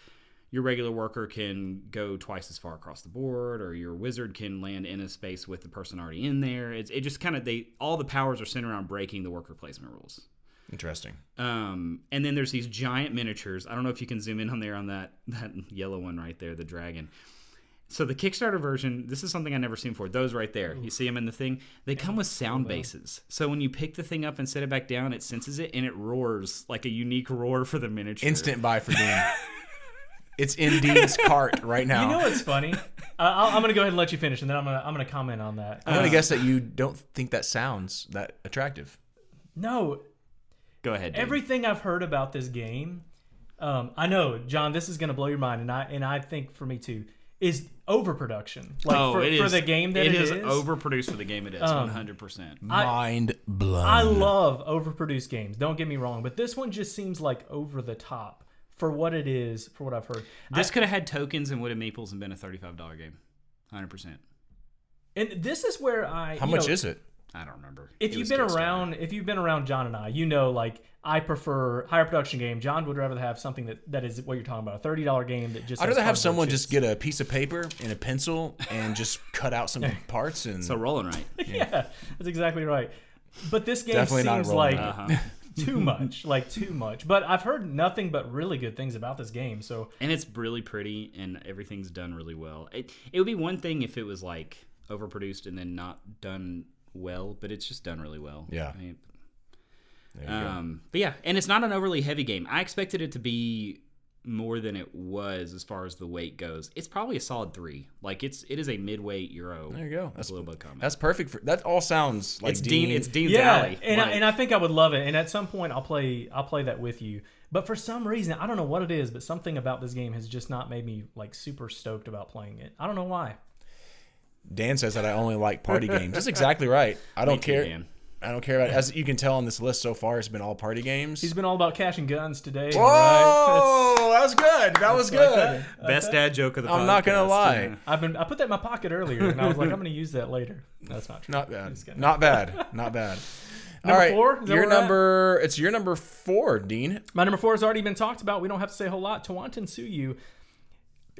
your regular worker can go twice as far across the board, or your wizard can land in a space with the person already in there. It's, it just kind of, they all the powers are centered around breaking the worker placement rules. Interesting. Um, and then there's these giant miniatures. I don't know if you can zoom in on there on that, that yellow one right there, the dragon. So the Kickstarter version, this is something I've never seen before. Those right there, ooh, you see them in the thing. They yeah, come with sound so bases. So when you pick the thing up and set it back down, it senses it and it roars like a unique roar for the miniature. Instant buy for Dean. It's in Dean's cart right now. You know what's funny? Uh, I'll, I'm going to go ahead and let you finish, and then I'm going to I'm going to comment on that. I'm um, going to guess that you don't think that sounds that attractive. No. Go ahead, Dean. Everything I've heard about this game, um, I know, John, this is going to blow your mind, and I and I think for me too, is overproduction. Like oh, for, it is. For the game that it, it is. It is overproduced for the game it is, um, one hundred percent. Mind I, blown. I love overproduced games. Don't get me wrong, but this one just seems like over the top. For what it is, for what I've heard. This I, could have had tokens and wood and meeples and been a thirty-five dollars game. one hundred percent. And this is where I... How much know, is it? I don't remember. If it you've been around if you've been around John and I, you know, like, I prefer higher production game. John would rather have something that, that is what you're talking about, a thirty dollars game that just... I'd rather have someone chips. just get a piece of paper and a pencil and just cut out some parts and... So rolling right. Yeah. Yeah, that's exactly right. But this game Definitely seems not rolling, like... Uh-huh. Too much, like too much. But I've heard nothing but really good things about this game. So and it's really pretty, and everything's done really well. It it would be one thing if it was like overproduced and then not done well, but it's just done really well. Yeah. I mean, there you um, go. But yeah, and it's not an overly heavy game. I expected it to be more than it was as far as the weight goes. It's probably a solid three. Like it's it is a midweight Euro. There you go. That's a little bit common. That's perfect for that. All sounds like it's Dean. Dean it's Dean's yeah, alley. And like, I, and I think I would love it. And at some point I'll play I'll play that with you. But for some reason I don't know what it is, but something about this game has just not made me like super stoked about playing it. I don't know why. Dan says that I only like party games. That's exactly right. I don't Me care. Too, man. I don't care about it. As you can tell on this list so far, it's been all party games. He's been all about cash and guns today. Whoa! Right? That was good. That was good. Like that. Best dad joke of the I'm podcast. I'm not going to lie. Yeah. I've been, I put that in my pocket earlier, and I was like, I'm going to use that later. That's not true. Not bad. Not bad. Not bad. All number right. Four? Your number, it's your number four, Dean. My number four has already been talked about. We don't have to say a whole lot. Tawantinsuyu.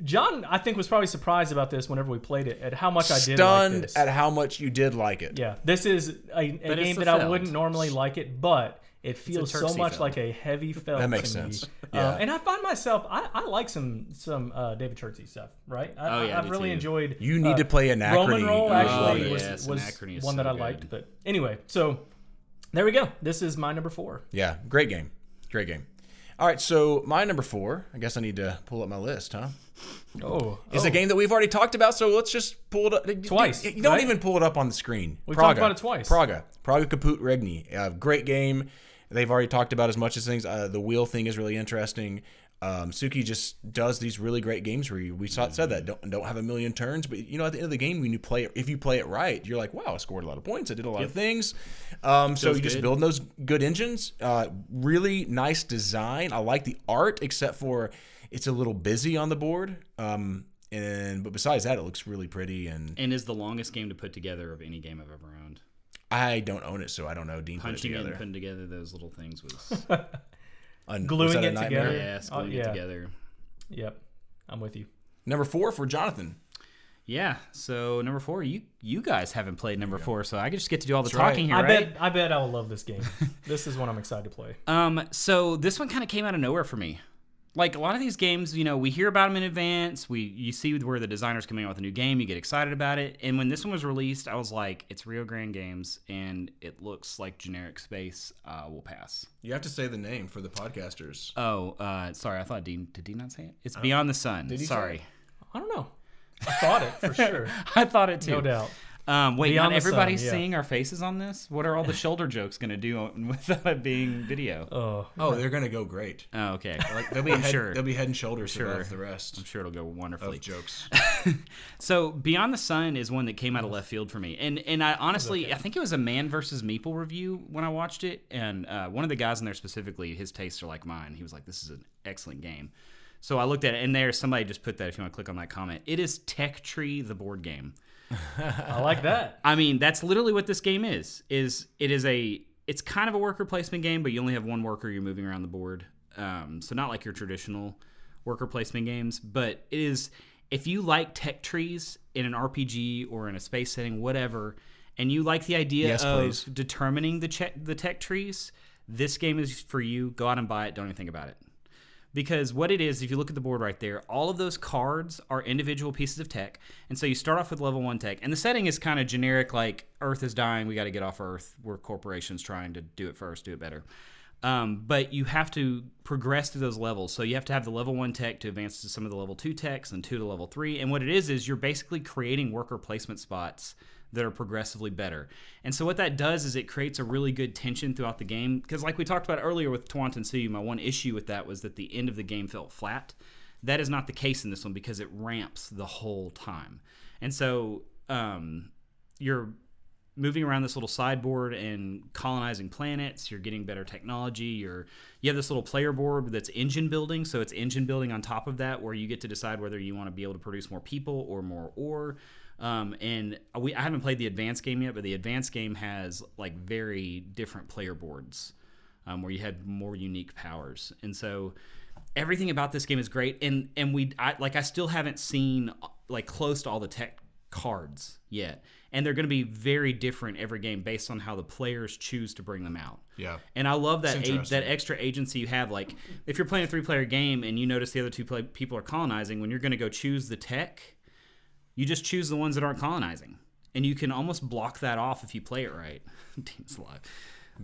John, I think, was probably surprised about this whenever we played it, at how much I did Stunned like this. Stunned at how much you did like it. Yeah. This is a, a game that Feld. I wouldn't normally like it, but it feels so much Feld. Like a heavy Feld That makes to sense. Me. Yeah. Uh, and I find myself, I, I like some some uh, David Chertsey stuff, right? I, oh, yeah, I've really too. enjoyed... You need uh, to play Anachrony. Roman Roll, actually, oh, yes. was, was one so that I good. liked. But anyway, so there we go. This is my number four. Yeah. Great game. Great game. All right, so my number four, I guess I need to pull up my list, huh? Oh. It's oh. a game that we've already talked about, so let's just pull it up. Twice. You, you don't right? even pull it up on the screen. We've Praga. talked about it twice. Praga. Praga Caput Regni. Uh, great game. They've already talked about as much as things. Uh, the wheel thing is really interesting. Um, Suki just does these really great games where you, we saw, mm-hmm. said that don't don't have a million turns, but you know at the end of the game when you play it, if you play it right, you're like, wow, I scored a lot of points, I did a lot yep. of things. Um, so you're good. Just building those good engines. Uh, really nice design. I like the art, except for it's a little busy on the board. Um, and but besides that, it looks really pretty and and is the longest game to put together of any game I've ever owned. I don't own it, so I don't know. Dean punching put it together. And putting together those little things was. Un- gluing it nightmare? together. Yeah, gluing oh, yeah. it together. Yep, I'm with you. Number four for Jonathan. Yeah, so number four, you you guys haven't played number four, so I just get to do all the That's talking right. here, I right? Bet, I bet I'll love this game. This is one I'm excited to play. Um, So this one kind of came out of nowhere for me. Like a lot of these games, you know, we hear about them in advance. We You see where the designer's coming out with a new game. You get excited about it. And when this one was released, I was like, it's Rio Grande Games, and it looks like generic space. Uh, we'll pass. You have to say the name for the podcasters. Oh, uh, sorry. I thought Dean... Did Dean not say it? It's um, Beyond the Sun. Did he sorry. Say it? I don't know. I thought it, for sure. I thought it, too. No doubt. Um, wait, Beyond not everybody's sun, yeah. seeing our faces on this? What are all the shoulder jokes going to do without it being video? Oh, oh they're going to go great. Oh, okay. Like, they'll, be head, sure. they'll be head and shoulders sure. above the rest. I'm sure it'll go wonderfully. Of jokes. So Beyond the Sun is one that came out of left field for me. And and I honestly, okay. I think it was a Man versus Meeple review when I watched it. And uh, one of the guys in there specifically, his tastes are like mine. He was like, this is an excellent game. So I looked at it, and there, somebody just put that, if you want to click on that comment. It is Tech Tree, the board game. I like that. I mean, that's literally what this game is. Is it is a it's kind of a worker placement game, but you only have one worker you're moving around the board. Um, so not like your traditional worker placement games, but it is if you like tech trees in an R P G or in a space setting, whatever, and you like the idea yes, of please. determining the che- the tech trees, this game is for you. Go out and buy it. Don't even think about it. Because what it is, if you look at the board right there, all of those cards are individual pieces of tech. And so you start off with level one tech. And the setting is kind of generic, like Earth is dying. We got to get off Earth. We're corporations trying to do it first, do it better. Um, but you have to progress through those levels. So you have to have the level one tech to advance to some of the level two techs and two to level three. And what it is is you're basically creating worker placement spots that are progressively better. And so what that does is it creates a really good tension throughout the game. Because like we talked about earlier with Tawantinsuyu, my one issue with that was that the end of the game felt flat. That is not the case in this one because it ramps the whole time. And so um, you're moving around this little sideboard and colonizing planets. You're getting better technology. You're, you have this little player board that's engine building. So it's engine building on top of that where you get to decide whether you want to be able to produce more people or more ore. Um, and we, I haven't played the advanced game yet, but the advanced game has like very different player boards um, where you had more unique powers. And so everything about this game is great. And, and we, I, like, I still haven't seen like close to all the tech cards yet. And they're going to be very different every game based on how the players choose to bring them out. Yeah. And I love that a- that extra agency you have. Like if you're playing a three player game and you notice the other two play- people are colonizing, when you're going to go choose the tech, you just choose the ones that aren't colonizing. And you can almost block that off if you play it right. Dean's alive.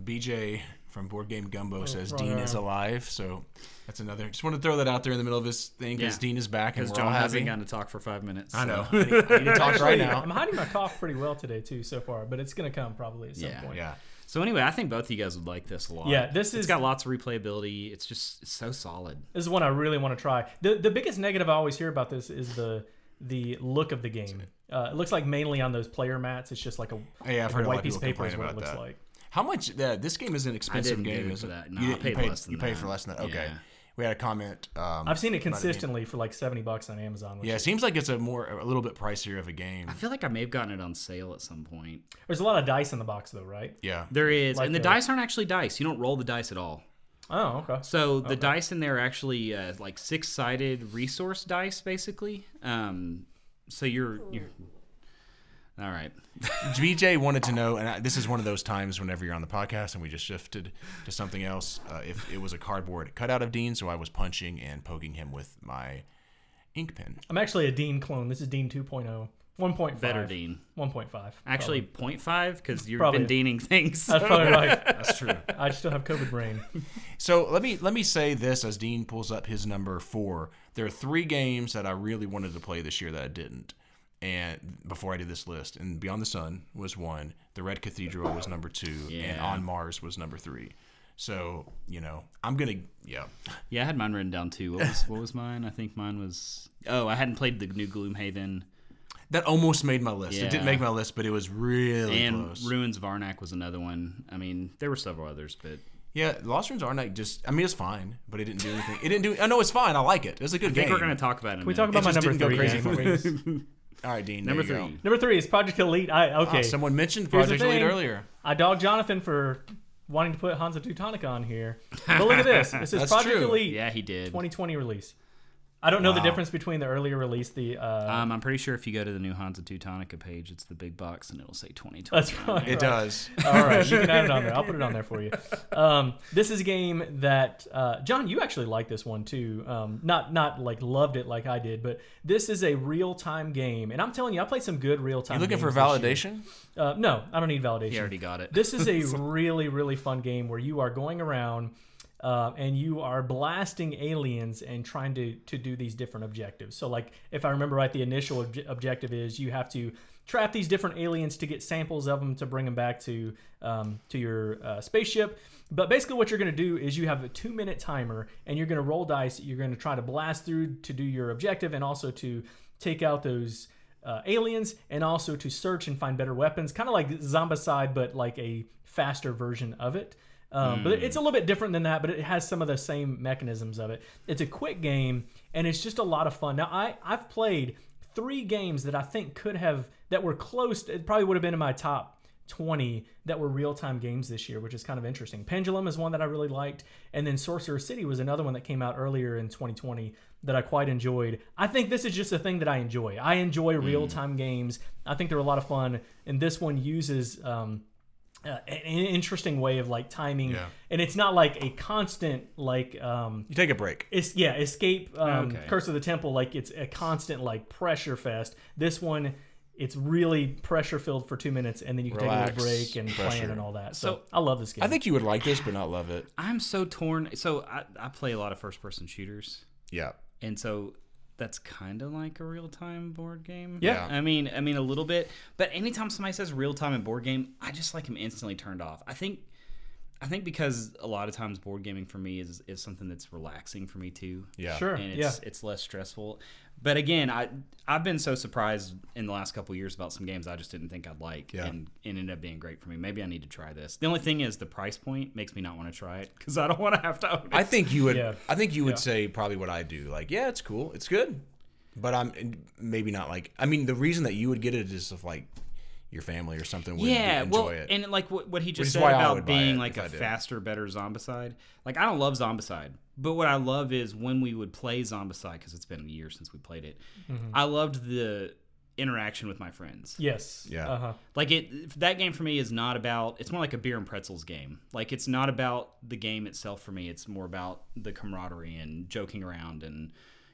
B J from Board Game Gumbo oh, says right. Dean is alive. So that's another. Just want to throw that out there in the middle of this thing because yeah. Dean is back and we're John all happy. Because John hasn't gotten to talk for five minutes. So. I know. I need, I need to talk right now. I'm hiding my cough pretty well today too so far, but it's going to come probably at some yeah. point. Yeah. So anyway, I think both of you guys would like this a lot. Yeah, this is it's got lots of replayability. It's just it's so solid. This is one I really want to try. The the biggest negative I always hear about this is the the look of the game. It? Uh, it looks like mainly on those player mats. It's just like a, yeah, I've like heard a white a piece of paper is what it looks that. Like. How much? Uh, this game is an expensive I didn't game. Is it? That. No, you, I paid you paid less than you that. You paid for less than that. Okay. Yeah. We had a comment. Um, I've seen it consistently for like seventy bucks on Amazon. Which yeah, it seems like it's a more a little bit pricier of a game. I feel like I may have gotten it on sale at some point. There's a lot of dice in the box, though, right? Yeah. There is. Like and the, the dice aren't actually dice. You don't roll the dice at all. Oh, okay. So the okay. dice in there are actually uh, like six-sided resource dice, basically. Um, so you're... you're... All right. B J wanted to know, and I, this is one of those times whenever you're on the podcast and we just shifted to something else, uh, if it was a cardboard cutout of Dean, so I was punching and poking him with my ink pen. I'm actually a Dean clone. This is Dean two point oh. one point five. Better Dean. one point five. Actually, zero point five, because you've probably. Been Deaning things. So. That's probably right. That's true. I still have COVID brain. So let me let me say this as Dean pulls up his number four. There are three games that I really wanted to play this year that I didn't. And before I did this list, and Beyond the Sun was one, The Red Cathedral was number two, yeah. and On Mars was number three. So, you know, I'm going to, yeah. Yeah, I had mine written down too. What was, what was mine? I think mine was, oh, I hadn't played the new Gloomhaven. That almost made my list. Yeah. It didn't make my list, but it was really and close. And Ruins of Arnak was another one. I mean, there were several others, but... Yeah, Lost Ruins of Arnak just... I mean, it's fine, but it didn't do anything. It didn't do... I know it's fine. I like it. It's a good I game. I think we're going to talk about it. Can we talk about it my number three? It didn't go crazy for me. All right, Dean. Number three. Go. Number three is Project Elite. I okay. Oh, someone mentioned Project Elite earlier. I dogged Jonathan for wanting to put Hansa Teutonica on here. But look at this. This is That's Project true. Elite. Yeah, he did. twenty twenty release. I don't know wow. the difference between the earlier release. The uh, um, I'm pretty sure if you go to the new Hansa Teutonica page, it's the big box and it'll say twenty twenty. That's right. It does. All right, you can add it on there. I'll put it on there for you. Um, this is a game that uh, John, you actually like this one too. Um, not not like loved it like I did, but this is a real time game, and I'm telling you, I played some good real time. You looking games for validation? Uh, no, I don't need validation. He already got it. This is a really really fun game where you are going around. Uh, and you are blasting aliens and trying to, to do these different objectives. So, like, if I remember right, the initial ob- objective is you have to trap these different aliens to get samples of them to bring them back to um, to your uh, spaceship. But basically what you're going to do is you have a two-minute timer, and you're going to roll dice. You're going to try to blast through to do your objective and also to take out those uh, aliens and also to search and find better weapons. Kind of like Zombicide, but like a faster version of it. Um, mm. But it's a little bit different than that, but it has some of the same mechanisms of it. It's a quick game, and it's just a lot of fun. Now, I, I've played three games that I think could have, that were close, to, it probably would have been in my top twenty that were real-time games this year, which is kind of interesting. Pendulum is one that I really liked, and then Sorcerer City was another one that came out earlier in twenty twenty that I quite enjoyed. I think this is just a thing that I enjoy. I enjoy real-time mm. games. I think they're a lot of fun, and this one uses... Um, Uh, an interesting way of like timing yeah. and it's not like a constant like um you take a break it's yeah escape um okay. Curse of the Temple, like it's a constant like pressure fest. This one, it's really pressure filled for two minutes, and then you can Relax, take a little break and pressure. Plan and all that. So, so I love this game. I think you would like this but not love it. I'm so torn. So I, I play a lot of first person shooters, yeah, and so that's kind of like a real-time board game. Yeah. I mean, I mean a little bit. But anytime somebody says real-time and board game, I just like am instantly turned off. I think I think because a lot of times board gaming for me is, is something that's relaxing for me too. Yeah. Sure. And it's yeah. it's less stressful. But again, I I've been so surprised in the last couple of years about some games I just didn't think I'd like yeah. and, and ended up being great for me. Maybe I need to try this. The only thing is the price point makes me not want to try it because I don't want to have to own it. I think you would yeah. I think you would yeah. say probably what I do. Like, yeah, it's cool. It's good. But I'm maybe not like I mean the reason that you would get it is if like your family or something would yeah, enjoy well, it. And like what, what he just said about being like a faster, better Zombicide. Like I don't love Zombicide, but what I love is when we would play Zombicide, because it's been a year since we played it, mm-hmm. I loved the interaction with my friends. Yes. Yeah. Uh-huh. Like it, that game for me is not about, it's more like a beer and pretzels game. Like it's not about the game itself for me. It's more about the camaraderie and joking around and,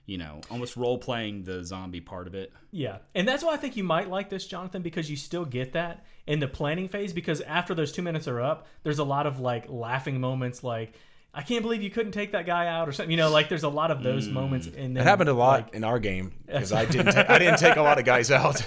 you know, almost role-playing the zombie part of it. Yeah, and that's why I think you might like this, Jonathan, because you still get that in the planning phase, because after those two minutes are up, there's a lot of, like, laughing moments, like, I can't believe you couldn't take that guy out or something. You know, like, there's a lot of those mm. moments. And it happened a lot like, in our game, because I didn't ta- I didn't take a lot of guys out.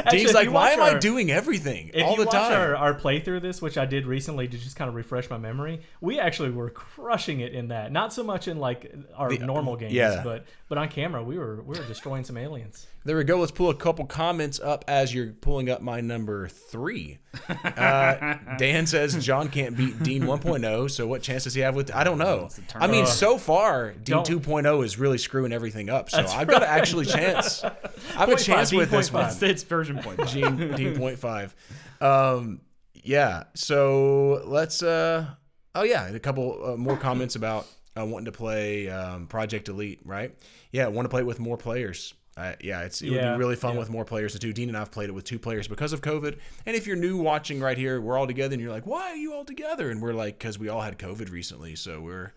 Actually, Dean's like, why am our, I doing everything all the time? If you watch our, our playthrough of this, which I did recently to just kind of refresh my memory, we actually were crushing it in that. Not so much in like our the, normal games, yeah. but but on camera we were we were destroying some aliens. There we go. Let's pull a couple comments up as you're pulling up my number three. Uh, Dan says John can't beat Dean one point oh, so what chance does he have with... I don't know. I mean, so far, Dean don't. two point oh is really screwing everything up, so That's I've right. got to actually chance. I have point a chance five, with Dean this one. It's, it's version point five. Gene, Dean point five. Um, yeah, so let's... Uh, oh, yeah, and a couple uh, more comments about uh, wanting to play um, Project Elite, right? Yeah, want to play it with more players. Uh, yeah, it's it yeah, would be really fun yeah. with more players to do. Dean and I have played it with two players because of COVID. And if you're new watching right here, we're all together, and you're like, "Why are you all together?" And we're like, "Because we all had COVID recently, so we're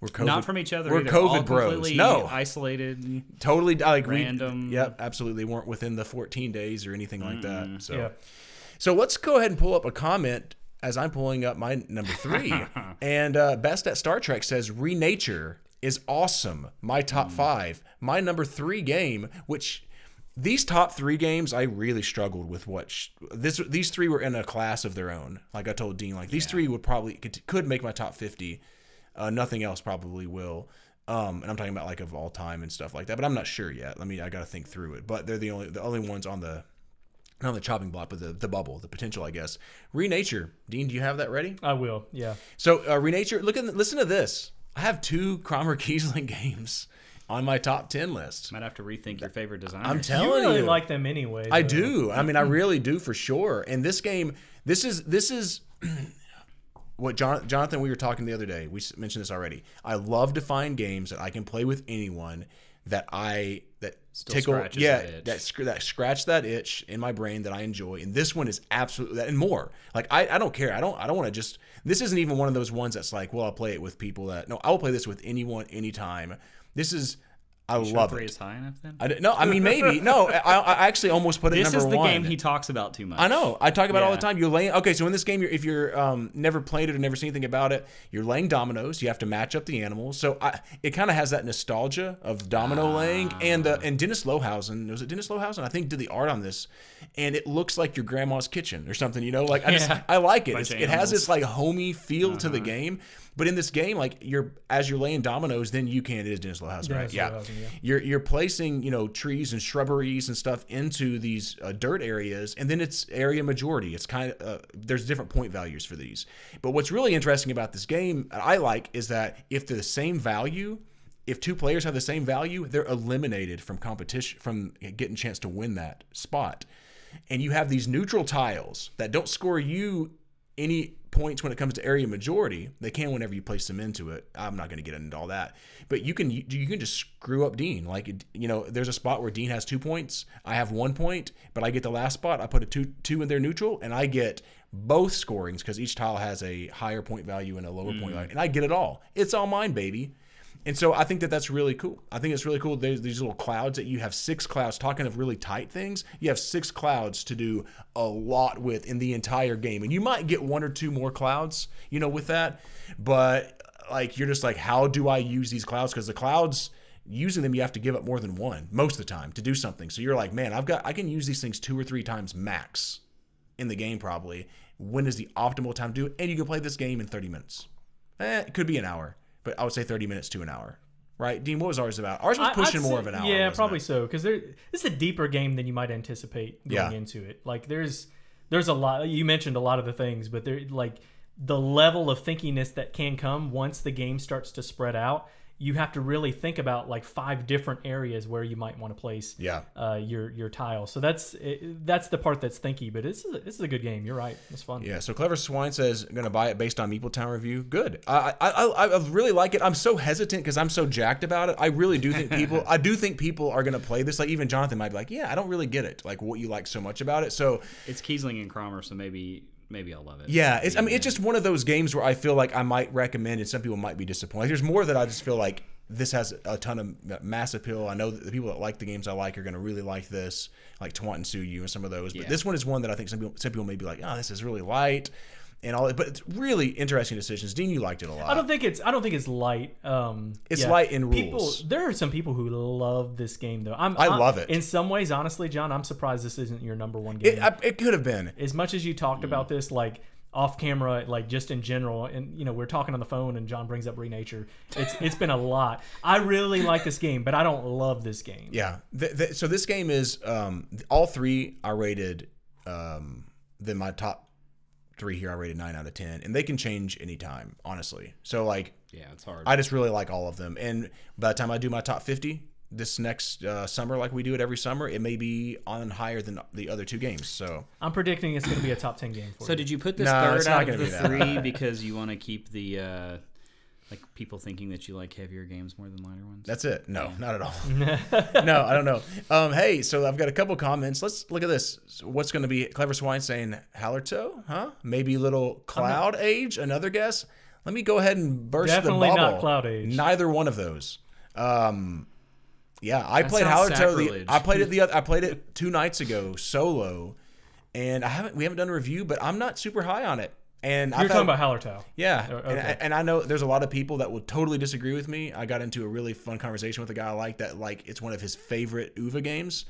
we're COVID, not from each other. We're either. COVID all bros. No, isolated, totally like random. We, yep, absolutely weren't within the fourteen days or anything like mm, that. So, yeah. so let's go ahead and pull up a comment as I'm pulling up my number three. And uh, Best at Star Trek says Renature is awesome. My top five. My number three game, which these top three games, I really struggled with what sh- this. These three were in a class of their own. Like I told Dean, like these yeah. three would probably could, could make my top fifty. Uh, nothing else probably will. Um, and I'm talking about like of all time and stuff like that. But I'm not sure yet. Let me. I got to think through it. But they're the only the only ones on the not on the chopping block, but the the bubble, the potential, I guess. Renature. Dean, do you have that ready? I will. Yeah. So uh, Renature. Look at listen to this. I have two Cromer Kiesling games on my top ten list. Might have to rethink your favorite designer. I'm telling you, really you. like them anyway. I though. do. I mean, I really do for sure. And this game, this is this is what John, Jonathan. We were talking the other day. We mentioned this already. I love to find games that I can play with anyone that I that Still tickle, scratches yeah, that itch. that sc- that scratch that itch in my brain that I enjoy. And this one is absolutely that and more. Like I, I don't care. I don't I don't want to just. This isn't even one of those ones that's like, well, I'll play it with people that... No, I'll play this with anyone, anytime. This is... I you love it. Is high enough then? I, no, I mean, maybe. No, I, I actually almost put it this number one. This is the one. Game he talks about too much. I know. I talk about yeah. it all the time. You're laying... Okay, so in this game, you're, if you're um, never played it or never seen anything about it, you're laying dominoes. You have to match up the animals. So I, it kind of has that nostalgia of domino ah. laying. And uh, and Dennis Lohausen... Was it Dennis Lohausen? I think did the art on this. And it looks like your grandma's kitchen or something, you know? Like I, yeah. just, I like it. It has this like homey feel uh-huh. to the game. But in this game, like you're as you're laying dominoes, then you can. It is Dennis Lohausen, right? Yeah. Lohausen, yeah, you're you're placing you know trees and shrubberies and stuff into these uh, dirt areas, and then it's area majority. It's kind of uh, there's different point values for these. But what's really interesting about this game, I like, is that if they're the same value, if two players have the same value, they're eliminated from competition from getting a chance to win that spot, and you have these neutral tiles that don't score you any points when it comes to area majority. They can whenever you place them into it. I'm not going to get into all that, but you can you can just screw up Dean. Like, you know, there's a spot where Dean has two points, I have one point, but I get the last spot. I put a two two in their neutral, and I get both scorings because each tile has a higher point value and a lower mm. point value, and I get it all. It's all mine, baby. And so I think that that's really cool. I think it's really cool. There's these little clouds that you have six clouds. Talking of really tight things, you have six clouds to do a lot with in the entire game. And you might get one or two more clouds, you know, with that. But, like, you're just like, how do I use these clouds? Because the clouds, using them, you have to give up more than one most of the time to do something. So you're like, man, I've got, I can use these things two or three times max in the game probably. When is the optimal time to do it? And you can play this game in thirty minutes. Eh, it could be an hour. But I would say thirty minutes to an hour, right? Dean, what was ours about? Ours was pushing say, more of an hour. Yeah, probably it? so. Because this is a deeper game than you might anticipate going yeah. into it. Like there's there's a lot. You mentioned a lot of the things, but there like the level of thinkiness that can come once the game starts to spread out. You have to really think about like five different areas where you might want to place yeah. uh, your your tile. So that's it, that's the part that's thinky, but this is a, this is a good game. You're right, it's fun. Yeah. So Clever Swine says going to buy it based on Meeple Town review. Good. I I I, I really like it. I'm so hesitant because I'm so jacked about it. I really do think people. I do think people are going to play this. Like even Jonathan might be like, yeah, I don't really get it. Like what you like so much about it. So it's Kiesling and Cromer, so maybe. Maybe I'll love it. Yeah, it's, I mean, it's just one of those games where I feel like I might recommend and some people might be disappointed. There's more that I just feel like this has a ton of mass appeal. I know that the people that like the games I like are going to really like this, like Tawantinsuyu and some of those. But yeah. this one is one that I think some people, some people may be like, oh, this is really light and all. But it's really interesting decisions. Dean, you liked it a lot. I don't think it's I don't think it's light. Um, it's yeah. light in rules. People, there are some people who love this game, though. I'm, I I'm, love it. In some ways, honestly, John, I'm surprised this isn't your number one game. It, I, it could have been. As much as you talked mm. about this, like off camera, like just in general, and you know, we're talking on the phone and John brings up Renature. It's it's been a lot. I really like this game, but I don't love this game. Yeah. The, the, so this game is um, all three I rated. Um, then my top three here I rated nine out of ten, and they can change anytime, honestly. So like, yeah, it's hard. I just really like all of them, and by the time I do my top fifty this next uh, summer, like we do it every summer, it may be on higher than the other two games. So I'm predicting it's going to be a top ten game for so you. So did you put this no, third out of the be three because you want to keep the uh, like people thinking that you like heavier games more than lighter ones? That's it. No, yeah. not at all. No, I don't know. Um, hey, so I've got a couple comments. Let's look at this. So what's going to be Clever Swine saying Hallerto? Huh? Maybe little Cloud not, Age? Another guess? Let me go ahead and burst the bubble. Definitely not Cloud Age. Neither one of those. Um... Yeah, I that played Hallerto. I played it the other, I played it two nights ago solo, and I haven't. We haven't done a review, but I'm not super high on it. And you're I thought, talking about Hallerto. Yeah, okay. and, I, and I know there's a lot of people that will totally disagree with me. I got into a really fun conversation with a guy I like that like it's one of his favorite U V A games,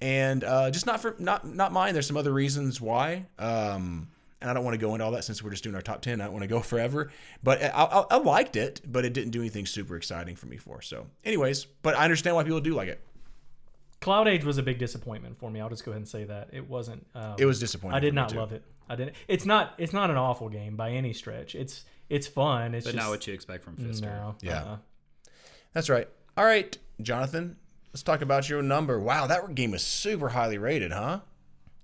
and uh, just not for not not mine. There's some other reasons why. Um, And I don't want to go into all that since we're just doing our top ten. I don't want to go forever. But I, I, I liked it, but it didn't do anything super exciting for me for. So anyways, but I understand why people do like it. Cloud Age was a big disappointment for me. I'll just go ahead and say that. It wasn't. Um, it was disappointing. I did not love it. I didn't. It's not It's not an awful game by any stretch. It's it's fun. It's but just, not what you expect from Fister. No, yeah. Uh-uh. That's right. All right, Jonathan, let's talk about your number. Wow, that game was super highly rated, huh?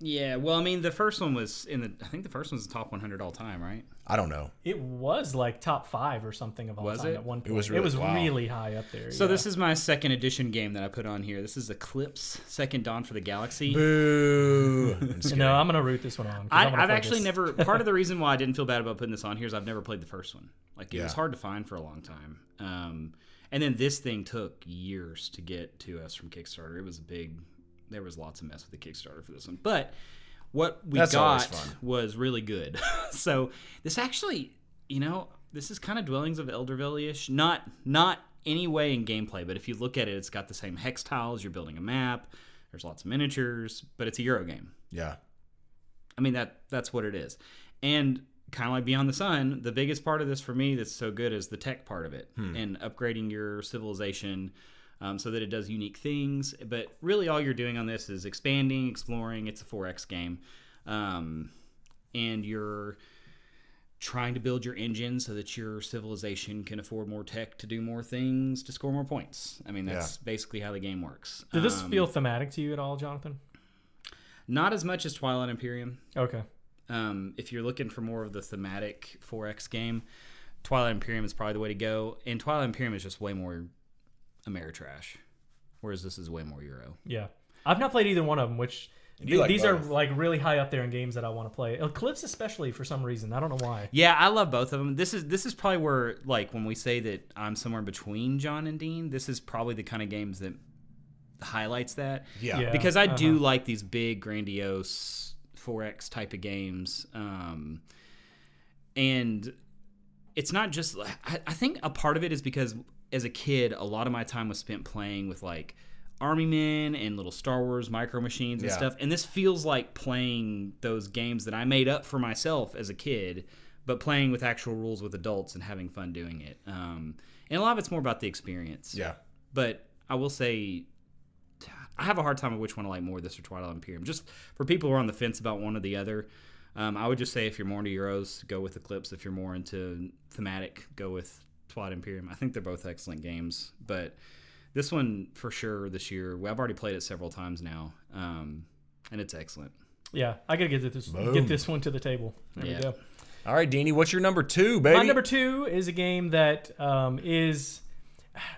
Yeah, well, I mean, the first one was in the. I think the first one was the top one hundred all time, right? I don't know. It was like top five or something of all was time it? At one point. It was really, it was wow. really high up there. So yeah. This is my second edition game that I put on here. This is Eclipse, Second Dawn for the Galaxy. Boo! I'm no, I'm gonna root this one on. I, I've actually this. never. Part of the reason why I didn't feel bad about putting this on here is I've never played the first one. Like it yeah. was hard to find for a long time. Um, and then this thing took years to get to us from Kickstarter. It was a big. There was lots of mess with the Kickstarter for this one. But what we That's got was really good. So this actually, you know, this is kind of Dwellings of Elderville-ish. Not, not any way in gameplay, but if you look at it, it's got the same hex tiles. You're building a map. There's lots of miniatures. But it's a Euro game. Yeah. I mean, that that's what it is. And kind of like Beyond the Sun, the biggest part of this for me that's so good is the tech part of it. Hmm. And upgrading your civilization Um, so that it does unique things. But really all you're doing on this is expanding, exploring. It's a four X game. Um, and you're trying to build your engine so that your civilization can afford more tech to do more things, to score more points. I mean, that's yeah. basically how the game works. Did this um, feel thematic to you at all, Jonathan? Not as much as Twilight Imperium. Okay. Um, if you're looking for more of the thematic four X game, Twilight Imperium is probably the way to go. And Twilight Imperium is just way more Ameritrash, whereas this is way more Euro. Yeah, I've not played either one of them, which th- like these both. are like really high up there in games that I want to play. Eclipse especially, for some reason, I don't know why. Yeah, I love both of them. This is this is probably where, like, when we say that I'm somewhere between John and Dean, this is probably the kind of games that highlights that. Yeah, yeah. Because I do uh-huh. like these big, grandiose four X type of games, um, and it's not just. I, I think a part of it is because, as a kid, a lot of my time was spent playing with, like, Army Men and little Star Wars micro machines and yeah. stuff. And this feels like playing those games that I made up for myself as a kid, but playing with actual rules with adults and having fun doing it. Um, and a lot of it's more about the experience. Yeah. But I will say, I have a hard time of which one I like more, this or Twilight Imperium. Just for people who are on the fence about one or the other, um, I would just say if you're more into Euros, go with Eclipse. If you're more into thematic, go with Twilight Imperium. I think they're both excellent games, but this one for sure this year. I've already played it several times now, um, and it's excellent. Yeah, I gotta get this Boom. get this one to the table. There yeah. we go. All right, Deanie, what's your number two, baby? My number two is a game that um, is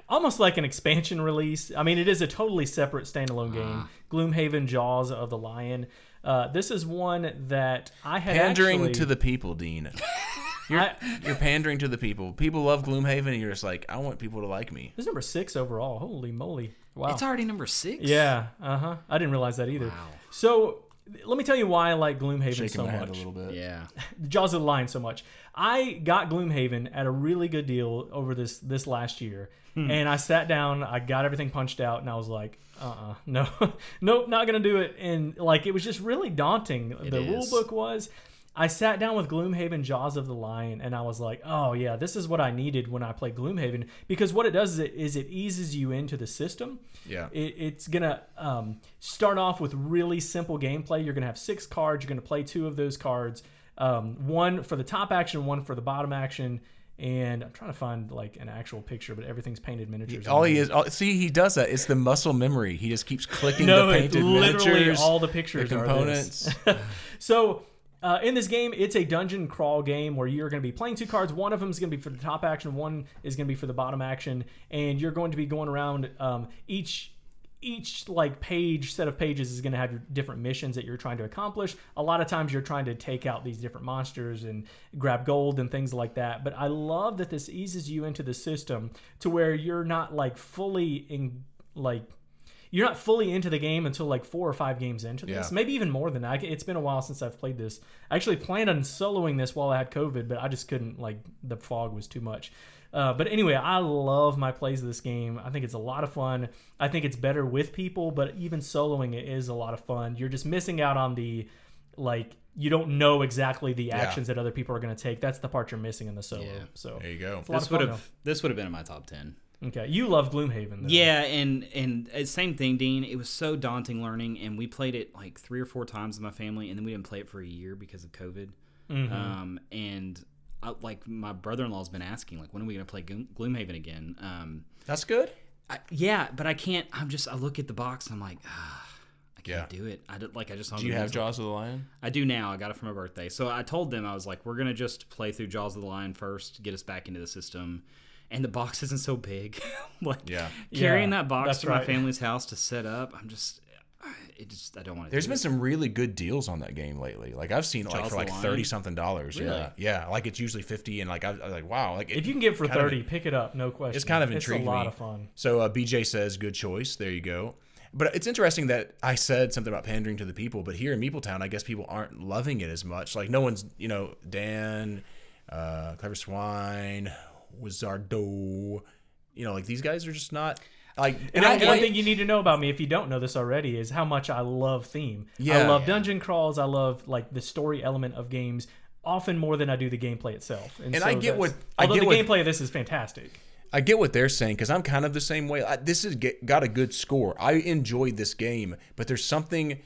almost like an expansion release. I mean, it is a totally separate standalone ah. game. Gloomhaven Jaws of the Lion. Uh, this is one that I had pandering actually... to the people, Dean. You're, I, you're pandering to the people. People love Gloomhaven, and you're just like, I want people to like me. It's number six overall. Holy moly. Wow. It's already number six? Yeah. Uh-huh. I didn't realize that either. Wow. So let me tell you why I like Gloomhaven Shaking so my much. Head a little bit. Yeah. Jaws of the Lion so much. I got Gloomhaven at a really good deal over this this last year, hmm. and I sat down, I got everything punched out, and I was like, uh-uh, no. Nope, not going to do it. And like, it was just really daunting. It the is. rule book was... I sat down with Gloomhaven Jaws of the Lion, and I was like, oh yeah, this is what I needed when I played Gloomhaven, because what it does is it, is it eases you into the system. Yeah. It, it's going to um, start off with really simple gameplay. You're going to have six cards. You're going to play two of those cards, um, one for the top action, one for the bottom action. And I'm trying to find like an actual picture, but everything's painted miniatures. All he is, all, see, he does that. It's the muscle memory. He just keeps clicking no, the painted miniatures. No, literally all the pictures the components. Are this. So uh, in this game, it's a dungeon crawl game where you're going to be playing two cards. One of them is going to be for the top action. One is going to be for the bottom action. And you're going to be going around um, each each like page set of pages is going to have your different missions that you're trying to accomplish. A lot of times you're trying to take out these different monsters and grab gold and things like that. But I love that this eases you into the system to where you're not like fully in like you're not fully into the game until like four or five games into this. Yeah. Maybe even more than that. It's been a while since I've played this. I actually planned on soloing this while I had COVID, but I just couldn't, like the fog was too much. Uh, but anyway, I love my plays of this game. I think it's a lot of fun. I think it's better with people, but even soloing it is a lot of fun. You're just missing out on the, like, you don't know exactly the actions yeah. that other people are going to take. That's the part you're missing in the solo. Yeah. So there you go. This would have this would have been in my top ten. Okay, you love Gloomhaven, though. Yeah, and and same thing, Dean. It was so daunting learning, and we played it like three or four times with my family, and then we didn't play it for a year because of COVID. Mm-hmm. Um, and. I, like my brother-in-law's been asking, like, when are we going to play Gloom- Gloomhaven again? Um, That's good. I, yeah, but I can't. I'm just. I look at the box. And I'm like, ah, I can't yeah. do it. I did, like. I just. Do you have Jaws of the Lion? I do now. I got it for my birthday. So I told them I was like, we're gonna just play through Jaws of the Lion first, get us back into the system. And the box isn't so big. like yeah. Carrying yeah, that box to right. my family's house to set up, I'm just. It just I don't want to. There's do been it. some really good deals on that game lately. Like I've seen Jaws like for like thirty something dollars. Really? Yeah, yeah. Like it's usually fifty, and like I, I like wow. Like it, if you can get for thirty, of, pick it up, no question. It's kind of intriguing. It's a lot me. of fun. So uh, B J says good choice. There you go. But it's interesting that I said something about pandering to the people, but here in Meeple Town, I guess people aren't loving it as much. Like no one's, you know, Dan, uh, Clever Swine, Wizardo. You know, like these guys are just not. Like, and I, one thing you need to know about me, if you don't know this already, is how much I love theme. Yeah, I love yeah. dungeon crawls. I love like the story element of games, often more than I do the gameplay itself. And, and so I get what I although get the what, gameplay of this is fantastic. I get what they're saying because I'm kind of the same way. I, this has got a good score. I enjoyed this game, but there's something.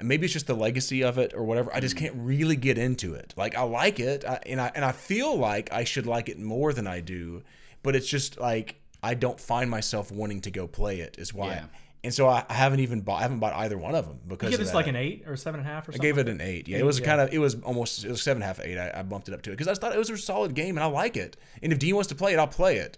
Maybe it's just the legacy of it or whatever. I just can't really get into it. Like I like it, I, and I and I feel like I should like it more than I do, but it's just like. I don't find myself wanting to go play it is why. Yeah. And so I, I haven't even bought, I haven't bought either one of them because you give this like an eight or seven and a half or something. I gave it an eight. Yeah, it was yeah. kind of, it was almost it was seven and a half, eight. I, I bumped it up to it because I thought it was a solid game and I like it. And if D wants to play it, I'll play it.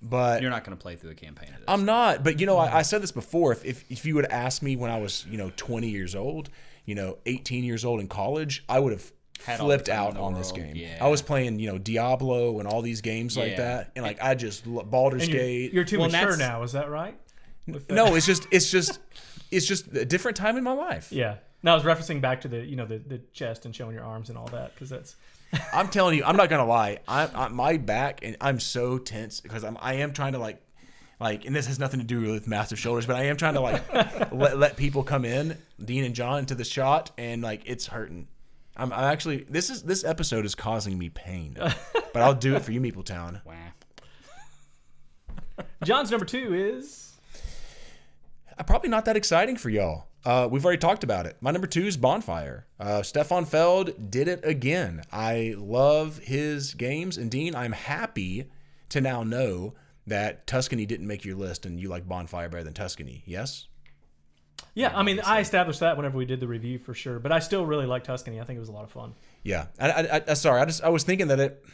But you're not going to play through a campaign. Of this. I'm not. But you know, I, I said this before. If, if if you would ask me when I was, you know, twenty years old, you know, eighteen years old in college, I would have. Had flipped out on world. This game. Yeah. I was playing, you know, Diablo and all these games yeah. like that, and like I just Baldur's you're, Gate. You're too well, mature now, is that right? That. No, it's just, it's just, it's just a different time in my life. Yeah. Now I was referencing back to the, you know, the, the chest and showing your arms and all that because that's. I'm telling you, I'm not gonna lie. I'm, I'm my back and I'm so tense because I'm I am trying to like. Like, and this has nothing to do with massive shoulders, but I am trying to like let let people come in, Dean and John, to the shot, and like it's hurting. I'm actually this is this episode is causing me pain, but I'll do it for you, Meeple Town. Wow. John's number two is uh, probably not that exciting for y'all. Uh, we've already talked about it. My number two is Bonfire. Uh, Stefan Feld did it again. I love his games, and Dean, I'm happy to now know that Tuscany didn't make your list, and you like Bonfire better than Tuscany. Yes. Yeah, I mean, I established that whenever we did the review for sure, but I still really like Tuscany. I think it was a lot of fun. Yeah, I, I, I sorry, I just I was thinking that it.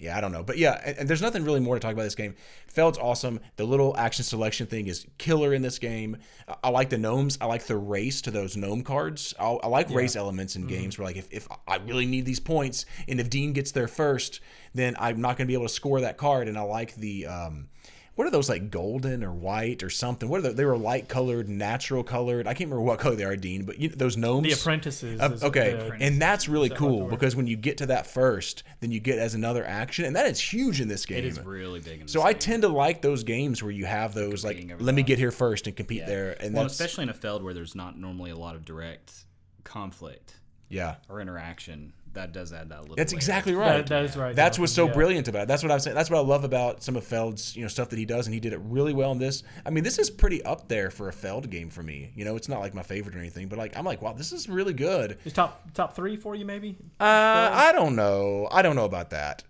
Yeah, I don't know, but yeah, and, and there's nothing really more to talk about this game. Feld's awesome. The little action selection thing is killer in this game. I, I like the gnomes. I like the race to those gnome cards. I, I like yeah. race elements in mm-hmm. games where like if if I really need these points, and if Dean gets there first, then I'm not going to be able to score that card. And I like the. Um, What are those like golden or white or something? What are they? They were light colored, natural colored. I can't remember what color they are, Dean, but you know, those gnomes. The apprentices. Uh, okay. The apprentices. And that's really that cool because when you get to that first, then you get as another action. And that is huge in this game. It is really big in this so game. So I tend to like those games where you have those like, let time. me get here first and compete yeah. there. And well, especially in a Feld where there's not normally a lot of direct conflict. yeah, or interaction, that does add that little. That's layer. Exactly right. That, that is right. That's what's so yeah. brilliant about it. That's what I'm saying. That's what I love about some of Feld's, you know, stuff that he does, and he did it really well in this. I mean, this is pretty up there for a Feld game for me. You know, it's not like my favorite or anything, but like I'm like, wow, this is really good. It's top top three for you, maybe? Uh, I don't know. I don't know about that.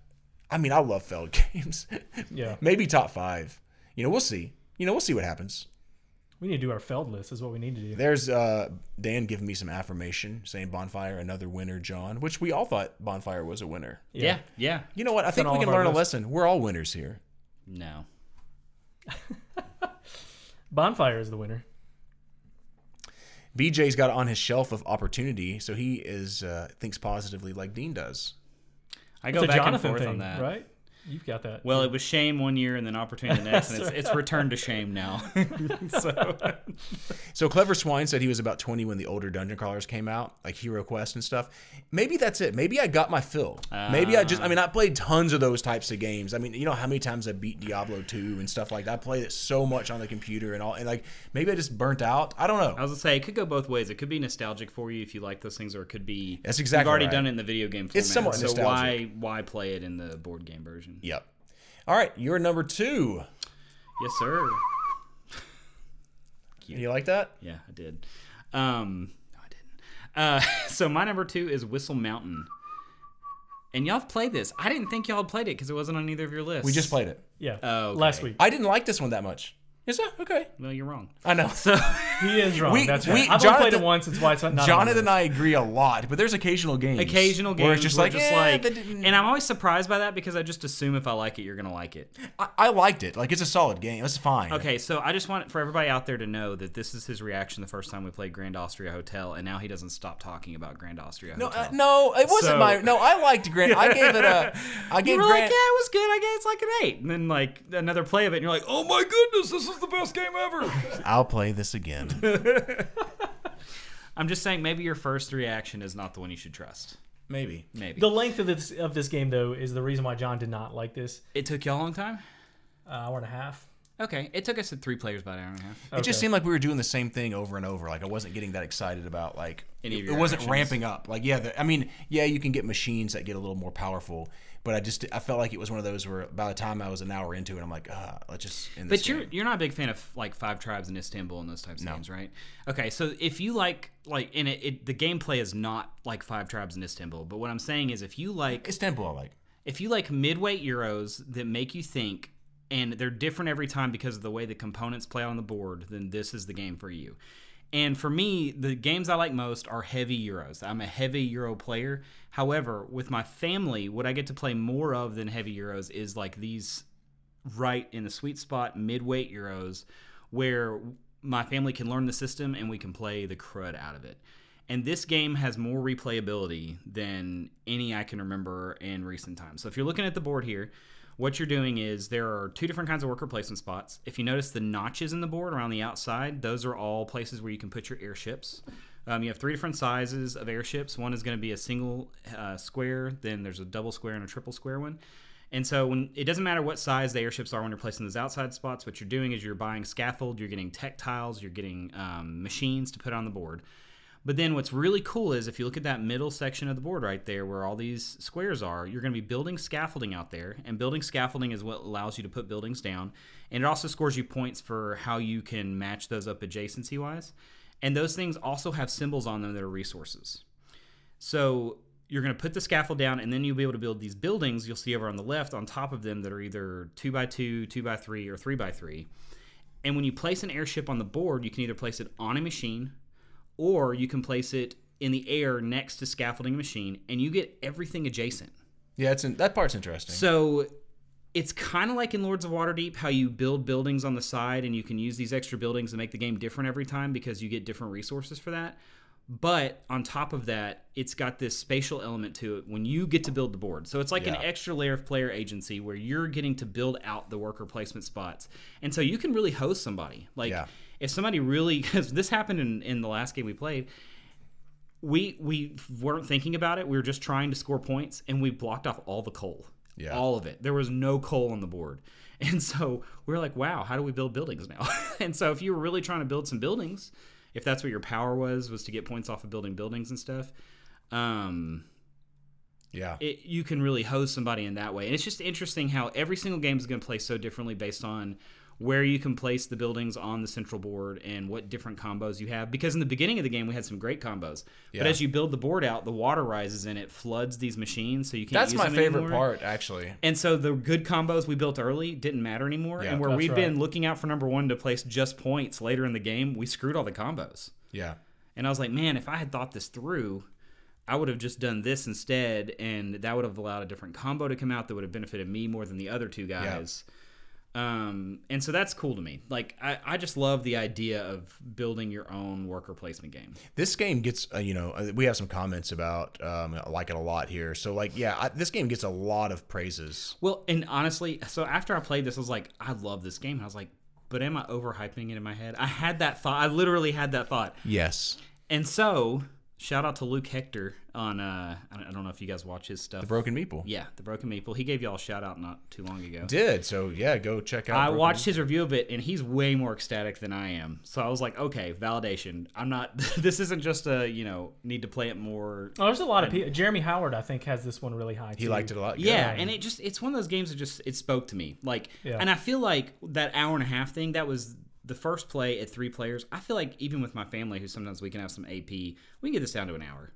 I mean, I love Feld games. Yeah. Maybe top five. You know, we'll see. You know, we'll see what happens. We need to do our Feld list is what we need to do. There's uh, Dan giving me some affirmation, saying Bonfire, another winner, John, which we all thought Bonfire was a winner. Yeah, yeah. You know what? I it's think we can learn list. a lesson. We're all winners here. No. Bonfire is the winner. B J's got it on his shelf of opportunity, so he is uh, thinks positively like Dean does. I go back and forth thing, on that. Right? You've got that. Well, it was shame one year and then opportunity the next, and it's, it's returned to shame now. so. so Clever Swine said he was about twenty when the older Dungeon Crawlers came out, like Hero Quest and stuff. Maybe that's it. Maybe I got my fill. Uh, Maybe I just, I mean, I played tons of those types of games. I mean, you know how many times I beat Diablo two and stuff like that? I played it so much on the computer and all, and like, maybe I just burnt out. I don't know. I was going to say, it could go both ways. It could be nostalgic for you if you like those things, or it could be, that's exactly you've already right. done it in the video game format. It's somewhat so nostalgic. Why, why play it in the board game version? Yep. All right, you're number two. Yes, sir. Cute. You like that? Yeah, I did. Um, no, I didn't. Uh, so my number two is Whistle Mountain. And y'all have played this. I didn't think y'all had played it because it wasn't on either of your lists. We just played it. Yeah. Oh, okay. Last week. I didn't like this one that much. Is that okay? No, you're wrong. I know. So he is wrong. We, That's right. We, I've Jonathan, only played it once. It's why it's not. Jonathan and I agree a lot, but there's occasional games. Occasional games where it's just where like, just yeah, like and I'm always surprised by that because I just assume if I like it, you're gonna like it. I, I liked it. Like it's a solid game. It's fine. Okay, so I just want for everybody out there to know that this is his reaction the first time we played Grand Austria Hotel, and now he doesn't stop talking about Grand Austria Hotel. No, uh, no, it wasn't so, my. No, I liked Grand. I gave it a. I gave you were Grand, like, yeah, it was good. I gave it's like an eight, and then like another play of it, and you're like, oh my goodness, this is. This is the best game ever. I'll play this again. I'm just saying maybe your first reaction is not the one you should trust. Maybe. Maybe. The length of this of this game, though, is the reason why John did not like this. It took y'all a long time? An hour and a half. Okay. It took us to three players about an hour and a half. Okay. It just seemed like we were doing the same thing over and over. Like I wasn't getting that excited about like Any of your it wasn't ramping up. Like yeah, the, I mean, yeah, you can get machines that get a little more powerful. But I just I felt like it was one of those where by the time I was an hour into it, I'm like, ah, let's just end this But you're game. You're not a big fan of like Five Tribes in Istanbul and those types no. of games, right? Okay, so if you like like and it, it the gameplay is not like Five Tribes in Istanbul, but what I'm saying is if you like Istanbul, I like if you like midway Euros that make you think. And they're different every time because of the way the components play on the board, then this is the game for you. And for me, the games I like most are heavy Euros. I'm a heavy Euro player. However, with my family, what I get to play more of than heavy Euros is like these right in the sweet spot midweight Euros where my family can learn the system and we can play the crud out of it. And this game has more replayability than any I can remember in recent times. So if you're looking at the board here, what you're doing is there are two different kinds of worker placement spots. If you notice the notches in the board around the outside, those are all places where you can put your airships. Um, you have three different sizes of airships. One is going to be a single uh, square, then there's a double square and a triple square one. And so when it doesn't matter what size the airships are when you're placing those outside spots, what you're doing is you're buying scaffold, you're getting tech tiles, you're getting um, machines to put on the board. But then what's really cool is if you look at that middle section of the board right there where all these squares are, you're going to be building scaffolding out there. And building scaffolding is what allows you to put buildings down. And it also scores you points for how you can match those up adjacency-wise. And those things also have symbols on them that are resources. So you're going to put the scaffold down, and then you'll be able to build these buildings you'll see over on the left on top of them that are either two by two, two by three, or three by three. And when you place an airship on the board, you can either place it on a machine, or you can place it in the air next to scaffolding a machine, and you get everything adjacent. Yeah, it's in, that part's interesting. So it's kind of like in Lords of Waterdeep how you build buildings on the side, and you can use these extra buildings to make the game different every time because you get different resources for that. But on top of that, it's got this spatial element to it when you get to build the board. So it's like yeah. an extra layer of player agency where you're getting to build out the worker placement spots. And so you can really host somebody. Like yeah. if somebody really, because this happened in, in the last game we played, we we weren't thinking about it. We were just trying to score points, and we blocked off all the coal. Yeah. All of it. There was no coal on the board. And so we were like, wow, how do we build buildings now? And so if you were really trying to build some buildings, if that's what your power was, was to get points off of building buildings and stuff, Um, yeah, it, you can really hose somebody in that way. And it's just interesting how every single game is going to play so differently based on where you can place the buildings on the central board and what different combos you have. Because in the beginning of the game, we had some great combos. Yeah. But as you build the board out, the water rises and it floods these machines, so you can't That's use them anymore. That's my favorite part, actually. And so the good combos we built early didn't matter anymore. Yeah, and where we've right. been looking out for number one to place just points later in the game, we screwed all the combos. Yeah. And I was like, man, if I had thought this through, I would have just done this instead, and that would have allowed a different combo to come out that would have benefited me more than the other two guys. Yeah. Um, and so that's cool to me. Like, I, I just love the idea of building your own worker placement game. This game gets, uh, you know, we have some comments about, um, I like it a lot here. So like, yeah, I, this game gets a lot of praises. Well, and honestly, so after I played this, I was like, I love this game. And I was like, but am I overhyping it in my head? I had that thought. I literally had that thought. Yes. And so shout out to Luke Hector on, uh, I don't know if you guys watch his stuff. The Broken Meeple. Yeah, The Broken Meeple. He gave y'all a shout out not too long ago. Did, so yeah, go check out. I Broken watched Meeple. His review of it, and he's way more ecstatic than I am. So I was like, okay, validation. I'm not, this isn't just a, you know, need to play it more. Oh, there's a lot of people. Jeremy Howard, I think, has this one really high, too. He liked it a lot. Good. Yeah, and it just, it's one of those games that just, it spoke to me. Like, yeah. And I feel like that hour and a half thing, that was the first play at three players. I feel like even with my family, who sometimes we can have some A P, we can get this down to an hour.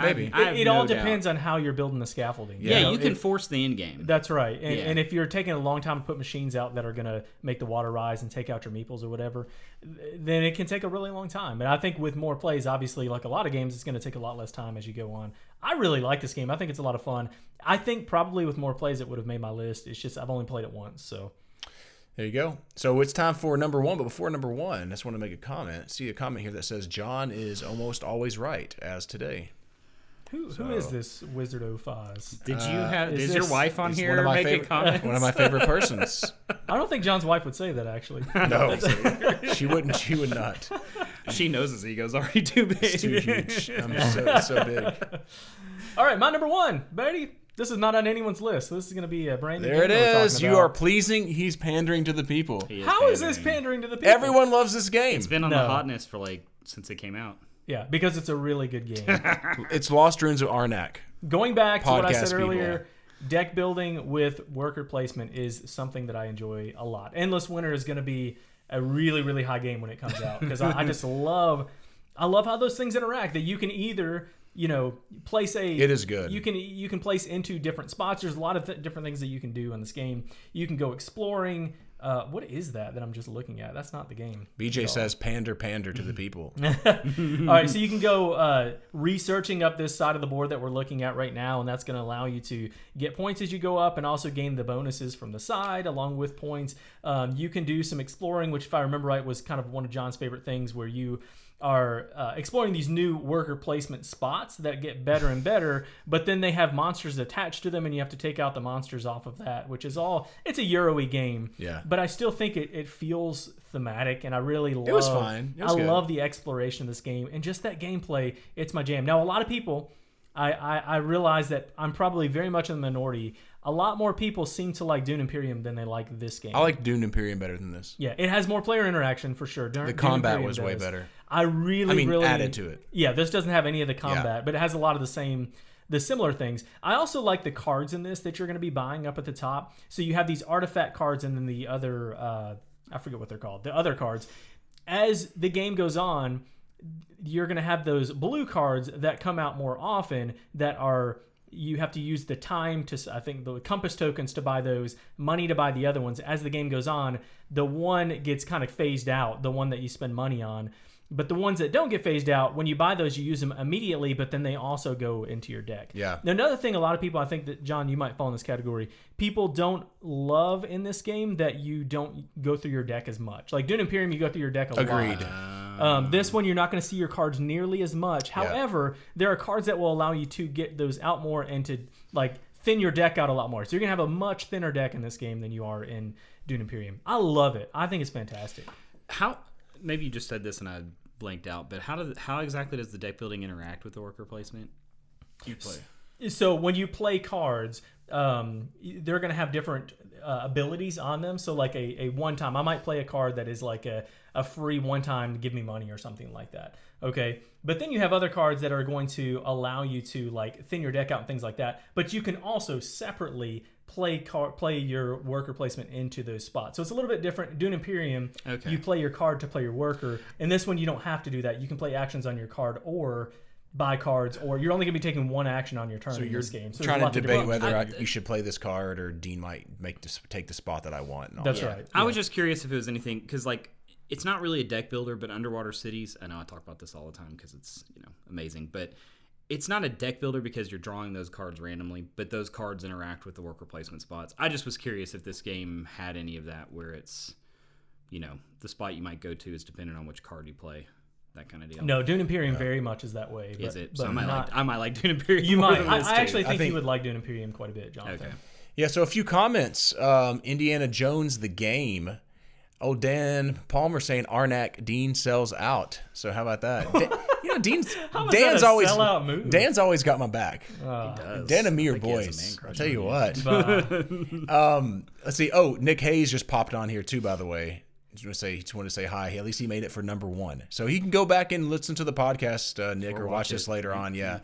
Maybe. I, I it it no all depends doubt. on how you're building the scaffolding. Yeah, you, know, you can if, force the end game. That's right. And, yeah. and if you're taking a long time to put machines out that are going to make the water rise and take out your meeples or whatever, then it can take a really long time. And I think with more plays, obviously, like a lot of games, it's going to take a lot less time as you go on. I really like this game. I think it's a lot of fun. I think probably with more plays, it would have made my list. It's just I've only played it once, so... There you go. So it's time for number one, but before number one, I just want to make a comment. See a comment here that says, John is almost always right, as today. Who, so, who is this Wizard of Oz? Did you have? Uh, is your wife on here make favorite, a comment? One of my favorite persons. I don't think John's wife would say that, actually. No, she wouldn't. She would not. She knows his ego's already too big. It's too huge. I'm so, so big. All right, my number one, Betty. This is not on anyone's list. So this is going to be a brand new game. There it is. You are pleasing. He's pandering to the people. Is How pandering. is this pandering to the people? Everyone loves this game. It's been on no. the hotness for like since it came out. Yeah, because it's a really good game. It's Lost Ruins of Arnak. Going back Podcast to what I said earlier, people. deck building with worker placement is something that I enjoy a lot. Endless Winter is going to be a really, really high game when it comes out because I, I just love, I love how those things interact. That you can either. You know, place a... It is good. You can you can place into different spots. There's a lot of th- different things that you can do in this game. You can go exploring. Uh, what is that that I'm just looking at? That's not the game. B J says pander, pander to the people. All right, so you can go uh, researching up this side of the board that we're looking at right now, and that's going to allow you to get points as you go up and also gain the bonuses from the side along with points. Um, you can do some exploring, which if I remember right was kind of one of John's favorite things where you... are uh, exploring these new worker placement spots that get better and better, but then they have monsters attached to them and you have to take out the monsters off of that, which is all, it's a Euro-y game. Yeah. But I still think it, it feels thematic and I really love, it was fine. It was I good. love the exploration of this game and just that gameplay, it's my jam. Now, a lot of people, I, I, I realize that I'm probably very much in the minority. A lot more people seem to like Dune Imperium than they like this game. I like Dune Imperium better than this. Yeah, it has more player interaction for sure. Dune, the combat Dune was does. way better. I really, I mean, really... added to it. Yeah, this doesn't have any of the combat, yeah. but it has a lot of the same... the similar things. I also like the cards in this that you're going to be buying up at the top. So you have these artifact cards and then the other... Uh, I forget what they're called. The other cards. As the game goes on, you're going to have those blue cards that come out more often that are... You have to use the time to, I think, the compass tokens to buy those, money to buy the other ones. As the game goes on, the one gets kind of phased out, the one that you spend money on. But the ones that don't get phased out, when you buy those, you use them immediately, but then they also go into your deck. Yeah. Now, another thing, a lot of people, I think that, John, you might fall in this category, people don't love in this game that you don't go through your deck as much. Like Dune Imperium, you go through your deck a Agreed. lot. Agreed. Um, this one, you're not going to see your cards nearly as much. However, yeah. there are cards that will allow you to get those out more and to like thin your deck out a lot more. So you're going to have a much thinner deck in this game than you are in Dune Imperium. I love it. I think it's fantastic. How? Maybe you just said this and I blanked out, but how does how exactly does the deck building interact with the worker placement? You play. So when you play cards, um, they're going to have different uh, abilities on them. So like a, a one-time, I might play a card that is like a, a free one-time give me money or something like that. Okay. But then you have other cards that are going to allow you to like thin your deck out and things like that. But you can also separately play card, play your worker placement into those spots. So it's a little bit different. Dune Imperium, okay, you play your card to play your worker. In this one, you don't have to do that. You can play actions on your card or buy cards, or you're only going to be taking one action on your turn so in this game. So you're trying to debate whether I, I, you should play this card or Dean might make this, take the spot that I want. And all that's that. Right. Yeah. I was just curious if it was anything, because like, it's not really a deck builder, but Underwater Cities, I know I talk about this all the time because it's, you know, amazing, but it's not a deck builder because you're drawing those cards randomly, but those cards interact with the worker placement spots. I just was curious if this game had any of that where it's, you know, the spot you might go to is dependent on which card you play. That kind of deal. No, Dune Imperium yeah. very much is that way. But, is it? So but I, might not, like, I might like Dune Imperium. You might. I, I actually think, I think you would like Dune Imperium quite a bit, Jonathan. Okay. Yeah, so a few comments. Um, Indiana Jones, the game. Oh, Dan Palmer saying, Arnak, Dean sells out. So how about that? Dan, you know, Dean's Dan's always Dan's always got my back. Uh, he does. Dan Amir boys. I'll tell you what. um, let's see. Oh, Nick Hayes just popped on here too, by the way. Just want to say, just want to say hi. At least he made it for number one, so he can go back and listen to the podcast, uh, Nick, or, or watch, watch this later on. Yeah,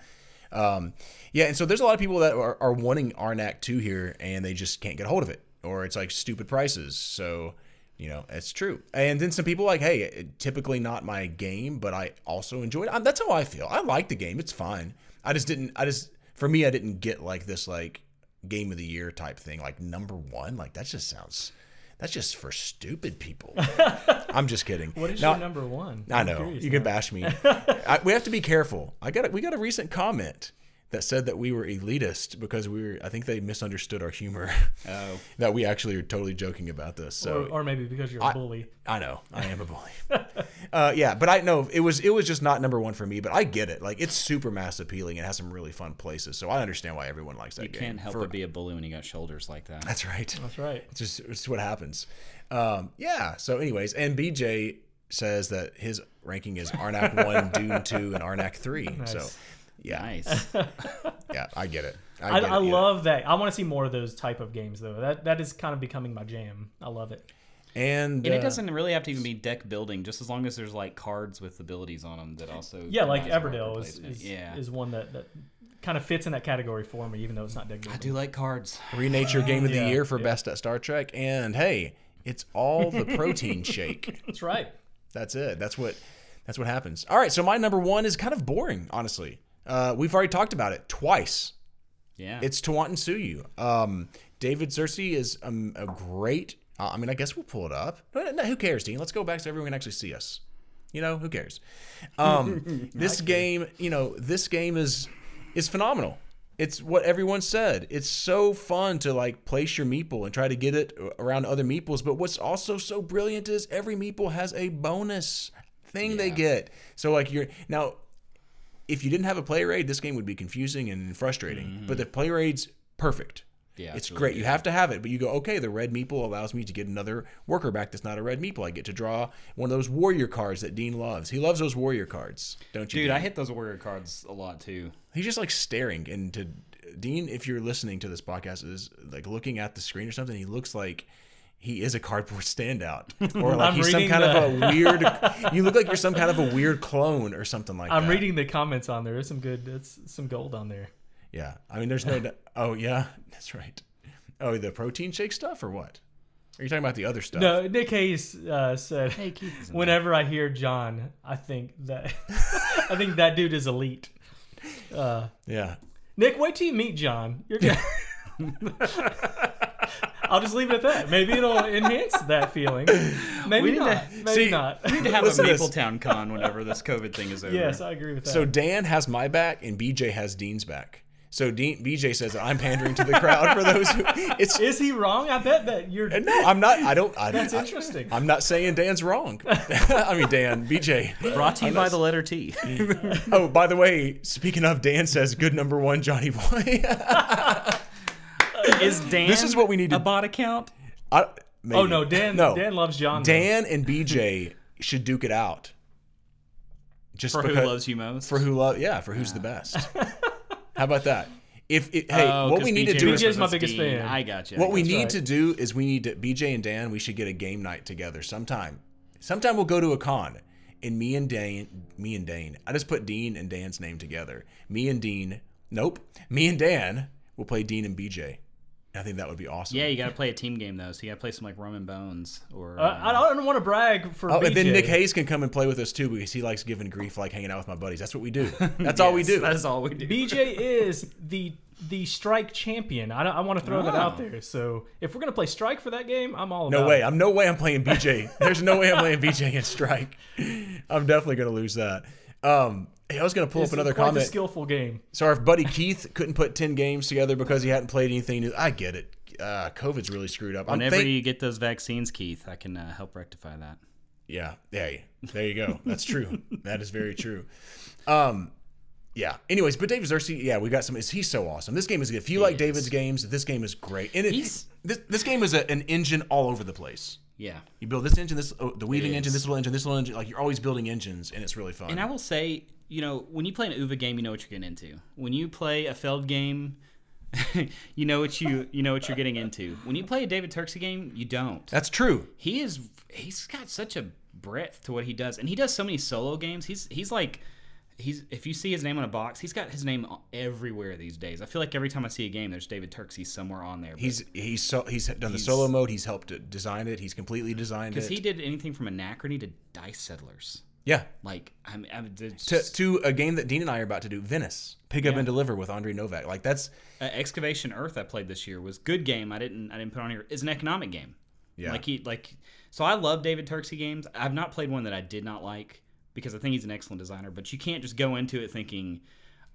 um, yeah. And so there's a lot of people that are, are wanting Arnak two here, and they just can't get a hold of it, or it's like stupid prices. So, you know, it's true. And then some people like, hey, it, typically not my game, but I also enjoyed it. I, that's how I feel. I like the game. It's fine. I just didn't. I just for me, I didn't get like this like game of the year type thing, like number one. Like that just sounds. That's just for stupid people. I'm just kidding. What is now, your number one? I'm I know. Curious, you can bash me. I, we have to be careful. I got a, we got a recent comment that said that we were elitist because we were. I think they misunderstood our humor. Oh. That we actually are totally joking about this. So, or, or maybe because you're I, a bully. I know. I am a bully. uh, yeah, but I know it was it was just not number one for me. But I get it. Like it's super mass appealing and has some really fun places. So I understand why everyone likes that you game. You can't help for, but be a bully when you got shoulders like that. That's right. That's right. It's just it's what happens. Um, yeah. So, anyways, and B J says that his ranking is Arnak one, Dune two, and Arnak three. Nice. So. Yeah. Nice. Yeah, I get it. I, get I, I it, love yeah. that. I want to see more of those type of games, though. That that is kind of becoming my jam. I love it. And, and uh, it doesn't really have to even be deck building, just as long as there's like cards with abilities on them that also. Yeah, like Everdale is is, yeah. is one that, that kind of fits in that category for me, even though it's not deck building. I do like cards. Renature game of the yeah, year for yeah. best at Star Trek, and hey, it's all the protein shake. That's right. That's it. That's what. That's what happens. All right. So my number one is kind of boring, honestly. Uh, we've already talked about it twice. Yeah. It's Tawantinsuyu. Um, David Searcy is um, a great... Uh, I mean, I guess we'll pull it up. No, no, who cares, Dean? Let's go back so everyone can actually see us. You know, who cares? Um, this game, you know, this game is is phenomenal. It's what everyone said. It's so fun to, like, place your meeple and try to get it around other meeples. But what's also so brilliant is every meeple has a bonus thing yeah. they get. So, like, you're... Now... If you didn't have a play raid, this game would be confusing and frustrating. Mm-hmm. But the play raid's perfect. Yeah, it's great. Good. You have to have it. But you go, okay, the red meeple allows me to get another worker back that's not a red meeple. I get to draw one of those warrior cards that Dean loves. He loves those warrior cards, don't you? Dude, Dean? I hit those warrior cards a lot too. He's just like staring into Dean. If you're listening to this podcast, is like looking at the screen or something. He looks like. He is a cardboard standout, or like I'm he's some kind the... of a weird. You look like you're some kind of a weird clone or something like I'm that. I'm reading the comments on there. There's some good. That's some gold on there. Yeah, I mean, there's no. Oh yeah, that's right. Oh, the protein shake stuff or what? Are you talking about the other stuff? No, Nick Hayes uh, said. Hey, Keith, whenever I hear John, I think that I think that dude is elite. Uh, yeah. Nick, wait till you meet John. You're gonna. I'll just leave it at that. Maybe it'll enhance that feeling. Maybe not. To, Maybe see, not. We need to have a Meeple Town con whenever this COVID thing is over. Yes, I agree with that. So Dan has my back and B J has Dean's back. So Dean, B J says that I'm pandering to the crowd for those who. It's, is he wrong? I bet that you're. No, I'm not. I don't. I, that's I, interesting. I, I'm not saying Dan's wrong. I mean, Dan, B J. Brought to you by the letter T. Oh, by the way, speaking of, Dan says, good number one, Johnny Boy. Is Dan this is what we need to, a bot account? I, maybe. Oh, no Dan, no. Dan loves John. Dan and B J should duke it out. Just for because, who loves you most? For who loves, yeah, for who's yeah. the best. How about that? If it, hey, oh, what we need B J to do is, is my biggest fan. I got you. What we That's need right. to do is we need to B J and Dan. We should get a game night together sometime. Sometime we'll go to a con, and me and Dan, me and Dane. I just put Dean and Dan's name together. Me and Dean. Nope. Me and Dan will play Dean and B J. I think that would be awesome. Yeah, you got to play a team game, though. So you got to play some, like, Rum and Bones. or. Uh, uh, I don't want to brag for oh, B J. And then Nick Hayes can come and play with us, too, because he likes giving grief, like hanging out with my buddies. That's what we do. That's yes, all we do. That's all we do. B J is the the strike champion. I, I want to throw oh. that out there. So if we're going to play strike for that game, I'm all about it. No way. I'm no way I'm playing B J. There's no way I'm playing B J in strike. I'm definitely going to lose that. Um Hey, I was going to pull this up another comment. It's a skillful game. Sorry if Buddy Keith couldn't put ten games together because he hadn't played anything new. I get it. Uh, COVID's really screwed up. Whenever think- you get those vaccines, Keith, I can uh, help rectify that. Yeah. Hey, there you go. That's true. That is very true. Um, yeah. Anyways, but David Zersty, yeah, we got some. Is he's so awesome? This game is good. If you he like is. David's games, this game is great. And it, he's- this this game is a, an engine all over the place. Yeah. You build this engine, this oh, the weaving engine, this little engine, this little engine. Like, you're always building engines, and it's really fun. And I will say, you know, when you play an U V A game, you know what you're getting into. When you play a Feld game, you know what you you know what you're getting into. When you play a David Turksy game, you don't. That's true. He is he's got such a breadth to what he does, and he does so many solo games. He's he's like he's if you see his name on a box, he's got his name everywhere these days. I feel like every time I see a game, there's David Turksy somewhere on there. He's he's so, he's done he's, the solo mode. He's helped to design it. He's completely designed it. Because he did anything from Anachrony to Dice Settlers. Yeah, like I'm, I'm just, to to a game that Dean and I are about to do, Venice, pick up yeah. and deliver with Andre Novak. Like that's uh, Excavation Earth I played this year was good game. I didn't I didn't put on here. It's an economic game. Yeah, like he like so I love David Turksy games. I've not played one that I did not like because I think he's an excellent designer. But you can't just go into it thinking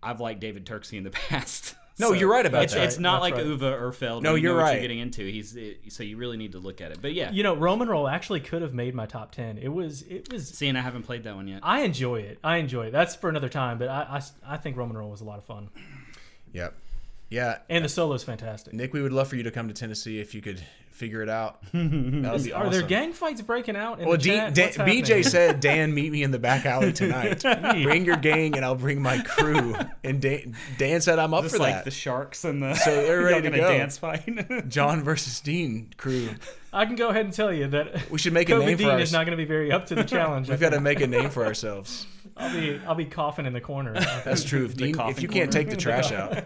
I've liked David Turksy in the past. No, so you're right about it's, that. It's not that's like right. Uwe or Feld. No, you you're know what right. You're getting into. He's it, so you really need to look at it. But yeah, you know, Roman Roll actually could have made my top ten. It was it was. See, and I haven't played that one yet. I enjoy it. I enjoy it. That's for another time. But I I, I think Roman Roll was a lot of fun. Yep. Yeah. And the solo's fantastic. Nick, we would love for you to come to Tennessee if you could figure it out. That would Is, be awesome. Are there gang fights breaking out in well, the chat? Dan, B J said, Dan, meet me in the back alley tonight. Bring your gang and I'll bring my crew. And Dan, Dan said, I'm up Just for like that. Like the Sharks and the so they're ready to go. Dance fight. John versus Dean crew. I can go ahead and tell you that we should make a name for ourselves. Dean is not going to be very up to the challenge. We've got to make a name for ourselves. I'll be I'll be coughing in the corner. That's true. If, Dean, if you corner. can't take the trash out,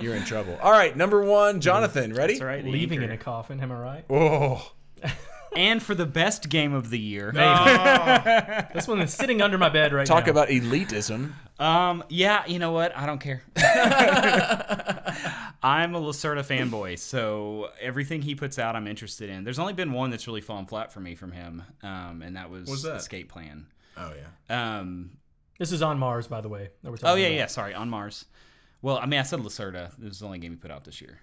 you're in trouble. All right, number one, Jonathan, ready? That's right. Leaving in a coffin, am I right? Oh. And for the best game of the year. Maybe. Oh. This one is sitting under my bed right Talk now. Talk about elitism. Um, yeah, you know what? I don't care. I'm a Lacerda fanboy, so everything he puts out I'm interested in. There's only been one that's really fallen flat for me from him, um, and that was that? Escape Plan. Oh, yeah. Um, this is On Mars, by the way. That we're talking oh, yeah, about. yeah, sorry, On Mars. Well, I mean, I said Lacerda. This is the only game he put out this year.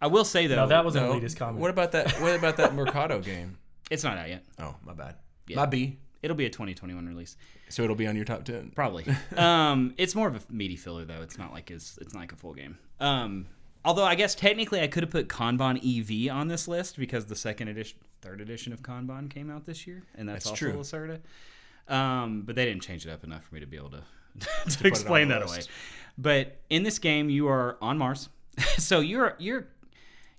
I will say though, no, that was no, an elitist comment. What about that? What about that Mercado game? It's not out yet. Oh, my bad. Yeah. My B. It'll be a twenty twenty-one release. So it'll be on your top ten, probably. um, it's more of a meaty filler though. It's not like his, it's not like a full game. Um, although I guess technically I could have put Kanban E V on this list because the second edition, third edition of Kanban came out this year, and that's, that's also Lacerda. Um, but they didn't change it up enough for me to be able to. to, to explain that away. But in this game you are on Mars. So you're you're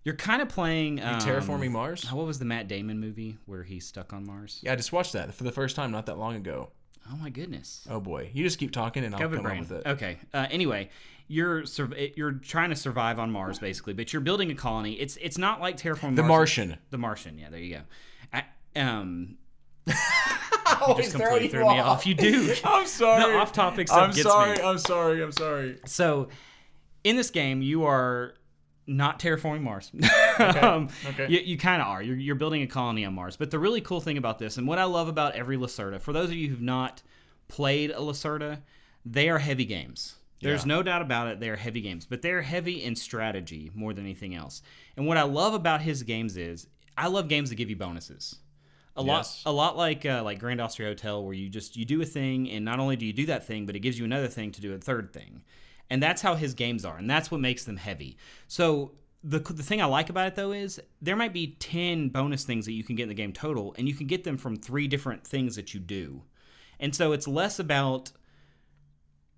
you're kind of playing um, terraforming Mars. What was the Matt Damon movie where he's stuck on Mars? Yeah, I just watched that for the first time not that long ago. Oh my goodness. Oh boy. You just keep talking and I'll Cover come brain. up with it. Okay. Uh, anyway, you're sur- you're trying to survive on Mars basically, but you're building a colony. It's it's not like terraforming The Mars. Martian. The Martian. Yeah, there you go. I, um You just completely threw me off. You do. I'm sorry. The off-topic stuff gets me. I'm sorry. I'm sorry. I'm sorry. So, in this game, you are not terraforming Mars. okay. um, okay. You, you kind of are. You're, you're building a colony on Mars. But the really cool thing about this, and what I love about every Lacerda, for those of you who've not played a Lacerda, they are heavy games. There's yeah. no doubt about it. They are heavy games. But they're heavy in strategy more than anything else. And what I love about his games is, I love games that give you bonuses. A yes. lot, a lot like uh, like Grand Austria Hotel, where you just you do a thing, and not only do you do that thing, but it gives you another thing to do a third thing, and that's how his games are, and that's what makes them heavy. So the the thing I like about it though is there might be ten bonus things that you can get in the game total, and you can get them from three different things that you do, and so it's less about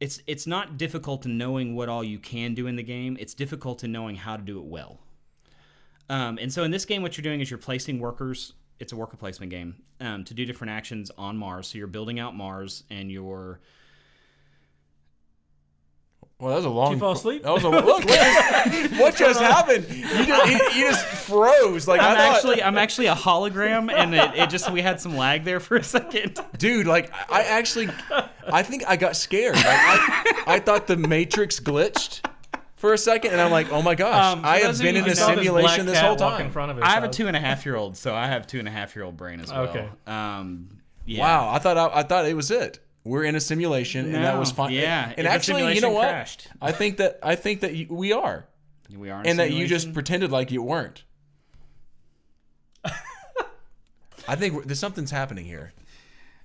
it's it's not difficult to knowing what all you can do in the game. It's difficult to knowing how to do it well. Um, and so in this game, what you're doing is you're placing workers. It's a worker placement game um, to do different actions on Mars. So you're building out Mars, and you're... Well, that was a long... Did you fall asleep? That was a, look, what just, what just happened? You just, you, you just froze. Like I'm, I thought, actually, I'm actually a hologram, and it, it just we had some lag there for a second. Dude, like, I actually... I think I got scared. Like, I, I thought the Matrix glitched for a second, and I'm like, oh my gosh, um, I have been in a simulation this, this whole time. In front of us, I have so. a two and a half year old, so I have two and a half year old brain as well. Okay. Um, yeah. Wow, I thought I, I thought it was it. We're in a simulation, no. and that was fun. Yeah, and, and actually, you know what? Crashed. I think that I think that you, we are. We are, in and that you just pretended like you weren't. I think we're, there's something's happening here.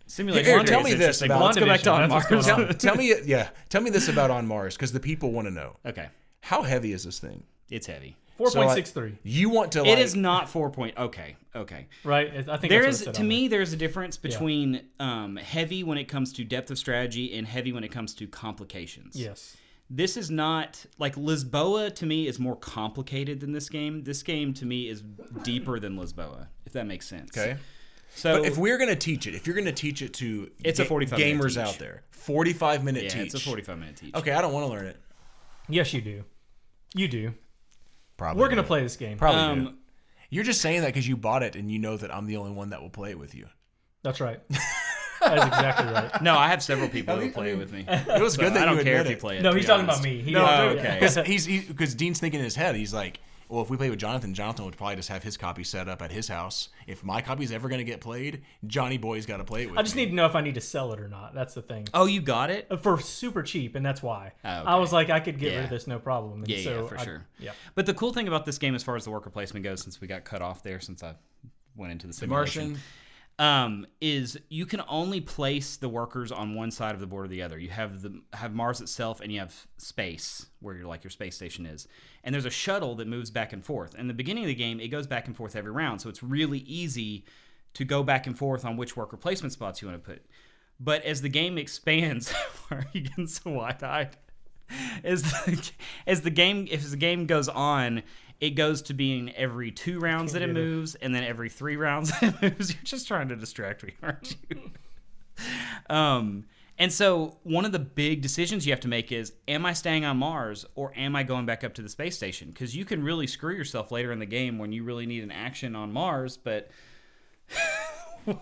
Simulation. Here, tell me this about. Let's go back to On Mars. Tell, tell me, yeah, tell me this about On Mars because the people want to know. Okay. How heavy is this thing? It's heavy. four point six three. So like, you want to like... It is not four point... Okay, okay. Right? I think there that's is, what it said To on me, that. There's a difference between yeah. um, heavy when it comes to depth of strategy and heavy when it comes to complications. Yes. This is not... Like, Lisboa, to me, is more complicated than this game. This game, to me, is deeper than Lisboa, if that makes sense. Okay. So, but if we're going to teach it, if you're going to teach it to it's ga- a gamers out there, forty-five minute yeah, teach. It's a forty-five minute teach. Okay, I don't want to learn it. Yes, you do. You do. Probably. We're going to play this game. Probably um, do. You're just saying that because you bought it and you know that I'm the only one that will play it with you. That's right. That's exactly right. No, I have several people who play it with me. It was so good that I don't you care if you play it. No, he's talking honest. about me. He no, oh, okay. Because he, Dean's thinking in his head, he's like, well, if we play with Jonathan, Jonathan would probably just have his copy set up at his house. If my copy's ever going to get played, Johnny Boy's got to play it with me. I just me. need to know if I need to sell it or not. That's the thing. Oh, you got it? For super cheap, and that's why. Oh, okay. I was like, I could get yeah. rid of this, no problem. And yeah, so yeah, for I, sure. Yeah. But the cool thing about this game as far as the worker placement goes, since we got cut off there, since I went into the simulation. Martian. Um, is you can only place the workers on one side of the board or the other. You have the have Mars itself, and you have space where you're like your space station is, and there's a shuttle that moves back and forth. In the beginning of the game, it goes back and forth every round, so it's really easy to go back and forth on which worker placement spots you want to put. But as the game expands, why are you getting so wide-eyed? As the, as the game if the game goes on. It goes to being every two rounds that it moves, it. and then every three rounds that it moves. You're just trying to distract me, aren't you? um, and so one of the big decisions you have to make is, am I staying on Mars, or am I going back up to the space station? Because you can really screw yourself later in the game when you really need an action on Mars, but...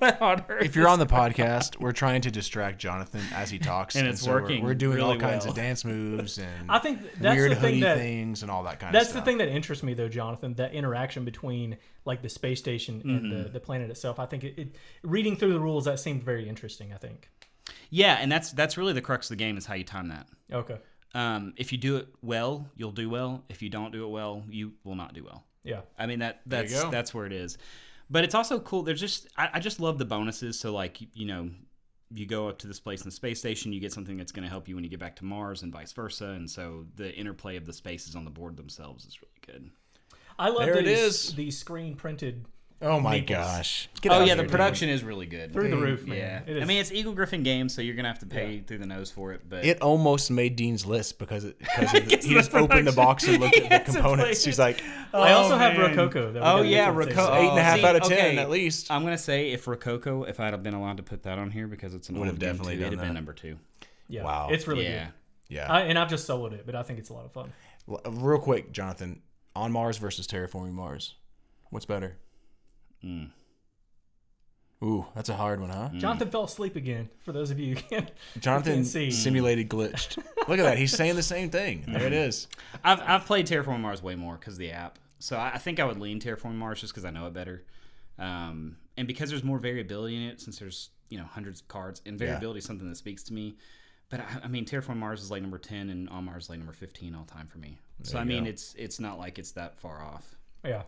What on earth? If you're on the podcast, we're trying to distract Jonathan as he talks, and it's and so working. We're, we're doing really all kinds well. of dance moves and I think that's weird the thing hoodie that, things and all that kind of stuff. That's the thing that interests me, though, Jonathan. That interaction between like the space station and mm-hmm. the, the planet itself. I think it, it, reading through the rules, that seemed very interesting. I think. Yeah, and that's that's really the crux of the game is how you time that. Okay. Um, if you do it well, you'll do well. If you don't do it well, you will not do well. Yeah. I mean that that's that's where it is. But it's also cool. There's just I, I just love the bonuses. So like you know, you go up to this place in the space station, you get something that's going to help you when you get back to Mars, and vice versa. And so the interplay of the spaces on the board themselves is really good. I love there these, it is. the screen printed. Oh my Meeples. gosh! Get oh yeah, here, the production dude. is really good. Through the roof, man. Yeah. I mean, it's Eagle Griffin Games, so you're gonna have to pay yeah. through the nose for it. But it almost made Dean's list because it because of the, he just production. opened the box and looked at the components. He's like, oh, I also man. have Rococo. That oh yeah, Rococo, eight and a half See, out of ten okay. at least. I'm gonna say if Rococo, if I'd have been allowed to put that on here because it's an would have definitely it'd have been number two. Yeah, wow, it's really yeah. good. Yeah, I, and I've just soloed it, but I think it's a lot of fun. Real quick, Jonathan, On Mars versus Terraforming Mars, what's better? Mm. Ooh, that's a hard one, huh? Jonathan mm. fell asleep again. For those of you who can't, Jonathan who can't see. simulated glitched. Look at that. He's saying the same thing. There it is. I've I've played Terraforming Mars way more because of the app. So I, I think I would lean Terraforming Mars just because I know it better. Um, and because there's more variability in it since there's you know hundreds of cards. And variability yeah. is something that speaks to me. But I, I mean, Terraforming Mars is like number ten and On Mars is like number fifteen all time for me. There so I mean, go. it's it's not like it's that far off. Yeah.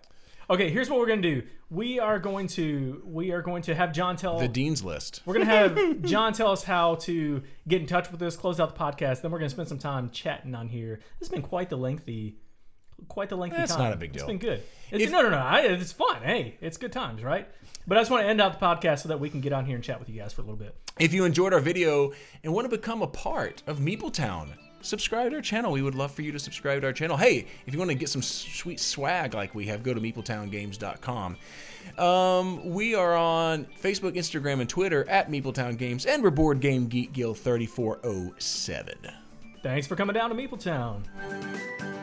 Okay, here's what we're gonna do. We are going to we are going to have John tell the Dean's list. We're gonna have John tell us how to get in touch with us, close out the podcast. Then we're gonna spend some time chatting on here. This has been quite the lengthy quite a lengthy That's time. That's not a big deal. It's been good. It's, if, no, no, no. I, it's fun. Hey, it's good times, right? But I just want to end out the podcast so that we can get on here and chat with you guys for a little bit. If you enjoyed our video and want to become a part of Meeple Town, subscribe to our channel. We would love for you to subscribe to our channel. Hey, if you want to get some sweet swag like we have, go to meeple town games dot com. Um, we are on Facebook, Instagram, and Twitter at meeple town games, and we're Board Game Geek Guild thirty-four oh seven. Thanks for coming down to Meeple Town.